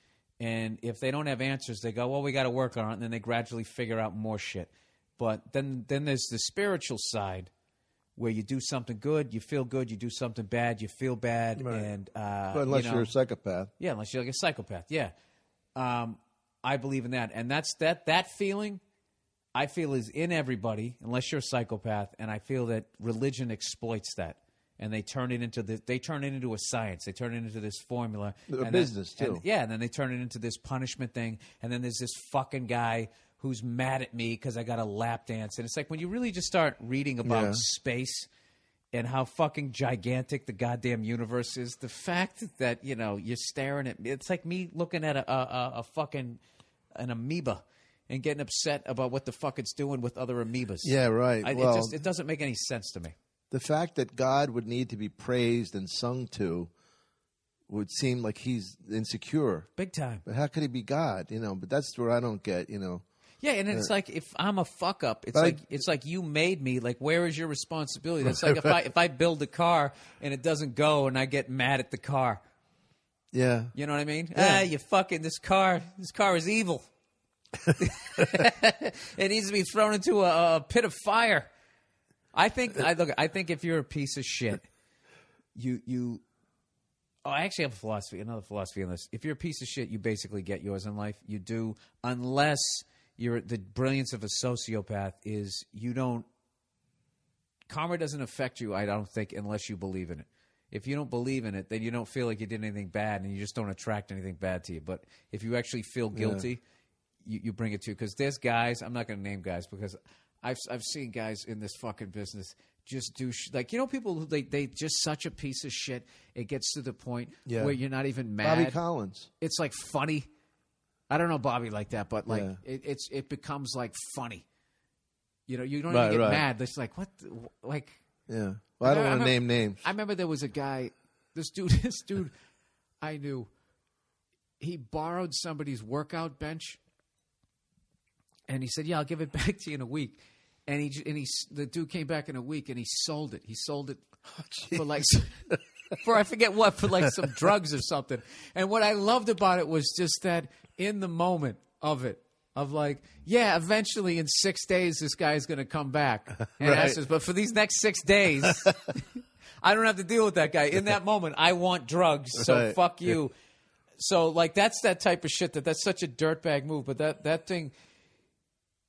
And if they don't have answers, they go, well, we got to work on it. And then they gradually figure out more shit. But then there's the spiritual side where you do something good, you feel good, you do something bad, you feel bad. Right. And but unless you're a psychopath. Yeah, unless you're like a psychopath. Yeah. I believe in that. And that's that feeling I feel is in everybody unless you're a psychopath. And I feel that religion exploits that. And they turn it into a science. They turn it into this formula. A business, too. And then they turn it into this punishment thing. And then there's this fucking guy who's mad at me because I got a lap dance. And it's like when you really just start reading about space and how fucking gigantic the goddamn universe is, the fact that, you're staring at me. It's like me looking at a fucking an amoeba and getting upset about what the fuck it's doing with other amoebas. Yeah, right. It doesn't make any sense to me. The fact that God would need to be praised and sung to would seem like he's insecure. Big time. But how could he be God? But that's where I don't get, Yeah, and it's like if I'm a fuck up, it's like you made me. Like, where is your responsibility? That's like if I build a car and it doesn't go and I get mad at the car. Yeah. You know what I mean? Yeah. You fucking this car is evil. It needs to be thrown into a pit of fire. I think if you're a piece of shit, I actually have another philosophy on this. If you're a piece of shit, you basically get yours in life. You do, unless the brilliance of a sociopath is karma doesn't affect you, I don't think, unless you believe in it. if you don't believe in it, then you don't feel like you did anything bad, and you just don't attract anything bad to you. But if you actually feel guilty, you bring it to you. Because there's guys, I'm not going to name guys, because I've seen guys in this fucking business just do like, you know, people who they just such a piece of shit. It gets to the point where you're not even mad. Bobby Collins. It's like funny. I don't know Bobby like that, but like it becomes like funny. You know, you don't even get mad. It's like what, like. Yeah. Well, I don't want to name names. I remember there was a guy, this dude I knew, he borrowed somebody's workout bench, and he said, yeah, I'll give it back to you in a week. And the dude came back in a week, and he sold it. He sold it for like I forget what, for like some drugs or something. And what I loved about it was just that in the moment of it, of like, yeah, eventually in 6 days, this guy's going to come back and ask us. But for these next 6 days, I don't have to deal with that guy. In that moment, I want drugs, so fuck you. Yeah. So, like, that's that type of shit. That's such a dirtbag move. But that thing,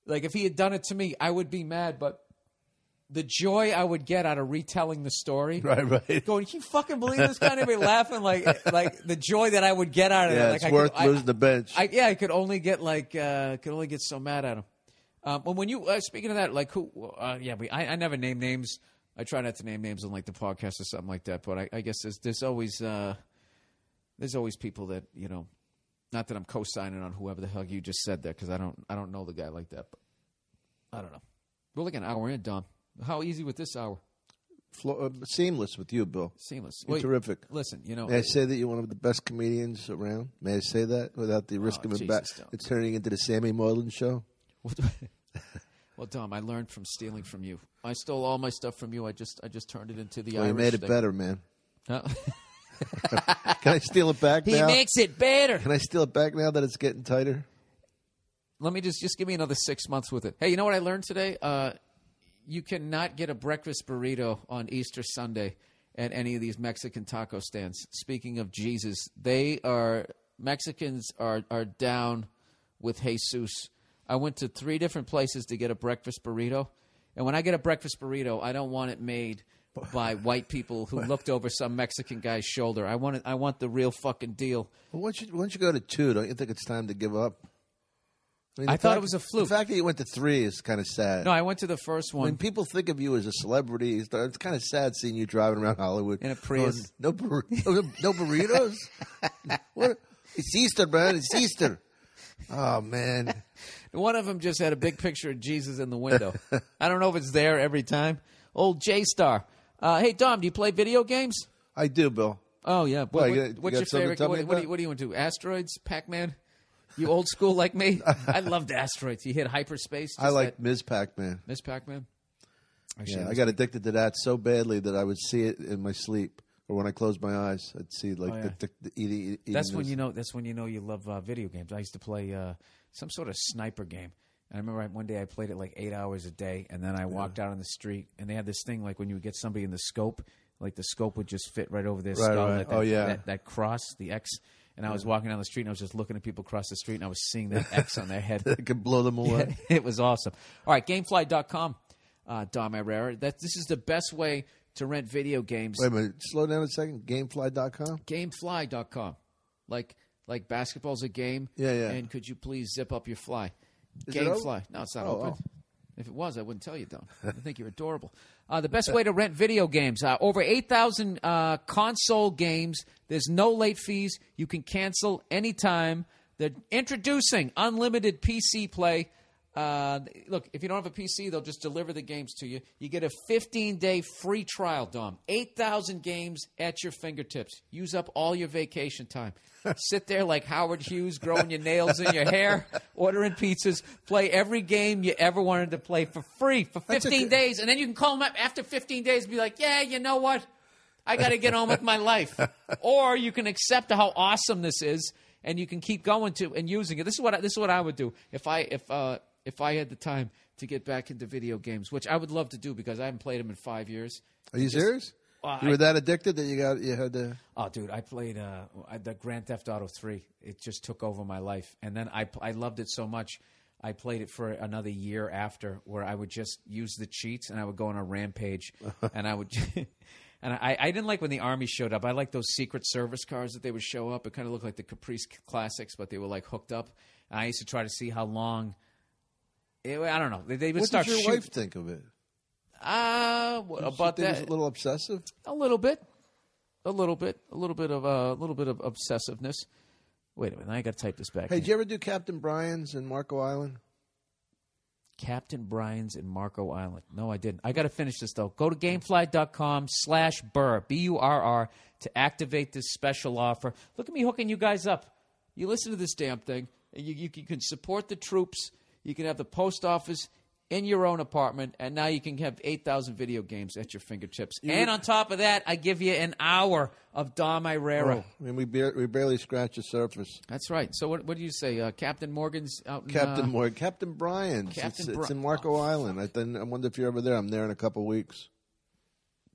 like, if he had done it to me, I would be mad. But the joy I would get out of retelling the story, going, can you fucking believe this guy? Anybody laughing, like the joy that I would get out of that. Like, it's worth losing the bench. I could only get so mad at him. When you speaking of that, like who? I never name names. I try not to name names on like the podcast or something like that. But I guess there's always people that, you know. Not that I'm co-signing on whoever the hell you just said there, because I don't know the guy like that. But I don't know. We're like an hour in, Dom. How easy with this hour? Seamless with you, Bill. Seamless. You're terrific. Listen, you know. May I say that you're one of the best comedians around? May I say that without the risk of it's turning into the Sammy Moylan show? Well, Dom, I learned from stealing from you. I stole all my stuff from you. I just turned it into the Irish thing. You made it better, man. Can I steal it back now? He makes it better. Can I steal it back now that it's getting tighter? Let me just give me another 6 months with it. Hey, you know what I learned today? You cannot get a breakfast burrito on Easter Sunday at any of these Mexican taco stands. Speaking of Jesus, Mexicans are down with Jesus. I went to 3 different places to get a breakfast burrito. And when I get a breakfast burrito, I don't want it made by white people who looked over some Mexican guy's shoulder. I want the real fucking deal. Well, why don't you go to 2? Don't you think it's time to give up? I mean, I thought it was a fluke. The fact that you went to 3 is kind of sad. No, I went to the first one. When people think of you as a celebrity, it's kind of sad seeing you driving around Hollywood. In a Prius. No burritos? What? It's Easter, man. It's Easter. Oh, man. One of them just had a big picture of Jesus in the window. I don't know if it's there every time. Old J-Star. Hey, Dom, do you play video games? I do, Bill. Oh, yeah. What's your favorite? What do you want to do? Asteroids? Pac-Man? You old school like me? I loved Asteroids. You hit hyperspace. I like Ms. Pac-Man. Ms. Pac-Man? Yeah, I got addicted to that so badly that I would see it in my sleep, or when I closed my eyes, I'd see the eating. That's when you know you love video games. I used to play some sort of sniper game. And I remember one day I played it like 8 hours a day, and then I walked out on the street, and they had this thing like when you would get somebody in the scope, like the scope would just fit right over their skull. Right. That cross, the X. And I was walking down the street, and I was just looking at people across the street, and I was seeing that X on their head. It could blow them away. Yeah, it was awesome. All right, Gamefly.com, Dom Irrera. This is the best way to rent video games. Wait a minute. Slow down a second. Gamefly.com? Gamefly.com. Like basketball's a game. Yeah. And could you please zip up your fly? Is Gamefly. No, it's not open. Oh. If it was, I wouldn't tell you, Dom. I think you're adorable. The best way to rent video games. Over 8,000 console games. There's no late fees. You can cancel anytime. They're introducing unlimited PC play. Look, if you don't have a PC, they'll just deliver the games to you. You get a 15-day free trial, Dom. 8,000 games at your fingertips. Use up all your vacation time. Sit there like Howard Hughes, growing your nails in your hair, ordering pizzas, play every game you ever wanted to play for free for 15 days. And then you can call them up after 15 days and be like, yeah, you know what? I got to get on with my life. Or you can accept how awesome this is, and you can keep going to and using it. This is what I would do if I had the time to get back into video games, which I would love to do because I haven't played them in 5 years. Are you serious? You were that addicted that you had to? Oh, dude, I played the Grand Theft Auto 3. It just took over my life, and then I loved it so much. I played it for another year after, where I would just use the cheats and I would go on a rampage, and I would And I didn't like when the Army showed up. I liked those Secret Service cars that they would show up. It kind of looked like the Caprice Classics, but they were like hooked up. And I used to try to see how long. I don't know. They would start shooting. What did your wife think of it? About that, was a little obsessive. A little bit of obsessiveness. Wait a minute, I got to type this back. Hey, did you ever do Captain Brian's and Marco Island? Captain Brian's and Marco Island. No, I didn't. I got to finish this, though. Go to Gamefly.com/Burr, B-U-R-R, to activate this special offer. Look at me hooking you guys up. You listen to this damn thing. You can support the troops. You can have the post office in your own apartment, and now you can have 8,000 video games at your fingertips. And on top of that, I give you an hour of Dom Irrera. Oh, I mean, we barely scratch the surface. That's right. So what do you say? Captain Morgan's out in... Captain Brian's. It's in Marco Island. I wonder if you're ever there. I'm there in a couple weeks.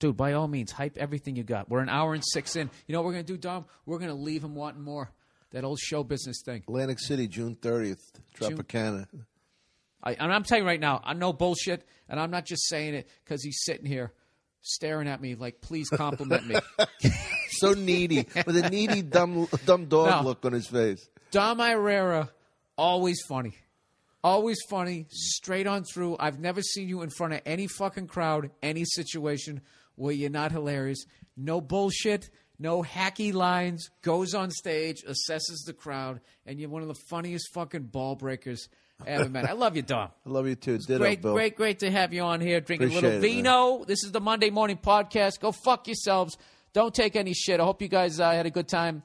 Dude, by all means, hype everything you got. We're an hour and six in. You know what we're going to do, Dom? We're going to leave him wanting more. That old show business thing. Atlantic City, June 30th, Tropicana. And I'm telling you right now, I'm no bullshit, and I'm not just saying it because he's sitting here staring at me like, please compliment me. So needy, with a needy, dumb dog look on his face. Dom Irrera, always funny, straight on through. I've never seen you in front of any fucking crowd, any situation where you're not hilarious. No bullshit, no hacky lines, goes on stage, assesses the crowd, and you're one of the funniest fucking ball breakers ever met. I love you, Dom. I love you too. Ditto, great, Bill. Great to have you on here. Drinking a little vino. Man. This is the Monday Morning Podcast. Go fuck yourselves. Don't take any shit. I hope you guys had a good time.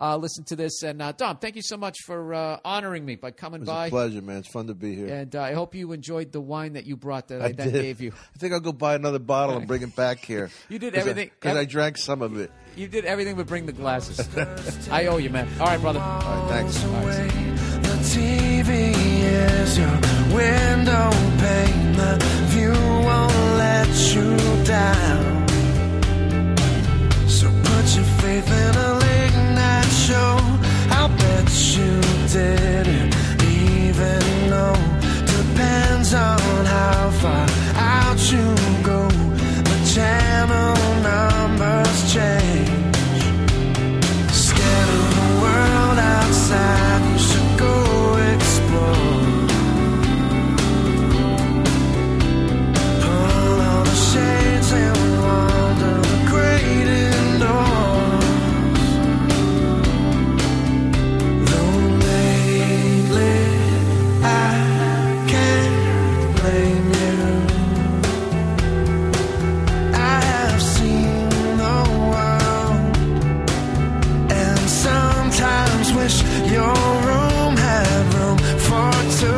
Listen to this. And Dom, thank you so much for honoring me by coming by. It was a pleasure, man. It's fun to be here. And I hope you enjoyed the wine that you brought that I gave you. I think I'll go buy another bottle and bring it back here. You did everything. Because I drank some of it. You did everything but bring the glasses. I owe you, man. All right, brother. All right, thanks. All right. The TV is your window pane. The view won't let you down. So put your faith in a late night show. I'll bet you didn't even know. Depends on how far out you go. The channel numbers change. Scared of the world outside. You should go explore. Pull all the shades and wander the great indoors. Though lately I can't blame you. I have seen the world, and sometimes wish your room had room for two.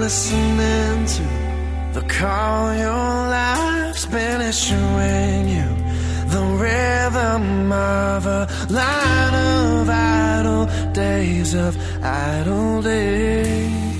Listening to the call your life's been issuing you, the rhythm of a line of idle days.